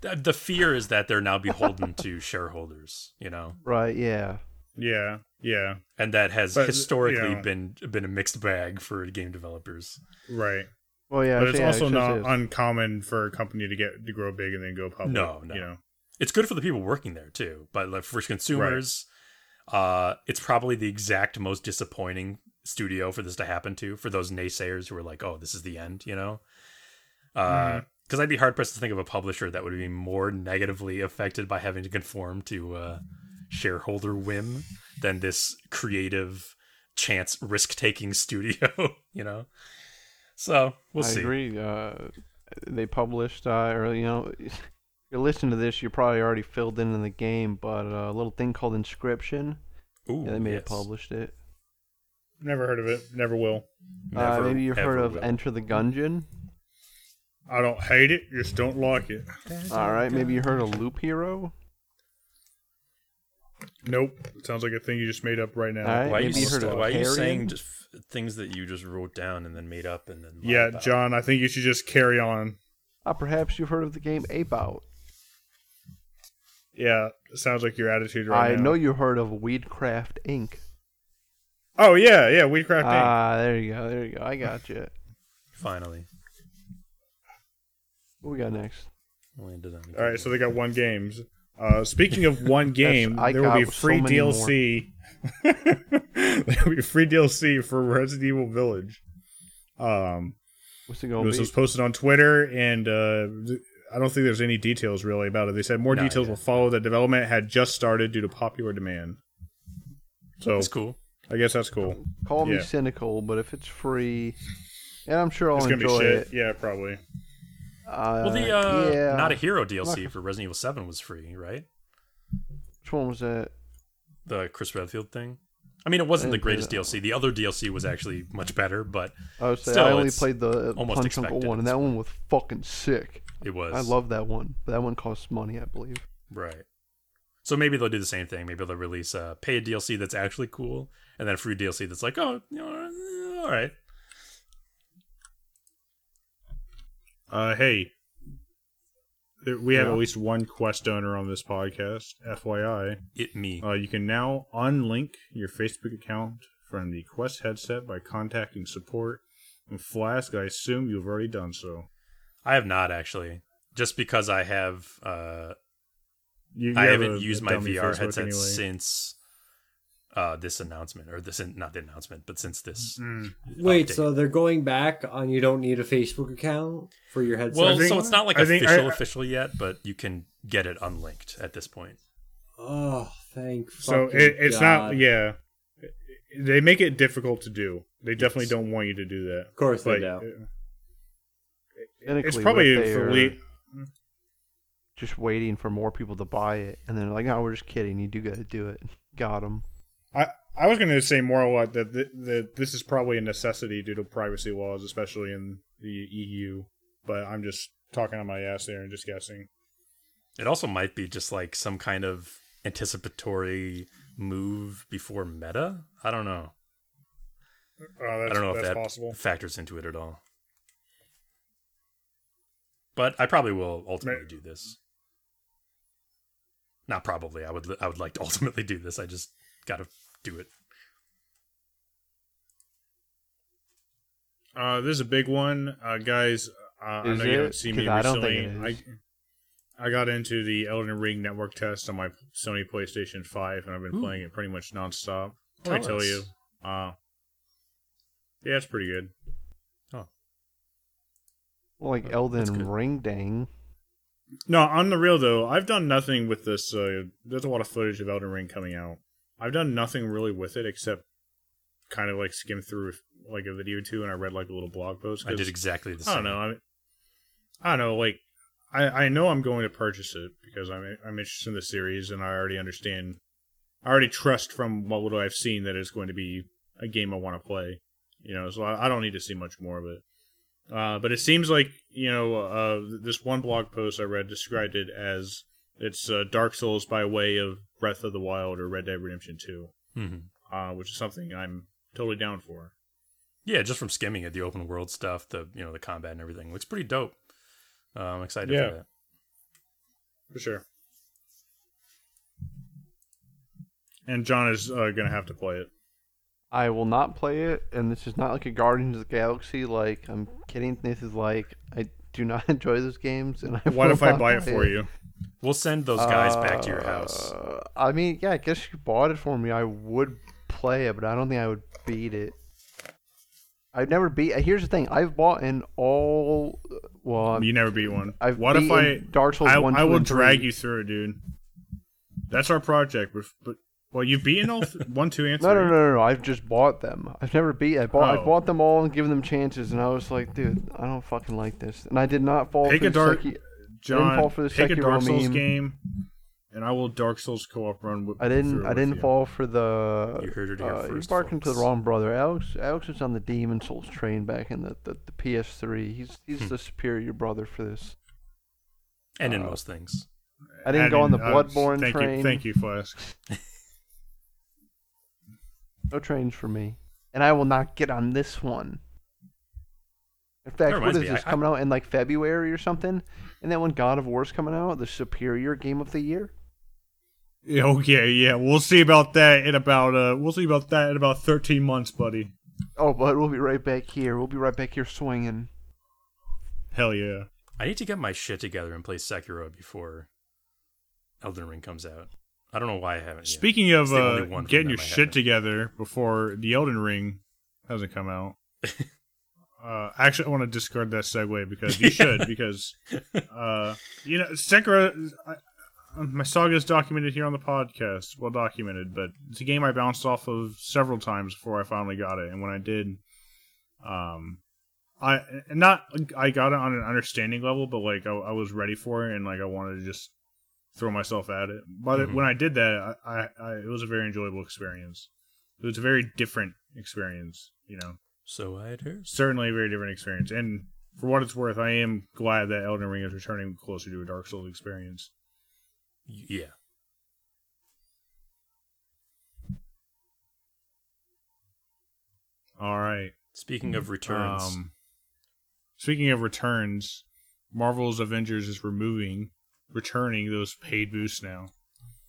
The fear is that they're now beholden to shareholders, you know? Right, yeah. Yeah, yeah. And that has historically been a mixed bag for game developers. Right. Well, yeah. But it's also not uncommon for a company to grow big and then go public. No. You know? It's good for the people working there, too. But like, for consumers... Right. It's probably the exact most disappointing studio for this to happen to, for those naysayers who were like, oh, this is the end, you know? Because I'd be hard-pressed to think of a publisher that would be more negatively affected by having to conform to shareholder whim than this creative, chance, risk-taking studio, you know? So, we'll see. I agree. They published, or, you know, if you're listening to this, you're probably already filled in the game, but a little thing called Inscryption. Ooh, yeah, they may have published it. Never heard of it. Never will. Maybe you've heard of Enter the Gungeon. I don't hate it, just don't like it. Alright, maybe you heard of Loop Hero? Nope. It sounds like a thing you just made up right now. Right, why are you saying just things that you just wrote down and then made up? And then John, I think you should just carry on. Perhaps you've heard of the game Ape Out. Yeah, it sounds like your attitude right now. I know you heard of Weedcraft Inc. Oh, yeah, Weedcraft Inc. Ah, there you go. I got you. Finally. What we got next? Alright, so they got one game. Speaking of one game, there will be free DLC. There will be free DLC for Resident Evil Village. What's it going to be? This was posted on Twitter, and I don't think there's any details really about it. They said more details will follow. The development had just started due to popular demand. So that's cool. I guess that's cool. Call me cynical, but if it's free, and I'm sure I'll enjoy it. Yeah, probably. Well, the Not a Hero DLC for Resident Evil 7 was free, right? Which one was that? The Chris Redfield thing. I mean, it wasn't the greatest DLC. The other DLC was actually much better, but I only played the Punch Uncle one, and that one was fucking sick. It was. I love that one. That one costs money, I believe. Right. So maybe they'll do the same thing. Maybe they'll release paid DLC that's actually cool, and then a free DLC that's like, oh, you know, all right. Hey, we have at least one quest owner on this podcast, FYI. It me. You can now unlink your Facebook account from the Quest headset by contacting support. And Flask, I assume you've already done so. I have not, actually. Just because I have... I haven't used my VR headset since this announcement. Or not the announcement, but since this... Wait, update. So they're going back on you don't need a Facebook account for your headset? Well, so it's not like official yet, but you can get it unlinked at this point. Oh, thank fucking God. So it's not... Yeah. They make it difficult to do. They definitely don't want you to do that. Of course they do. It's probably... just waiting for more people to buy it, and then like, no, we're just kidding. You do got to do it. Got them. I was going to say more like that this is probably a necessity due to privacy laws, especially in the EU. But I'm just talking on my ass there and just guessing. It also might be just like some kind of anticipatory move before Meta. I don't know. I don't know if that possible. Factors into it at all. But I probably will ultimately do this. Not probably. I would like to ultimately do this. I just gotta do it. This is a big one, guys. I know you don't see me recently. I got into the Elden Ring network test on my Sony PlayStation 5, and I've been playing it pretty much nonstop. I tell you, yeah, it's pretty good. Oh, well, like Elden Ring, dang. No, on the real though, I've done nothing with this. There's a lot of footage of Elden Ring coming out. I've done nothing really with it except kind of like skim through like a video too, and I read like a little blog post. I did exactly the same. I don't know. Like I know I'm going to purchase it because I'm interested in the series, and I already understand. I already trust from what little I've seen that it's going to be a game I want to play. You know, so I don't need to see much more of it. But it seems like, you know, this one blog post I read described it as it's Dark Souls by way of Breath of the Wild or Red Dead Redemption 2, which is something I'm totally down for. Yeah, just from skimming it, the open world stuff, the combat and everything looks pretty dope. I'm excited for that. For sure. And John is going to have to play it. I will not play it, and this is not like a Guardians of the Galaxy. Like, I'm kidding. This is like, I do not enjoy those games. And what if I buy it for you? We'll send those guys back to your house. I mean, yeah, I guess you bought it for me. I would play it, but I don't think I would beat it. I've never beat. Here's the thing. I've bought in all. Well, you never beat one. I've what if I Dark Souls 1, 2, I will and 3. Drag you through, dude. That's our project. But well, you've beaten all 1, 2, and 3. No. I've just bought them. I've never beat. I bought them all and given them chances, and I was like, dude, I don't fucking like this, and I did not fall. Pick for a dark. Pick a Dark Souls game. And I will Dark Souls co-op run with. I didn't fall for the. You heard it here first. You're barking to the wrong brother. Alex is on the Demon Souls train back in the PS3. He's the superior brother for this. And in most things. I didn't go on the Bloodborne train. Thank you, Flask. No trains for me, and I will not get on this one. In fact, what is this coming out in like February or something? And then when God of War's coming out, the superior game of the year. Okay, yeah, we'll see about that in about 13 months, buddy. Oh, but we'll be right back here. We'll be right back here swinging. Hell yeah! I need to get my shit together and play Sekiro before Elden Ring comes out. I don't know why I haven't. Speaking of getting your shit together before the Elden Ring hasn't come out. Actually, I want to discard that segue because you should, because, Sekiro, my saga is documented here on the podcast, well documented, but it's a game I bounced off of several times before I finally got it, and when I did, I got it on an understanding level, but, like, I was ready for it, and, like, I wanted to just throw myself at it, but when I did that, I it was a very enjoyable experience. It was a very different experience, you know. So I'd heard. Certainly a very different experience. And for what it's worth, I am glad that Elden Ring is returning closer to a Dark Souls experience. Yeah. All right. Speaking of returns, Marvel's Avengers is returning those paid boosts now.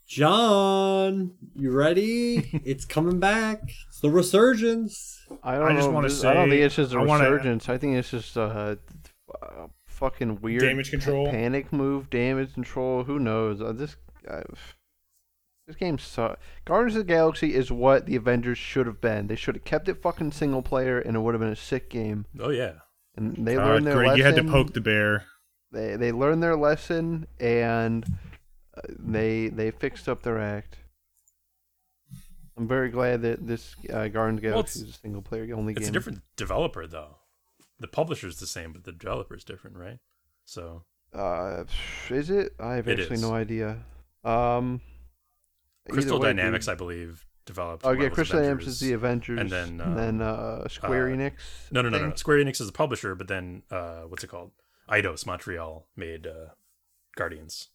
John, you ready? It's coming back. It's the resurgence. I don't think it's just a resurgence. I think it's just a fucking weird damage control, panic move, damage control. Who knows? This game sucks. Guardians of the Galaxy is what the Avengers should have been. They should have kept it fucking single player, and it would have been a sick game. Oh yeah. And they learned their lesson. You had to poke the bear. They learned their lesson and. They fixed up their act. I'm very glad that this Guardians of the Galaxy is a single player only game. It's a different developer though. The publisher's the same, but the developer's different, right? So. Is it? I have actually no idea. Crystal Dynamics, I believe, developed. Oh yeah, Crystal Dynamics is the Avengers, and then Square Enix. No. Square Enix is the publisher, but then what's it called? Eidos Montreal made Guardians.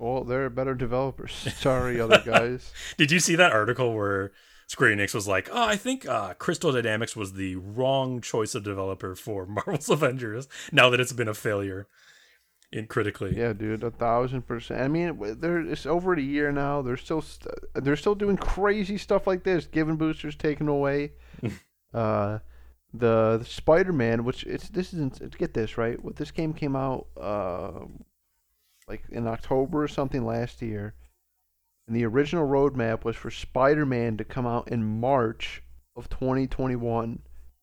Well, they're better developers. Sorry, other guys. Did you see that article where Square Enix was like, oh, I think Crystal Dynamics was the wrong choice of developer for Marvel's Avengers now that it's been a failure critically? Yeah, dude, 1,000%. I mean, it's over a year now. They're still doing crazy stuff like this, giving boosters, taken away. The Spider-Man, which get this, right? What this game came out... like in October or something last year. And the original roadmap was for Spider-Man to come out in March of 2021.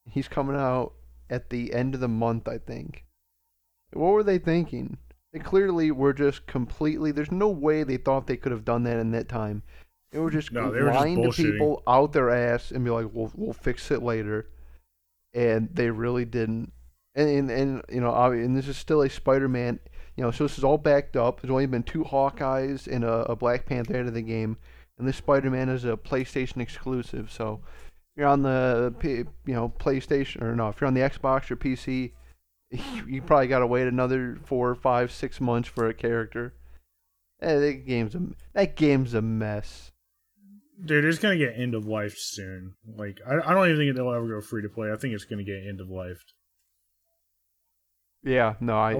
He's coming out at the end of the month, I think. What were they thinking? They clearly were just completely... There's no way they thought they could have done that in that time. They were just lying to people out their ass and be like, we'll fix it later. And they really didn't. And you know, and this is still a Spider-Man... You know, so this is all backed up. There's only been 2 Hawkeyes and a Black Panther out of the game, and this Spider-Man is a PlayStation exclusive. So, if you're on the PlayStation if you're on the Xbox or PC, you probably gotta wait another 4, 5, 6 months for a character. That game's a mess. Dude, it's gonna get end of life soon. Like, I don't even think it'll ever go free to play. I think it's gonna get end of life. Yeah, no, I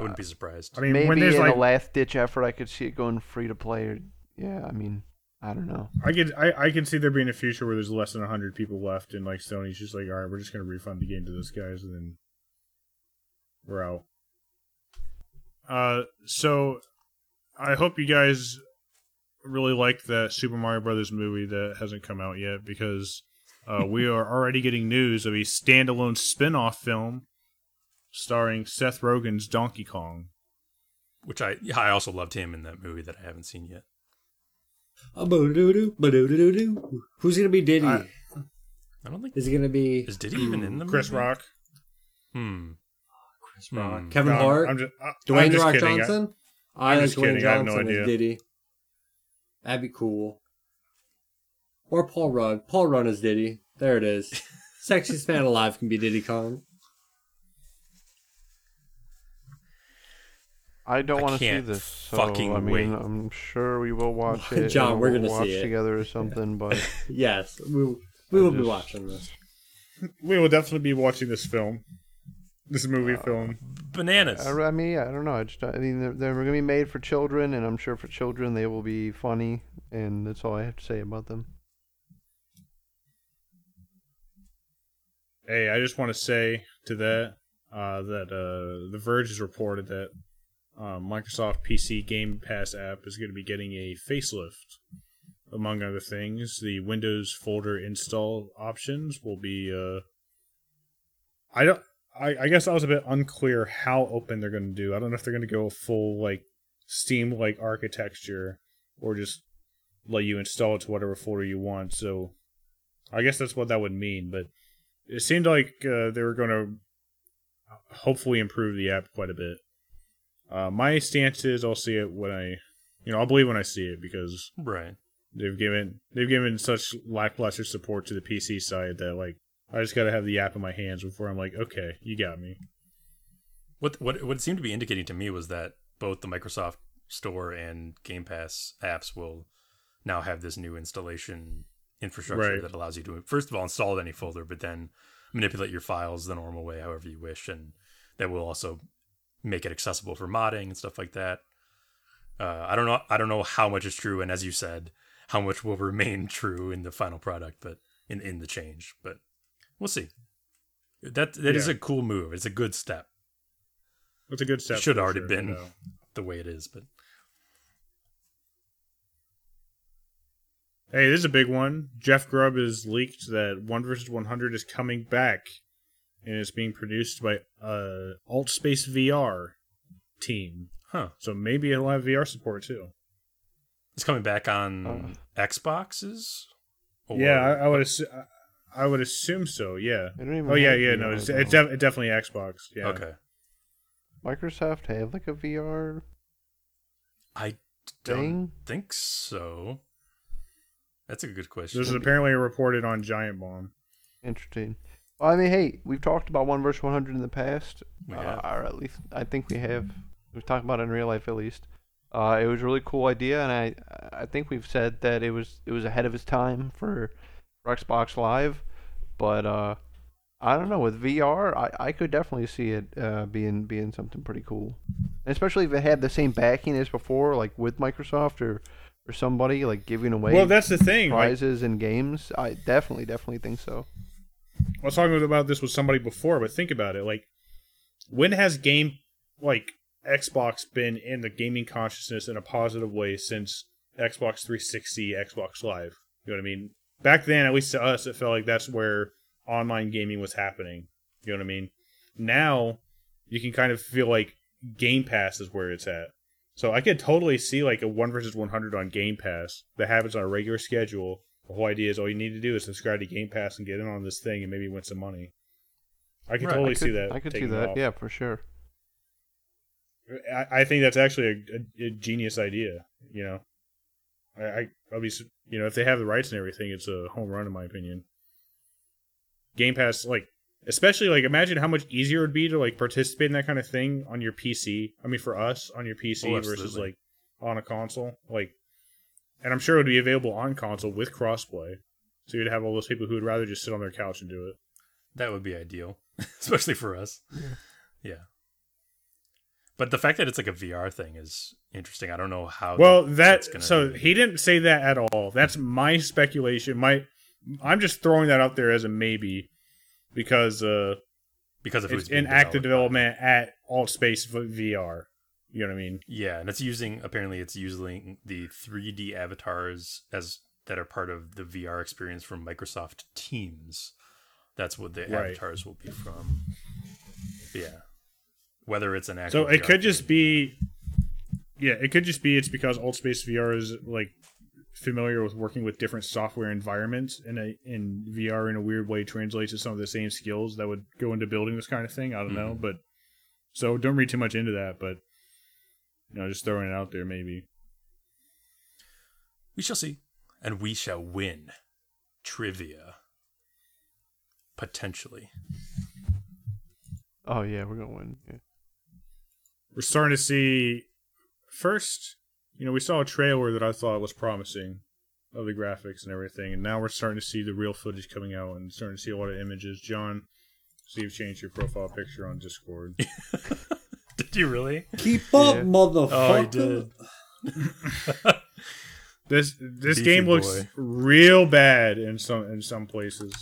wouldn't be surprised. I mean, maybe a last-ditch effort, I could see it going free-to-play. Yeah, I mean, I don't know. I could see there being a future where there's less than 100 people left, and like Sony's just like, all right, we're just going to refund the game to those guys, and then we're out. So I hope you guys really liked that Super Mario Brothers movie that hasn't come out yet, because We are already getting news of a standalone spin-off film starring Seth Rogen's Donkey Kong. Which I also loved him in that movie that I haven't seen yet. Who's going to be Diddy? I don't think... Is he going to be... Is Diddy even in the movie? Chris Rock. Chris Rock. Kevin Hart? Dwayne The Rock Johnson? I think Dwayne Johnson is Diddy. That'd be cool. Or Paul Rudd. Paul Rudd is Diddy. There it is. Sexiest man alive can be Diddy Kong. I don't want to see this. So, I mean, wait. I'm sure we will watch it. John, we're going to see it together or something. But yes, we will be watching this. We will definitely be watching this film. This movie film. Bananas. I mean, I don't know. They're going to be made for children, and I'm sure for children they will be funny, and that's all I have to say about them. Hey, I just want to say to that that The Verge has reported that Microsoft PC Game Pass app is going to be getting a facelift. Among other things, the Windows folder install options will be... I guess I was a bit unclear how open they're going to do. I don't know if they're going to go full like Steam-like architecture or just let you install it to whatever folder you want. So I guess that's what that would mean. But it seemed like they were going to hopefully improve the app quite a bit. My stance is I'll see it when I'll believe when I see it because they've given such lackluster support to the PC side that like. I just gotta have the app in my hands before I'm like, okay, you got me. What it seemed to be indicating to me was that both the Microsoft Store and Game Pass apps will now have this new installation infrastructure that allows you to, first of all, install any folder, but then manipulate your files the normal way, however you wish, and that will also make it accessible for modding and stuff like that. I don't know how much is true, and as you said, how much will remain true in the final product, but in the change, but. We'll see. That is a cool move. It's a good step. It's a good step. It should have already been the way it is, but hey, this is a big one. Jeff Grubb has leaked that 1v100 is coming back, and it's being produced by AltSpace VR team. Huh. So maybe it'll have VR support too. It's coming back on Xboxes. Or... Yeah, I would assume. I would assume so, yeah. No, it's definitely Xbox. Yeah. Okay. Microsoft have like a VR I don't think so. That's a good question. This is apparently reported on Giant Bomb. Interesting. Well, I mean, hey, we've talked about 1v100 in the past. Or at least I think we have. We've talked about it in real life at least. It was a really cool idea, and I think we've said that it was ahead of its time for Xbox Live, but I don't know, with VR I could definitely see it being something pretty cool, and especially if it had the same backing as before, like with Microsoft or somebody like giving away that's the thing, prizes and games. I definitely think so. I was talking about this with somebody before, but think about it, like when has game like Xbox been in the gaming consciousness in a positive way since Xbox 360, Xbox Live? You know what I mean? Back then, at least to us, it felt like that's where online gaming was happening. You know what I mean? Now, you can kind of feel like Game Pass is where it's at. So I could totally see like a 1v100 on Game Pass that happens on a regular schedule. The whole idea is all you need to do is subscribe to Game Pass and get in on this thing and maybe win some money. I could see that. I could see that, yeah, for sure. I think that's actually a genius idea, you know? Obviously, you know, if they have the rights and everything, it's a home run in my opinion. Game Pass, like, especially like, imagine how much easier it would be to like participate in that kind of thing on your PC. I mean, for us on your PC versus like on a console, like, and I'm sure it would be available on console with crossplay, so you'd have all those people who would rather just sit on their couch and do it. That would be ideal, especially for us. Yeah. But the fact that it's like a VR thing is interesting. I don't know how. Well, that's gonna he didn't say that at all. That's my speculation. I'm just throwing that out there as a maybe, because of it's in active development at AltSpace VR. You know what I mean? Yeah, and it's using the 3D avatars as that are part of the VR experience from Microsoft Teams. That's what the avatars will be from. Yeah. Whether it's an actual So it VR could just thing, be yeah, it could just be it's because AltSpace VR is like familiar with working with different software environments, and in VR in a weird way translates to some of the same skills that would go into building this kind of thing. I don't know, but so don't read too much into that, but you know, just throwing it out there maybe. We shall see. And we shall win trivia. Potentially. Oh yeah, we're gonna win. Yeah. We're starting to see first, you know, we saw a trailer that I thought was promising of the graphics and everything, and now we're starting to see the real footage coming out and starting to see a lot of images. John, so you've changed your profile picture on Discord. Did you really? Keep up, motherfucker. Oh, I did. This game looks real bad in some places.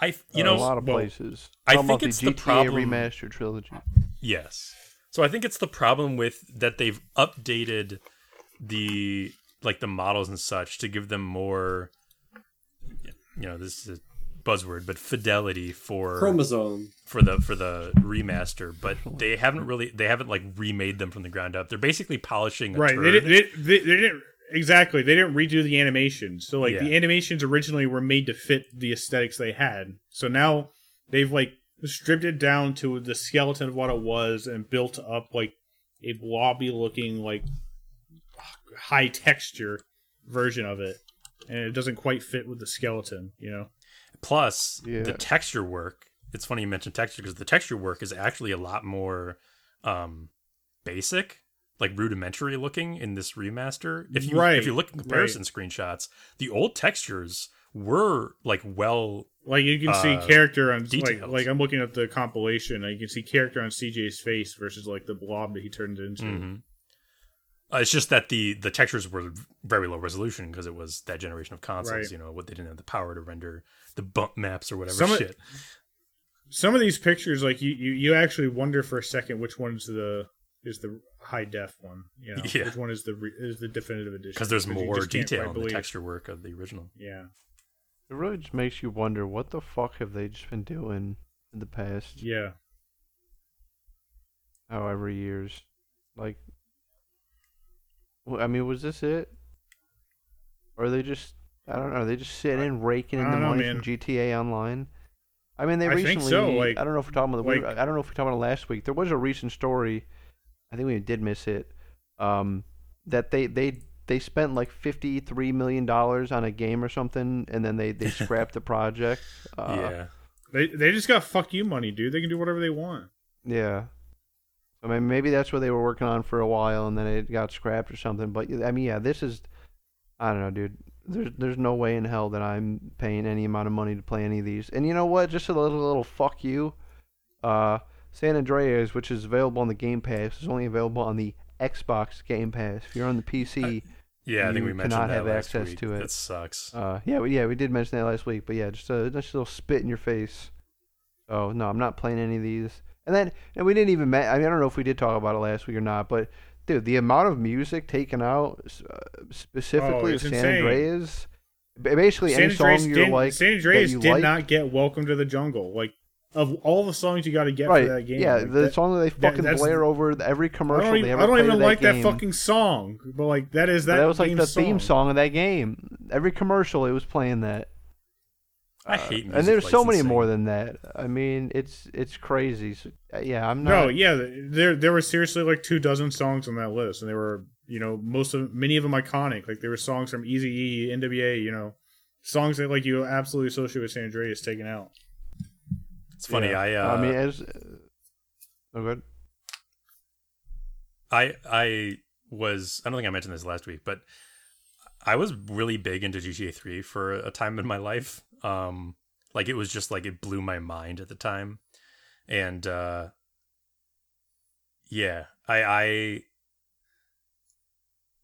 A lot of places. I think it's the problem. Remastered trilogy. Yes. So I think it's the problem with that they've updated the like the models and such to give them more, you know, this is a buzzword, but fidelity for chromosome for the remaster, but they haven't like remade them from the ground up. They're basically polishing a turd. They didn't exactly. They didn't redo the animations. So like the animations originally were made to fit the aesthetics they had. So now they've like stripped it down to the skeleton of what it was and built up like a blobby looking like high texture version of it. And it doesn't quite fit with the skeleton, you know. Plus the texture work. It's funny you mentioned texture because the texture work is actually a lot more basic. Like rudimentary looking in this remaster. If you look at comparison screenshots, the old textures were like you can see character on details. Like I'm looking at the compilation, and you can see character on CJ's face versus like the blob that he turned into. Mm-hmm. It's just that the textures were very low resolution because it was that generation of consoles. Right. You know, what they didn't have the power to render the bump maps or whatever Some of these pictures, like you actually wonder for a second which one's the high def one, you know, which one is the definitive edition, because there's more detail on the texture work of the original. Yeah, it really just makes you wonder what the fuck have they just been doing in the past however years. Like, I mean, was this it, or are they just sitting and raking in the money from GTA Online? I mean, they recently, I don't know if we're talking about I don't know if we're talking about last week. There was a recent story, I think we did miss it, that they spent like $53 million on a game or something, and then they scrapped the project. They just got fuck you money, dude. They can do whatever they want. Yeah. I mean, maybe that's what they were working on for a while, and then it got scrapped or something. But, I mean, yeah, this is, I don't know, dude. There's no way in hell that I'm paying any amount of money to play any of these. And you know what? Just a little fuck you. San Andreas, which is available on the Game Pass, is only available on the Xbox Game Pass. If you're on the PC, I think we mentioned that last week. To it. That sucks. We did mention that last week. But yeah, just a little spit in your face. Oh no, I'm not playing any of these. And then we didn't even. I don't know if we did talk about it last week or not, but. Dude, the amount of music taken out, specifically of San Andreas, basically any song you're like, San Andreas did not get "Welcome to the Jungle." Like, of all the songs you got to get for that game, the song that they fucking blare over every commercial. I don't even like that fucking song, but like that was like the theme song of that game. Every commercial, it was playing that. I hate music. And there's so many more than that. I mean, it's crazy. So, I'm not. No, there were seriously like 2 dozen songs on that list, and they were, you know, many of them iconic. Like there were songs from Eazy-E, NWA, you know, songs that like you absolutely associate with San Andreas taken out. It's funny. I mean, good. I don't think I mentioned this last week, but I was really big into GTA 3 for a time in my life. Like it was just like it blew my mind at the time, and I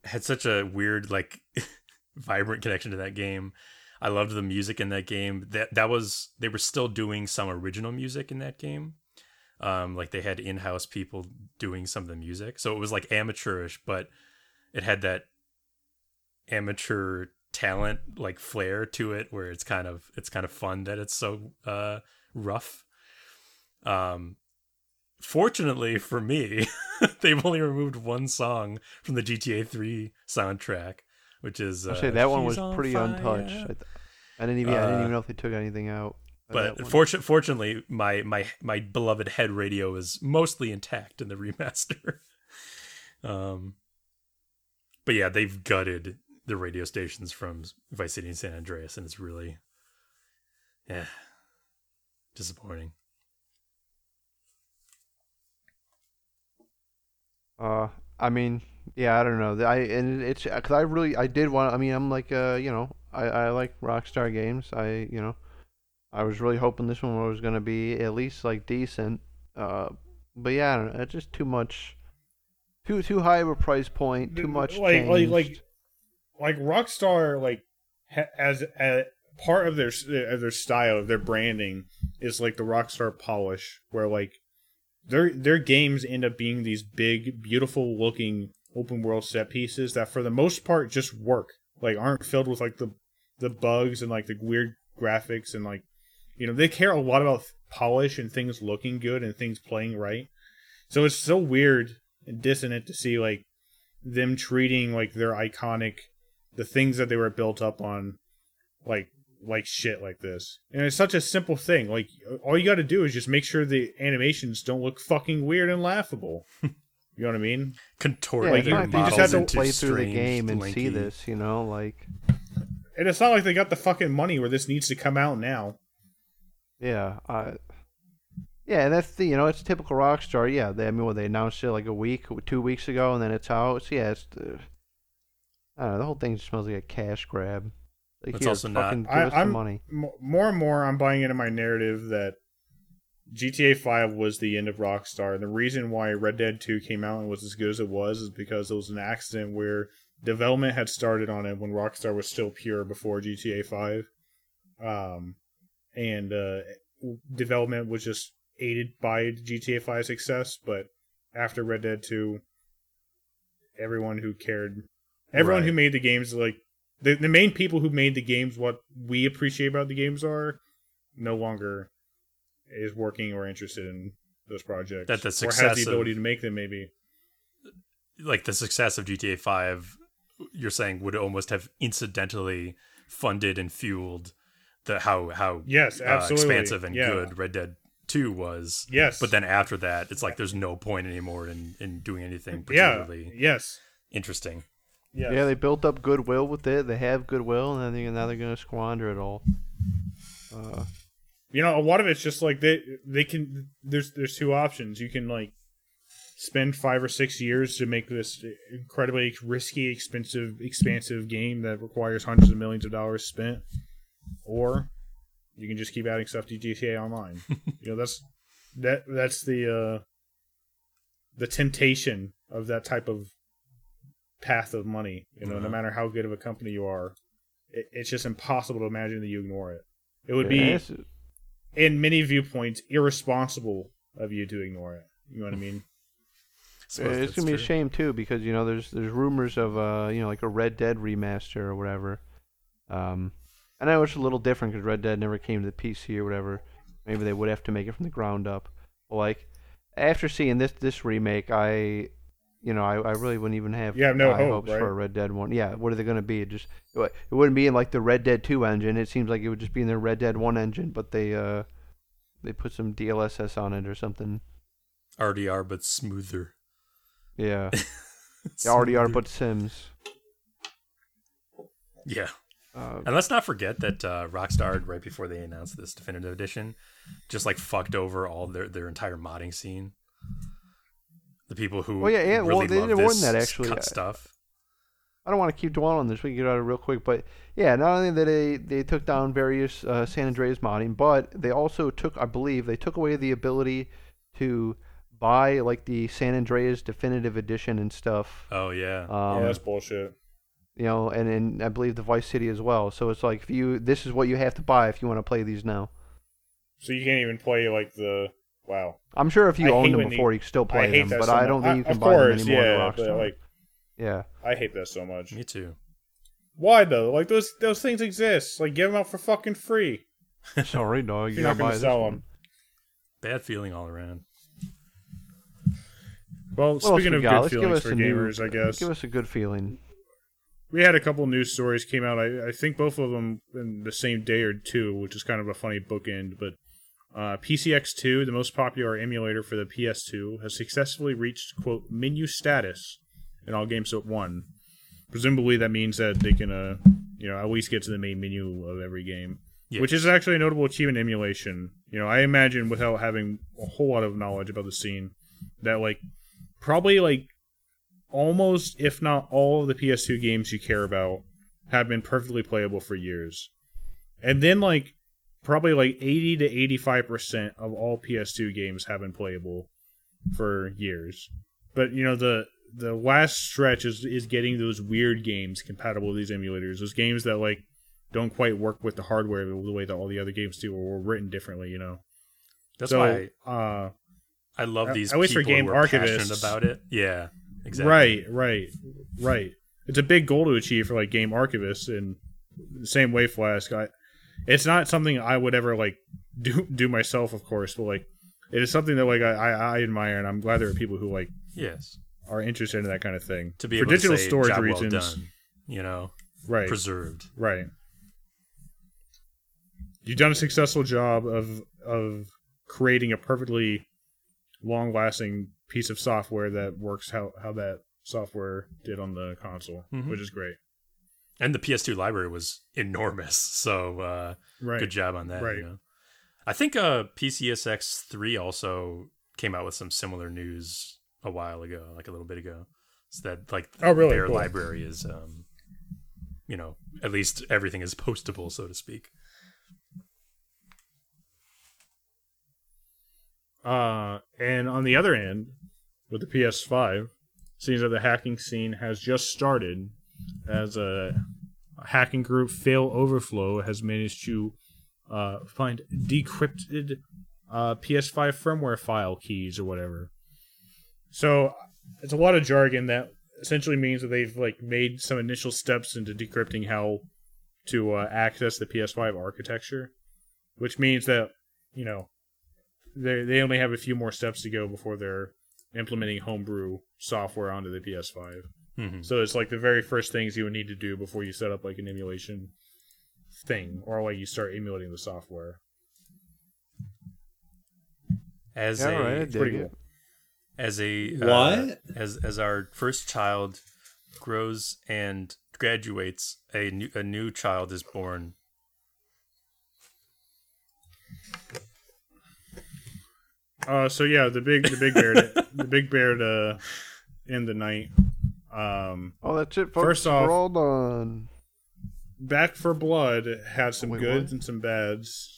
had such a weird like vibrant connection to that game. I loved the music in that game. That was they were still doing some original music in that game. Like they had in-house people doing some of the music, so it was like amateurish, but it had that amateur talent like flair to it, where it's kind of fun that it's so rough. Fortunately for me, they've only removed one song from the GTA 3 soundtrack, which is actually that one was pretty untouched. I didn't even know if they took anything out. But fortunately, my beloved head radio is mostly intact in the remaster. But yeah, they've gutted the radio stations from Vice City and San Andreas, and it's really disappointing. I don't know. I like Rockstar games. I was really hoping this one was going to be at least like decent. But yeah, I don't know. It's just too much, too high of a price point. Too much like Rockstar, as part of their style, of their branding is like the Rockstar polish, where like their games end up being these big, beautiful looking open world set pieces that for the most part just work. Like aren't filled with like the bugs and like the weird graphics and like. You know, they care a lot about polish and things looking good and things playing right. So it's so weird and dissonant to see, like, them treating, like, their iconic, the things that they were built up on, like shit like this. And it's such a simple thing. Like, all you gotta do is just make sure the animations don't look fucking weird and laughable. You know what I mean? Contort. Like, you just have to play through the game and see this, you know? Like, and it's not like they got the fucking money where this needs to come out now. Yeah, and that's the, you know, it's typical Rockstar. Yeah, they announced it like a week, 2 weeks ago, and then it's out. So yeah, I don't know, the whole thing just smells like a cash grab. Like, it's also not. More and more, I'm buying into my narrative that GTA 5 was the end of Rockstar, and the reason why Red Dead 2 came out and was as good as it was is because it was an accident where development had started on it when Rockstar was still pure before GTA 5. And development was just aided by GTA 5's success, but after Red Dead 2, everyone who cared, who made the games, like, the main people who made the games, what we appreciate about the games are, no longer is working or interested in those projects. That the success or has the ability to make them, maybe. Like, the success of GTA 5, you're saying, would almost have incidentally funded and fueled how yes, absolutely. Expansive and good Red Dead 2 was. Yes. But then after that, it's like there's no point anymore in doing anything particularly interesting. Yes. Yeah, they built up goodwill with it. They have goodwill, and now they're going to squander it all. You know, a lot of it's just like they can. There's two options. You can like spend 5 or 6 years to make this incredibly risky, expensive, expansive game that requires hundreds of millions of dollars spent. Or you can just keep adding stuff to GTA Online. You know, that's the temptation of that type of path of money. You know, no matter how good of a company you are, it's just impossible to imagine that you ignore it. It would be, in many viewpoints, irresponsible of you to ignore it. You know what I mean? It's gonna be a shame too, because you know there's rumors of like a Red Dead remaster or whatever. And I know it's a little different because Red Dead never came to the PC or whatever. Maybe they would have to make it from the ground up. But like, after seeing this remake, I really wouldn't even have high hopes for a Red Dead 1. Yeah, what are they going to be? It wouldn't be in like the Red Dead 2 engine. It seems like it would just be in their Red Dead 1 engine, but they put some DLSS on it or something. RDR, but smoother. Yeah. Smoother. RDR, but Sims. Yeah. And let's not forget that Rockstar, right before they announced this definitive edition, just like fucked over all their entire modding scene. The people who really love this cut stuff. I don't want to keep dwelling on this. We can get out of it real quick, but yeah, not only that they took down various San Andreas modding, but they also took away the ability to buy like the San Andreas definitive edition and stuff. Oh yeah, that's bullshit. You know, and I believe the Vice City as well. So it's like this is what you have to buy if you want to play these now. So you can't even play like the wow. I'm sure if you owned them before, you could still play them, but I don't think you can buy them anymore. Rockstar. I hate that so much. Me too. Why though? Like those things exist. Like give them out for fucking free. Sorry, dog. You're not gonna sell them. Bad feeling all around. Well, speaking of good feelings for gamers, I guess. Give us a good feeling. We had a couple news stories came out. I think both of them in the same day or two, which is kind of a funny bookend. But PCX2, the most popular emulator for the PS2, has successfully reached quote menu status in all games at 1. Presumably, that means that they can, at least get to the main menu of every game. Yes. Which is actually a notable achievement in emulation. You know, I imagine without having a whole lot of knowledge about the scene, that like probably like almost, if not all of the PS2 games you care about have been perfectly playable for years. And then like probably like 80 to 85% of all PS2 games have been playable for years. But, you know, the last stretch is getting those weird games compatible with these emulators. Those games that like don't quite work with the hardware the way that all the other games do, or were written differently, you know. That's why I love these people who are passionate about it. Yeah, exactly. Right. It's a big goal to achieve for like game archivists, and the same way, Flask. It's not something I would ever like do myself, of course, but like it is something that like I admire, and I'm glad there are people who like are interested in that kind of thing to be for able digital to say, storage job reasons. Well done, you know, right? Preserved, right? You've done a successful job of creating a perfectly long-lasting piece of software that works how that software did on the console, mm-hmm. which is great. And the PS2 library was enormous, so good job on that. Right. You know? I think PCSX3 also came out with some similar news a while ago, like a little bit ago. So that like their library is, at least everything is postable, so to speak. And on the other end, with the PS5, seems that the hacking scene has just started as a hacking group, Fail Overflow, has managed to find decrypted PS5 firmware file keys or whatever. So it's a lot of jargon that essentially means that they've like made some initial steps into decrypting how to access the PS5 architecture, which means that, you know, They only have a few more steps to go before they're implementing homebrew software onto the PS5. Mm-hmm. So it's like the very first things you would need to do before you set up like an emulation thing, or like you start emulating the software. As our first child grows and graduates, a new child is born. The big bear to end the night. That's it, folks. First off, rolled on. Back for Blood had some goods and some bads.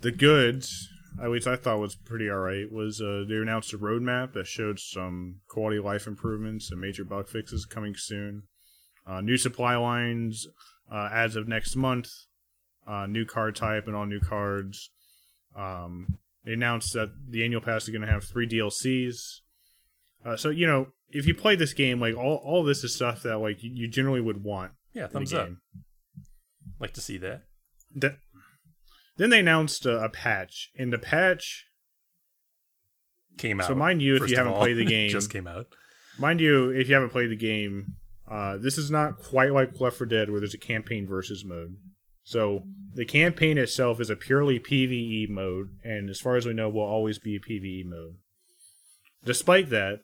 The goods, at least I thought was pretty alright, was they announced a roadmap that showed some quality of life improvements and major bug fixes coming soon. New supply lines as of next month. New card type and all new cards. They announced that the annual pass is going to have 3 DLCs. So, you know, if you play this game, like, all this is stuff that, like, you generally would want. Yeah, thumbs up. Like to see that. Then they announced a patch, and the patch came out. So, mind you, if you haven't played the game... just came out. Mind you, if you haven't played the game, this is not quite like Left 4 Dead, where there's a campaign versus mode. So the campaign itself is a purely PvE mode, and as far as we know, will always be a PvE mode. Despite that,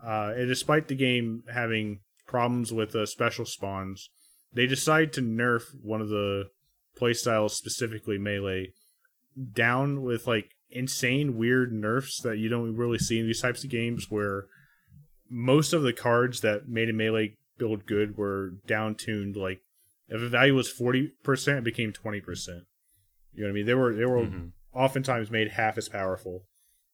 and despite the game having problems with special spawns, they decide to nerf one of the playstyles, specifically melee, down with like insane weird nerfs that you don't really see in these types of games, where most of the cards that made a melee build good were down-tuned like, if the value was 40%, it became 20%. You know what I mean? They were mm-hmm. oftentimes made half as powerful,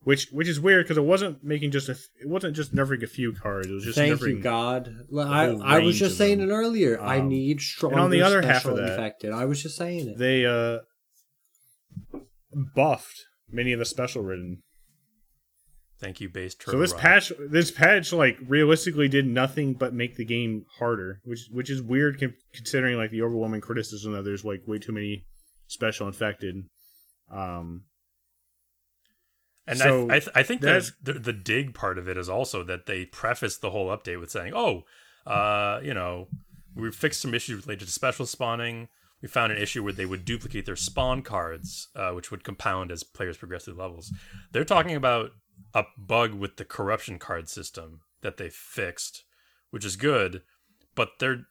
which is weird because it wasn't making just nerfing a few cards. It was just nerfing. Thank you, God. I was just saying it earlier. I need stronger. And on the other half of that, infected. I was just saying it. They buffed many of the special ridden. Thank you, base turtle. So this patch, like, realistically did nothing but make the game harder, which is weird considering like the overwhelming criticism that there's like way too many special infected. And so I think that the dig part of it is also that they prefaced the whole update with saying, we fixed some issues related to special spawning. We found an issue where they would duplicate their spawn cards, which would compound as players progress through levels. They're talking about a bug with the corruption card system that they fixed, which is good, but and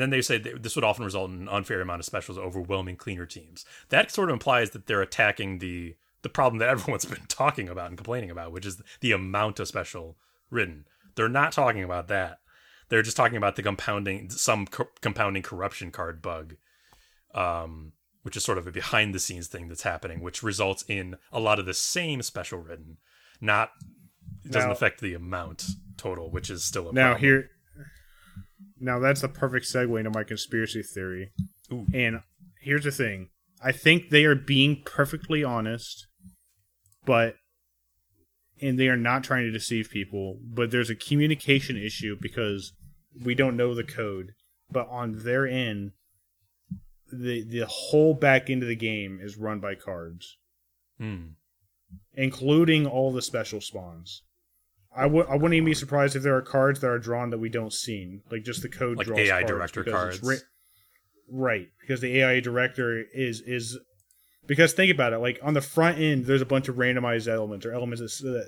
then they say this would often result in an unfair amount of specials overwhelming cleaner teams. That sort of implies that they're attacking the problem that everyone's been talking about and complaining about, which is the amount of special ridden. They're not talking about that. They're just talking about the compounding corruption card bug, which is sort of a behind the scenes thing that's happening, which results in a lot of the same special ridden. It doesn't affect the amount total, which is still a problem. Now that's the perfect segue into my conspiracy theory. Ooh. And here's the thing. I think they are being perfectly honest, and they are not trying to deceive people, but there's a communication issue because we don't know the code. But on their end, the whole back end of the game is run by cards, including all the special spawns. I wouldn't even be surprised if there are cards that are drawn that we don't see, like just the code like draws AI cards director cards. Right, because the AI director is because think about it, like on the front end, there's a bunch of randomized elements or elements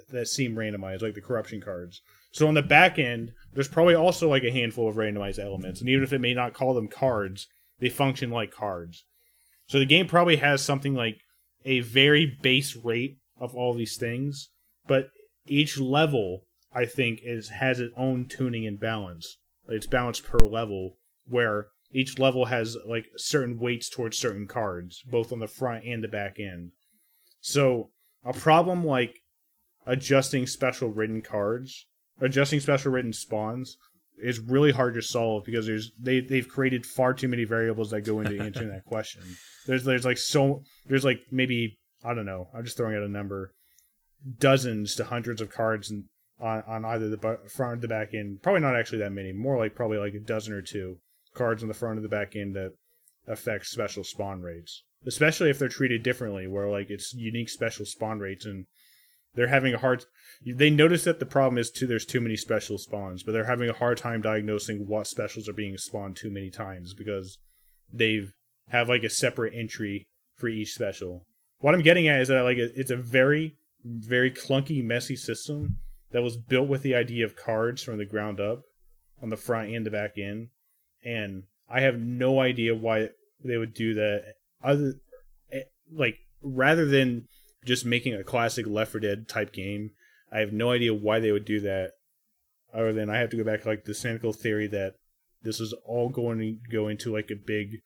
that seem randomized, like the corruption cards. So on the back end, there's probably also like a handful of randomized elements, and even if it may not call them cards, they function like cards. So the game probably has something like a very base rate of all these things, but each level, I think, has its own tuning and balance. It's balanced per level, where each level has like certain weights towards certain cards, both on the front and the back end. So a problem like adjusting special written spawns is really hard to solve because they've created far too many variables that go into answering that question. There's maybe, I don't know, I'm just throwing out a number, dozens to hundreds of cards on either the front or the back end. Probably not actually that many, more like probably like a dozen or two cards on the front of the back end that affect special spawn rates, especially if they're treated differently, where like it's unique special spawn rates, and they're having a hard they notice that the problem is too there's too many special spawns, but they're having a hard time diagnosing what specials are being spawned too many times because they have like a separate entry for each special. What I'm getting at is that like it's a very, very clunky, messy system that was built with the idea of cards from the ground up on the front and the back end. And I have no idea why they would do that, rather than just making a classic Left 4 Dead type game. I have no idea why they would do that, other than I have to go back to like the cynical theory that this is all going to go into like a big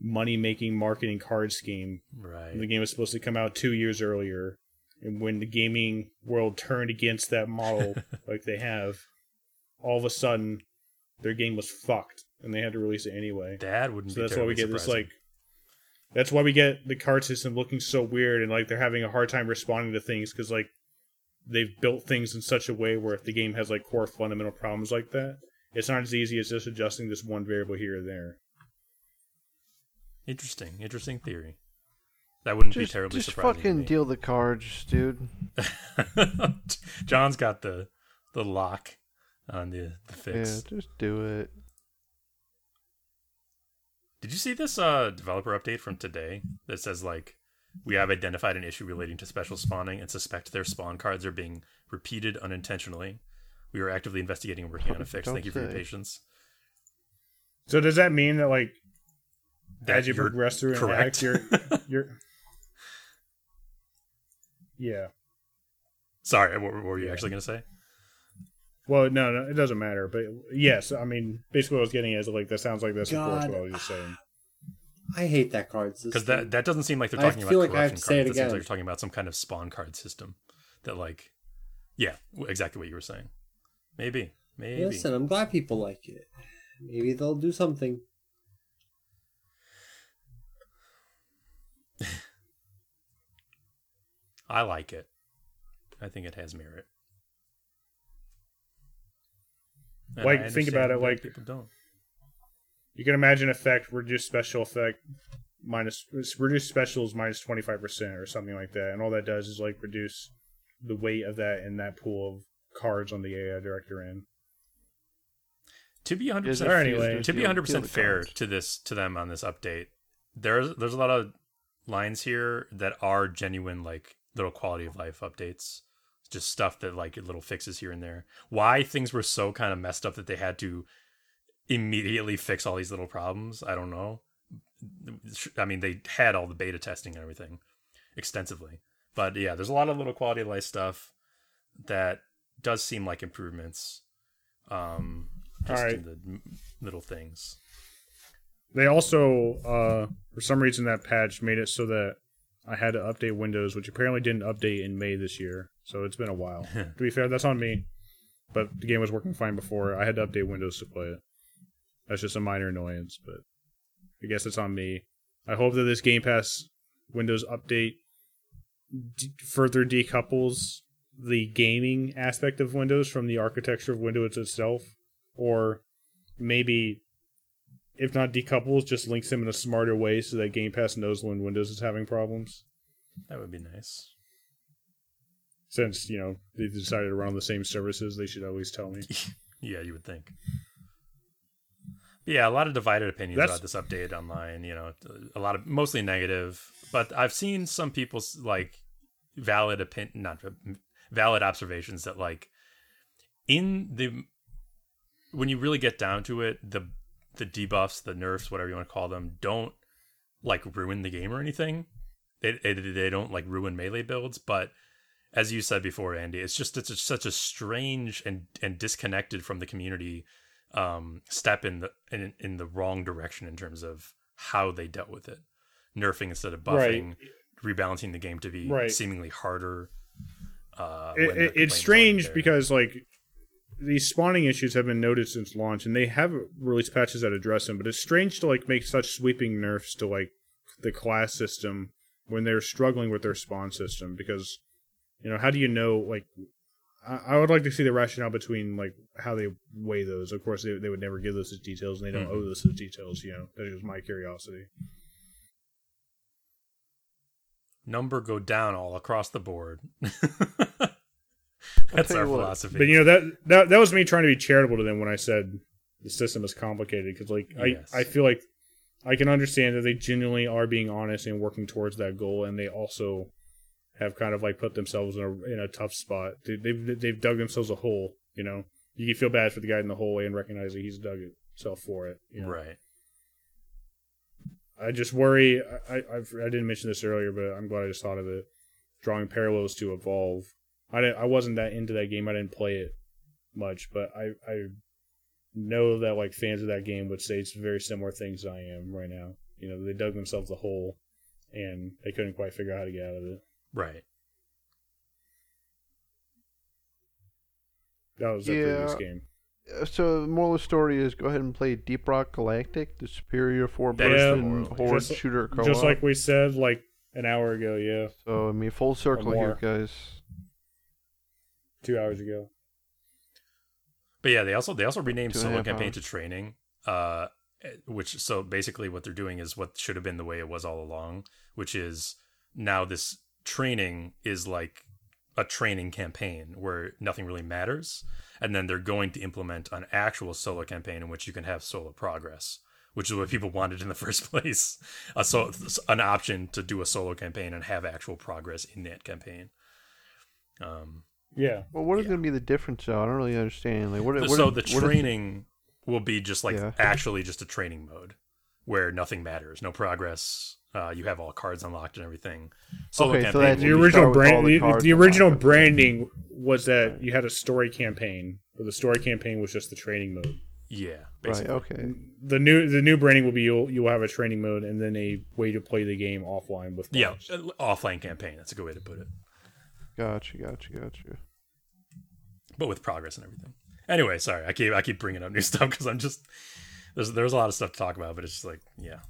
money-making marketing card scheme. Right. The game was supposed to come out 2 years earlier, and when the gaming world turned against that model, like they have, all of a sudden their game was fucked, and they had to release it anyway. That wouldn't be terribly surprising. That's why we get the card system looking so weird, and like they're having a hard time responding to things because like they've built things in such a way where if the game has like core fundamental problems like that, it's not as easy as just adjusting this one variable here or there. Interesting theory. That wouldn't be terribly surprising. Just fucking deal the cards, dude. John's got the lock on the fix. Yeah, just do it. Did you see this developer update from today that says, like, we have identified an issue relating to special spawning and suspect their spawn cards are being repeated unintentionally. We are actively investigating and working on a fix. Thank you for your patience. So does that mean that, like, as you progress through an act, you're... Yeah. Sorry, what were you actually going to say? Well, no, it doesn't matter. But yes, I mean, basically what I was getting at is like, that sounds like that's what I was just saying. I hate that card system. Because that doesn't seem like they're talking about corruption cards. It seems like they're talking about some kind of spawn card system. That like, yeah, exactly what you were saying. Maybe. Listen, I'm glad people like it. Maybe they'll do something. I like it. I think it has merit. And like, think about it, like, people don't. You can imagine effect, reduce special effect, reduce specials minus 25% or something like that. And all that does is, like, reduce the weight of that in that pool of cards on the AI director end. To be 100% fair to this, to them on this update, there's a lot of lines here that are genuine, like, little quality of life updates. Just stuff that, like, little fixes here and there. Why things were so kind of messed up that they had to immediately fix all these little problems, I don't know. I mean, they had all the beta testing and everything extensively. But yeah, there's a lot of little quality of life stuff that does seem like improvements. Just all right. The little things. They also, for some reason, that patch made it so that I had to update Windows, which apparently didn't update in May this year. So it's been a while. To be fair, that's on me. But the game was working fine before. I had to update Windows to play it. That's just a minor annoyance, but I guess it's on me. I hope that this Game Pass Windows update further decouples the gaming aspect of Windows from the architecture of Windows itself. Or maybe, if not decouples, just links them in a smarter way so that Game Pass knows when Windows is having problems. That would be nice. Since, you know, they decided to run on the same services, they should always tell me. Yeah, you would think. But yeah, a lot of divided opinions about this update online, you know, a lot of mostly negative, but I've seen some people's, like, valid observations that, like, when you really get down to it, the debuffs, the nerfs, whatever you want to call them, don't, like, ruin the game or anything. They don't, like, ruin melee builds, but as you said before, Andy, it's such a strange and disconnected from the community step in the wrong direction in terms of how they dealt with it. Nerfing instead of buffing, right. Rebalancing the game to be right. Seemingly harder. It's strange because, like, these spawning issues have been noted since launch, and they have released patches that address them, but it's strange to, like, make such sweeping nerfs to, like, the class system when they're struggling with their spawn system, because, you know, how do you know, like, I would like to see the rationale between, like, how they weigh those. Of course, they would never give us those details, and they don't owe us those details, you know. That is my curiosity. Number go down all across the board. That's our philosophy. But, you know, that was me trying to be charitable to them when I said the system is complicated, because, like, yes. I feel like I can understand that they genuinely are being honest and working towards that goal, and they also have kind of, like, put themselves in a tough spot. They've dug themselves a hole, you know. You can feel bad for the guy in the hallway and recognize that he's dug himself for it. You know? Right. I just worry, I didn't mention this earlier, but I'm glad I just thought of it, drawing parallels to Evolve. I wasn't that into that game. I didn't play it much, but I know that, like, fans of that game would say it's very similar things I am right now. You know, they dug themselves a hole, and they couldn't quite figure out how to get out of it. Right. That was the previous game. So the moral of the story is go ahead and play Deep Rock Galactic, the superior four-person horde shooter co-op. Just like we said, like, an hour ago, yeah. So, I mean, full circle here, guys. 2 hours ago. But yeah, they also renamed solo campaign to training, which, so basically what they're doing is what should have been the way it was all along, which is now this training is like a training campaign where nothing really matters, and then they're going to implement an actual solo campaign in which you can have solo progress, which is what people wanted in the first place. So an option to do a solo campaign and have actual progress in that campaign. Yeah. Well, what is going to be the difference, though? I don't really understand. Like, will be just like actually just a training mode where nothing matters, no progress. You have all cards unlocked and everything. Solo campaign. So the original branding was that you had a story campaign, but the story campaign was just the training mode. Yeah, basically. Right, okay. The new branding will be you will have a training mode and then a way to play the game offline with cards. Yeah, offline campaign. That's a good way to put it. Gotcha. But with progress and everything. Anyway, sorry, I keep bringing up new stuff because I'm just there's a lot of stuff to talk about, but it's just like, yeah,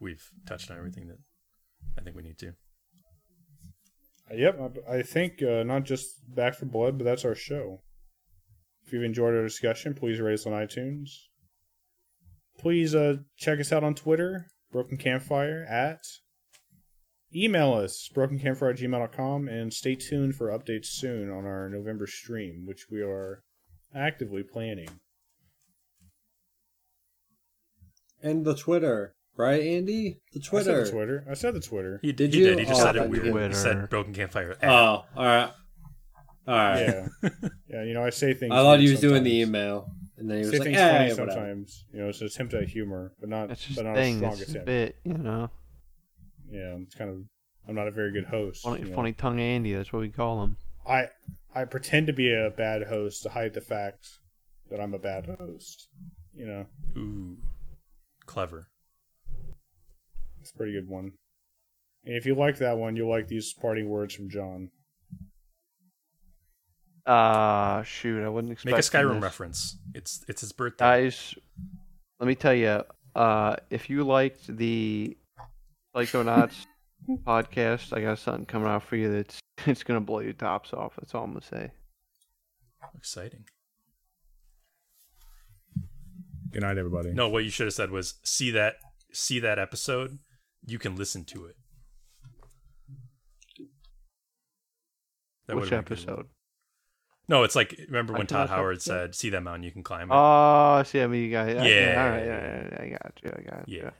we've touched on everything that I think we need to. Yep, I think not just Back for Blood, but that's our show. If you've enjoyed our discussion, please rate us on iTunes. Please check us out on Twitter, Broken Campfire, at... Email us, brokencampfire@gmail.com, and stay tuned for updates soon on our November stream, which we are actively planning. And the Twitter, right, Andy? The Twitter. I said the Twitter. He did. He did. He just said it weird. He said Broken Campfire. Oh, all right. All right. Yeah. Yeah, you know, I say things. I thought he was doing the email. And then he was like, hey, funny sometimes. You know, it's an attempt at humor, but not a strong attempt. Bit, you know. Yeah, it's kind of. I'm not a very good host. Funny tongue Andy, that's what we call him. I pretend to be a bad host to hide the fact that I'm a bad host. You know. Ooh, clever. It's a pretty good one. And if you like that one, you'll like these parting words from John. Shoot, I wouldn't expect. Make a Skyrim reference. It's his birthday. Guys, let me tell you. If you liked the Psychonauts podcast, I got something coming out for you that's gonna blow your tops off. That's all I'm gonna say. Exciting. Good night, everybody. No, what you should have said was see that episode. You can listen to it. Which episode? No, it's like, remember when Todd Howard said, see that mountain, you can climb it? Oh, see that mountain, you got it. Yeah. All right, I got you. Yeah.